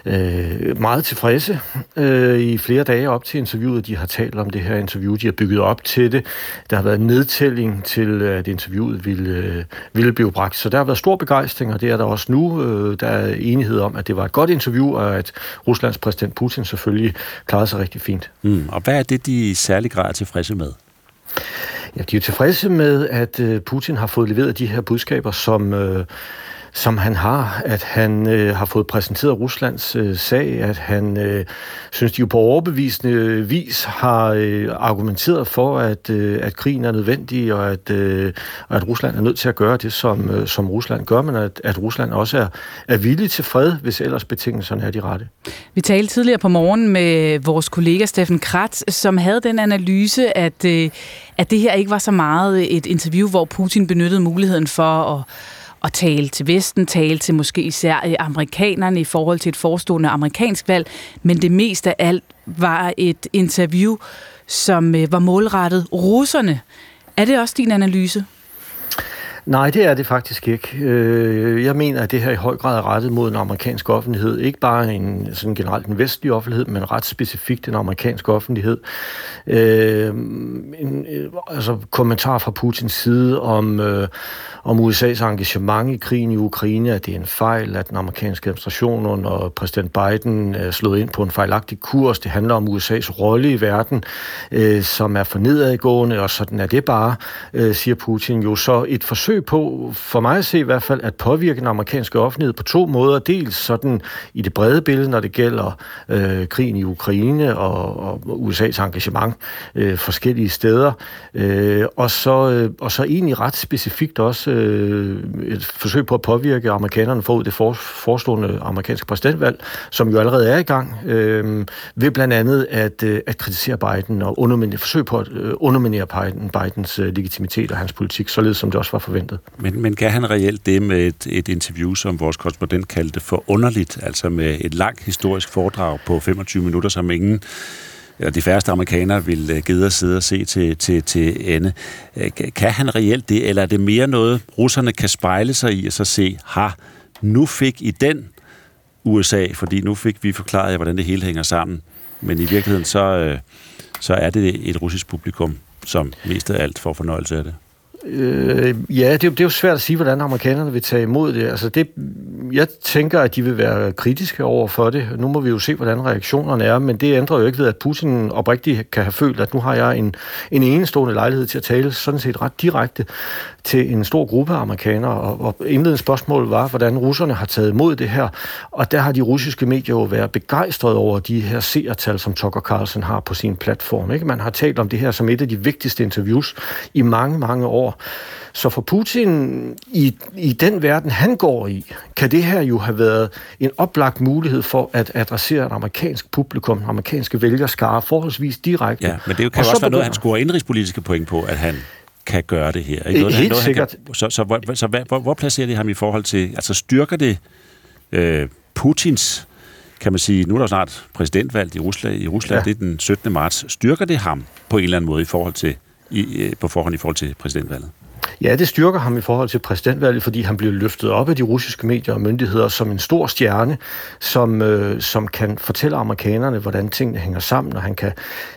øh, meget tilfredse øh, i flere dage op til interviewet. De har talt om det her interview, de har bygget op til det. Der har været nedtælling til, at interviewet ville, øh, ville blive bragt. Så der har været stor begejstring, og det er der også nu. Øh, der er enighed om, at det var et godt interview, og at Ruslands præsident Putin selvfølgelig klarede sig rigtig fint. Mm, og hvad er det, de i særlig grad er tilfredse med? Ja, de er jo tilfredse med, at Putin har fået leveret de her budskaber, som, øh, som han har. At han øh, har fået præsenteret Ruslands øh, sag, at han, øh, synes de jo på overbevisende vis, har øh, argumenteret for, at, øh, at krigen er nødvendig, og at, øh, at Rusland er nødt til at gøre det, som, øh, som Rusland gør, men at, at Rusland også er, er villig til fred, hvis ellers betingelserne er de rette. Vi talte tidligere på morgen med vores kollega Steffen Kratz, som havde den analyse, at... Øh, at det her ikke var så meget et interview, hvor Putin benyttede muligheden for at, at tale til Vesten, tale til måske især amerikanerne i forhold til et forestående amerikansk valg, men det mest af alt var et interview, som var målrettet russerne. Er det også din analyse? Nej, det er det faktisk ikke. Jeg mener, at det her i høj grad er rettet mod en amerikansk offentlighed. Ikke bare en, sådan generelt en vestlig offentlighed, men ret specifikt en amerikansk offentlighed. Øh, en, altså kommentar fra Putins side om, øh, om U S A's engagement i krigen i Ukraine, at det er en fejl, at den amerikanske administration under præsident Biden er slået ind på en fejlagtig kurs. Det handler om U S A's rolle i verden, øh, som er for nedadgående, og sådan er det bare, øh, siger Putin jo så et forsøg på, for mig at se i hvert fald, at påvirke den amerikanske offentlighed på to måder. Dels sådan i det brede billede, når det gælder øh, krigen i Ukraine og, og U S A's engagement øh, forskellige steder. Øh, og, så, øh, og så egentlig ret specifikt også øh, et forsøg på at påvirke amerikanerne forud det for, forestående amerikanske præsidentvalg, som jo allerede er i gang, øh, ved blandt andet at, øh, at kritisere Biden og underminere, forsøg på at øh, underminere Biden, Bidens øh, legitimitet og hans politik, således som det også var for Men, men kan han reelt det med et, et interview, som vores korrespondent kaldte for underligt, altså med et langt historisk foredrag på femogtyve minutter, som ingen, eller de færreste amerikanere, ville gide at sidde og se til, til, til ende. Kan han reelt det, eller er det mere noget, russerne kan spejle sig i og så se, ha, nu fik I den U S A, fordi nu fik vi forklaret jer, hvordan det hele hænger sammen. Men i virkeligheden, så, så er det et russisk publikum, som mest af alt får fornøjelse af det. Øh, ja, det er, jo, det er jo svært at sige, hvordan amerikanerne vil tage imod det. Altså det. Jeg tænker, at de vil være kritiske over for det. Nu må vi jo se, hvordan reaktionerne er, men det ændrer jo ikke ved, at Putin oprigtigt kan have følt, at nu har jeg en, en enestående lejlighed til at tale sådan set ret direkte til en stor gruppe af amerikanere. Og, og indledende spørgsmål var, hvordan russerne har taget imod det her. Og der har de russiske medier jo været begejstrede over de her seertal, som Tucker Carlson har på sin platform. Ikke? Man har talt om det her som et af de vigtigste interviews i mange, mange år. Så for Putin, i, i den verden, han går i, kan det det her jo have været en oplagt mulighed for at adressere et amerikansk publikum, amerikanske vælgerskare, forholdsvis direkte. Ja, men det kan og jo også være begynder... noget, han scorer indrigspolitiske point på, at han kan gøre det her. Ikke? Noget, helt noget, sikkert. Kan... Så, så, hvor, så hvor, hvor, hvor placerer det ham i forhold til, altså styrker det øh, Putins, kan man sige, nu er der snart præsidentvalg i Rusland, i Rusland ja. Det er den syttende marts, styrker det ham på en eller anden måde i forhold til, i, på forhånd i forhold til præsidentvalget? Ja, det styrker ham i forhold til præsidentvalget, fordi han bliver løftet op af de russiske medier og myndigheder som en stor stjerne, som, øh, som kan fortælle amerikanerne, hvordan tingene hænger sammen, og han kan,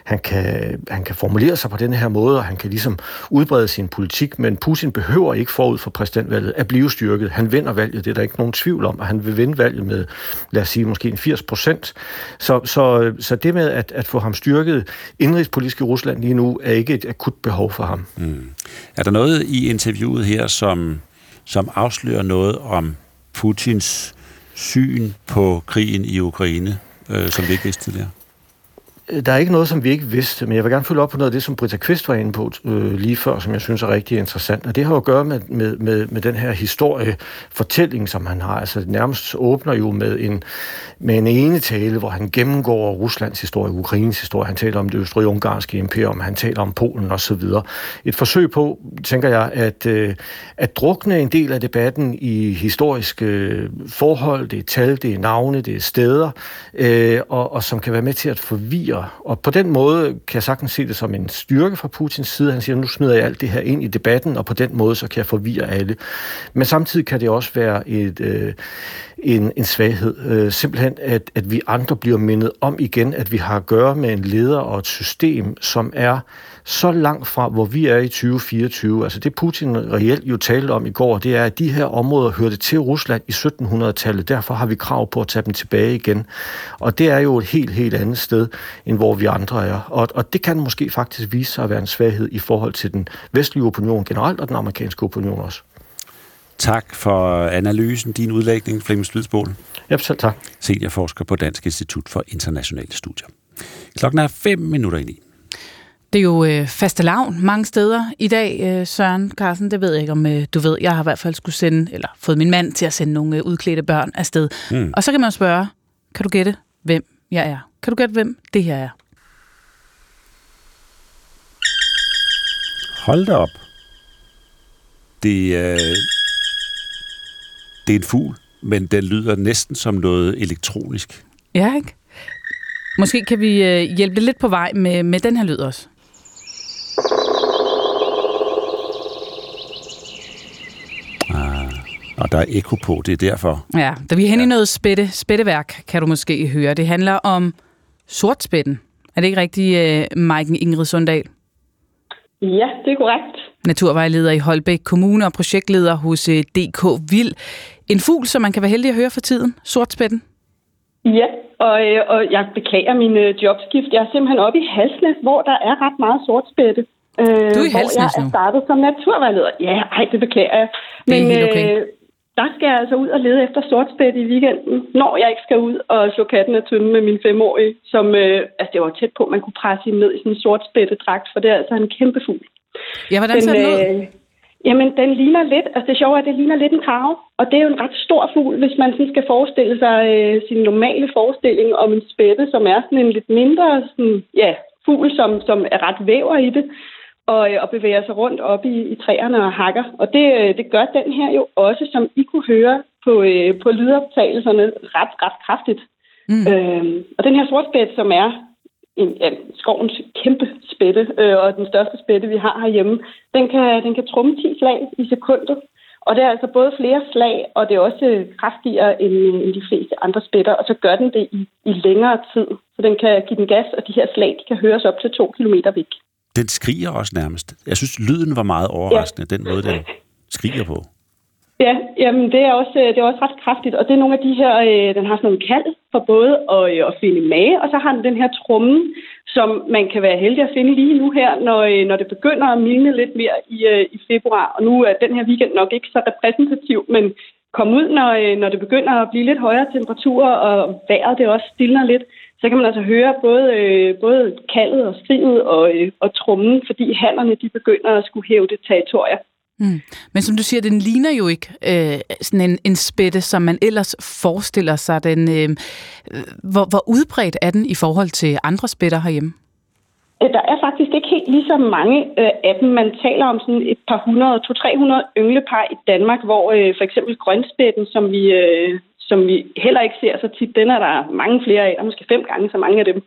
han, kan, han kan formulere sig på den her måde, og han kan ligesom udbrede sin politik, men Putin behøver ikke forud for præsidentvalget at blive styrket. Han vinder valget, det er der ikke nogen tvivl om, og han vil vinde valget med, lad os sige, måske en firs procent. Så, så, så det med at, at få ham styrket indrigspolitisk i Rusland lige nu, er ikke et akut behov for ham. Mm. Er der noget i interviewet her, som, som afslører noget om Putins syn på krigen i Ukraine, øh, som vi ikke vidste tidligere? Der er ikke noget, som vi ikke vidste, men jeg vil gerne følge op på noget af det, som Britta Kvist var inde på øh, lige før, som jeg synes er rigtig interessant. Og det har jo at gøre med, med, med, med den her historiefortælling, som han har. Altså det nærmest åbner jo med en, med en ene tale, hvor han gennemgår Ruslands historie, Ukraines historie. Han taler om det østrig-ungarske imperium, han taler om Polen osv. Et forsøg på, tænker jeg, at, øh, at drukne en del af debatten i historiske forhold. Det er tal, det er navne, det er steder, øh, og, og som kan være med til at forvirre. Og på den måde kan jeg sagtens se det som en styrke fra Putins side. Han siger, nu smider jeg alt det her ind i debatten, og på den måde så kan jeg forvirre alle. Men samtidig kan det også være et, øh, en, en svaghed. Øh, simpelthen, at, at vi andre bliver mindet om igen, at vi har at gøre med en leder og et system, som er så langt fra, hvor vi er i tyve fireogtyve. Altså det Putin reelt jo talte om i går, det er, at de her områder hørte til Rusland i sytten hundrede-tallet. Derfor har vi krav på at tage dem tilbage igen. Og det er jo et helt, helt andet sted, end hvor vi andre er. Og, og det kan måske faktisk vise sig at være en svaghed i forhold til den vestlige opinion generelt, og den amerikanske opinion også. Tak for analysen, din udlægning, Flemming Slydsbol. Ja, selv tak. Seniorforsker på Dansk Institut for Internationale Studier. Klokken er fem minutter ind i. Det er jo øh, fastelavn mange steder i dag, øh, Søren Carsten. Det ved jeg ikke, om øh, du ved. Jeg har i hvert fald skulle sende, eller fået min mand til at sende nogle øh, udklædte børn afsted. Mm. Og så kan man spørge, kan du gætte, hvem jeg er? Kan du gætte, hvem det her er? Hold da op. Det, øh, det er en fugl, men den lyder næsten som noget elektronisk. Ja, ikke? Måske kan vi øh, hjælpe det lidt på vej med, med den her lyd også. Ah, og der er ekko på, det er derfor. Ja, da vi er hen ja. i noget spætte, spætteværk, kan du måske høre. Det handler om sortspætten. Er det ikke rigtigt, øh, Maiken Ingrid Sundal? Ja, det er korrekt. Naturvejleder i Holbæk Kommune og projektleder hos øh, D K Vild. En fugl, som man kan være heldig at høre for tiden, sortspætten. Ja, og, øh, og jeg beklager min øh, jobskift. Jeg er simpelthen oppe i Halsnæs, hvor der er ret meget sortspætte. Øh, du er i Halsnæs nu? Hvor jeg er startet som naturvejleder. Ja, ej, det beklager jeg. Men det er okay. øh, der skal jeg altså ud og lede efter sortspætte i weekenden, når jeg ikke skal ud og slå katten af tømme med min femårige, som, øh, altså det var tæt på, at man kunne presse hende ned i sådan en sortspættedragt, for det er altså en kæmpe fugl. Ja, hvordan ser den ud? Øh, Jamen, den ligner lidt, altså det sjove er, at det ligner lidt en krage, og det er jo en ret stor fugl, hvis man sådan skal forestille sig øh, sin normale forestilling om en spætte, som er sådan en lidt mindre sådan, ja, fugl, som, som er ret væver i det, og, og bevæger sig rundt op i, i træerne og hakker. Og det, det gør den her jo også, som I kunne høre på, øh, på lydoptagelserne, ret, ret kraftigt. Mm. Øh, og den her sortspætte, som er en, ja, skovens kæmpe spætte, øh, og den største spætte, vi har herhjemme, den kan, den kan trumme ti slag i sekundet. Og det er altså både flere slag, og det er også kraftigere end, end de fleste andre spætter, og så gør den det i, i længere tid. Så den kan give den gas, og de her slag de kan høres op til to kilometer væk. Den skriger også nærmest. Jeg synes, lyden var meget overraskende, ja. Den måde, den skriger på. Ja, jamen det er også det er også ret kraftigt, og det er nogle af de her, øh, den har sådan nogle kald for både at, øh, at finde mage, og så har den den her tromme, som man kan være heldig at finde lige nu her, når, øh, når det begynder at milde lidt mere i, øh, i februar. Og nu er den her weekend nok ikke så repræsentativ, men kom ud, når, øh, når det begynder at blive lidt højere temperaturer, og vejret det også stiller lidt, så kan man altså høre både, øh, både kaldet og skriget og, øh, og trommen, fordi hannerne de begynder at skulle hæve det territorier. Mm. Men som du siger, den ligner jo ikke øh, sådan en, en spætte, som man ellers forestiller sig. Den, øh, hvor, hvor udbredt er den i forhold til andre spætter herhjemme? Der er faktisk ikke helt lige så mange øh, af dem. Man taler om sådan et par hundrede, to, tre hundrede ynglepar i Danmark, hvor øh, for eksempel grønspætten, som vi, øh, som vi heller ikke ser så tit, den er der mange flere af, og måske fem gange så mange af dem.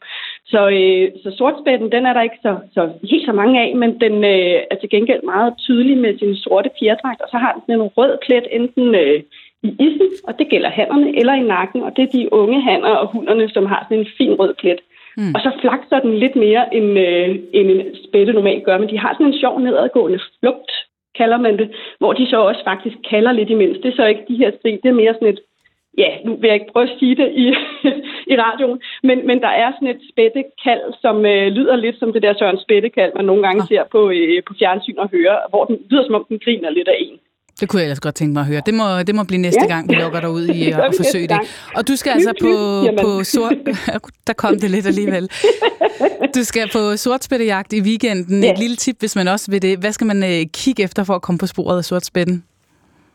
Så, øh, så sortspætten, den er der ikke så, så helt så mange af, men den øh, er til gengæld meget tydelig med sin sorte fjerdragt, og så har den sådan en rød plet, enten øh, i issen, og det gælder hannerne, eller i nakken, og det er de unge hanner og hunderne, som har sådan en fin rød plet. Mm. Og så flakser den lidt mere, end, øh, end en spætte normalt gør, men de har sådan en sjov nedadgående flugt, kalder man det, hvor de så også faktisk kalder lidt imens. Det er så ikke de her strid, det er mere sådan et, ja, nu vil jeg ikke prøve at sige det i, i radioen, men, men der er sådan et spættekald, som øh, lyder lidt som det der Søren Spættekald, man nogle gange ah. ser på, øh, på fjernsyn og hører, hvor den lyder som om den griner lidt af en. Det kunne jeg ellers godt tænke mig at høre. Det må, det må blive næste ja. gang, vi lukker dig ud i at forsøge det. Og du skal altså på, på sort... Der kom det lidt alligevel. Du skal på sortspættejagt i weekenden. Ja. Et lille tip, hvis man også vil det. Hvad skal man øh, kigge efter for at komme på sporet af sortspætten?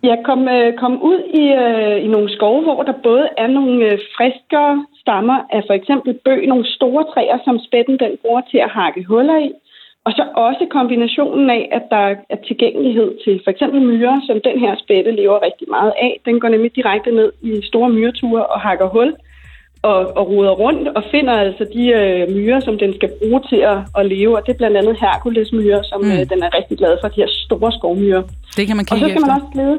Ja, kom, øh, kom ud i, øh, i nogle skove, hvor der både er nogle øh, friskere stammer af for eksempel bøg, nogle store træer, som spætten den bruger til at hakke huller i. Og så også kombinationen af, at der er tilgængelighed til for eksempel myrer, som den her spætte lever rigtig meget af. Den går nemlig direkte ned i store myreture og hakker hul og, og roder rundt og finder altså de øh, myrer, som den skal bruge til at, at leve. Og det er blandt andet herkulesmyrer, som mm. øh, den er rigtig glad for, de her store skovmyrer. Det kan man kigge efter. Og så skal man også lede.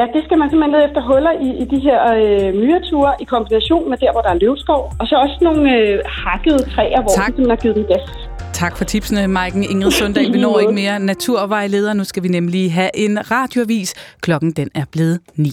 Ja, det skal man simpelthen lede efter huller i, i de her øh, myreture i kombination med der, hvor der er løvskov. Og så også nogle øh, hakkede træer, hvor tak. Den har givet den gas. Tak for tipsene, Maiken Ingrid Søndal. Vi når ikke mere naturvejleder. Nu skal vi nemlig have en radioavis. Klokken den er blevet ni.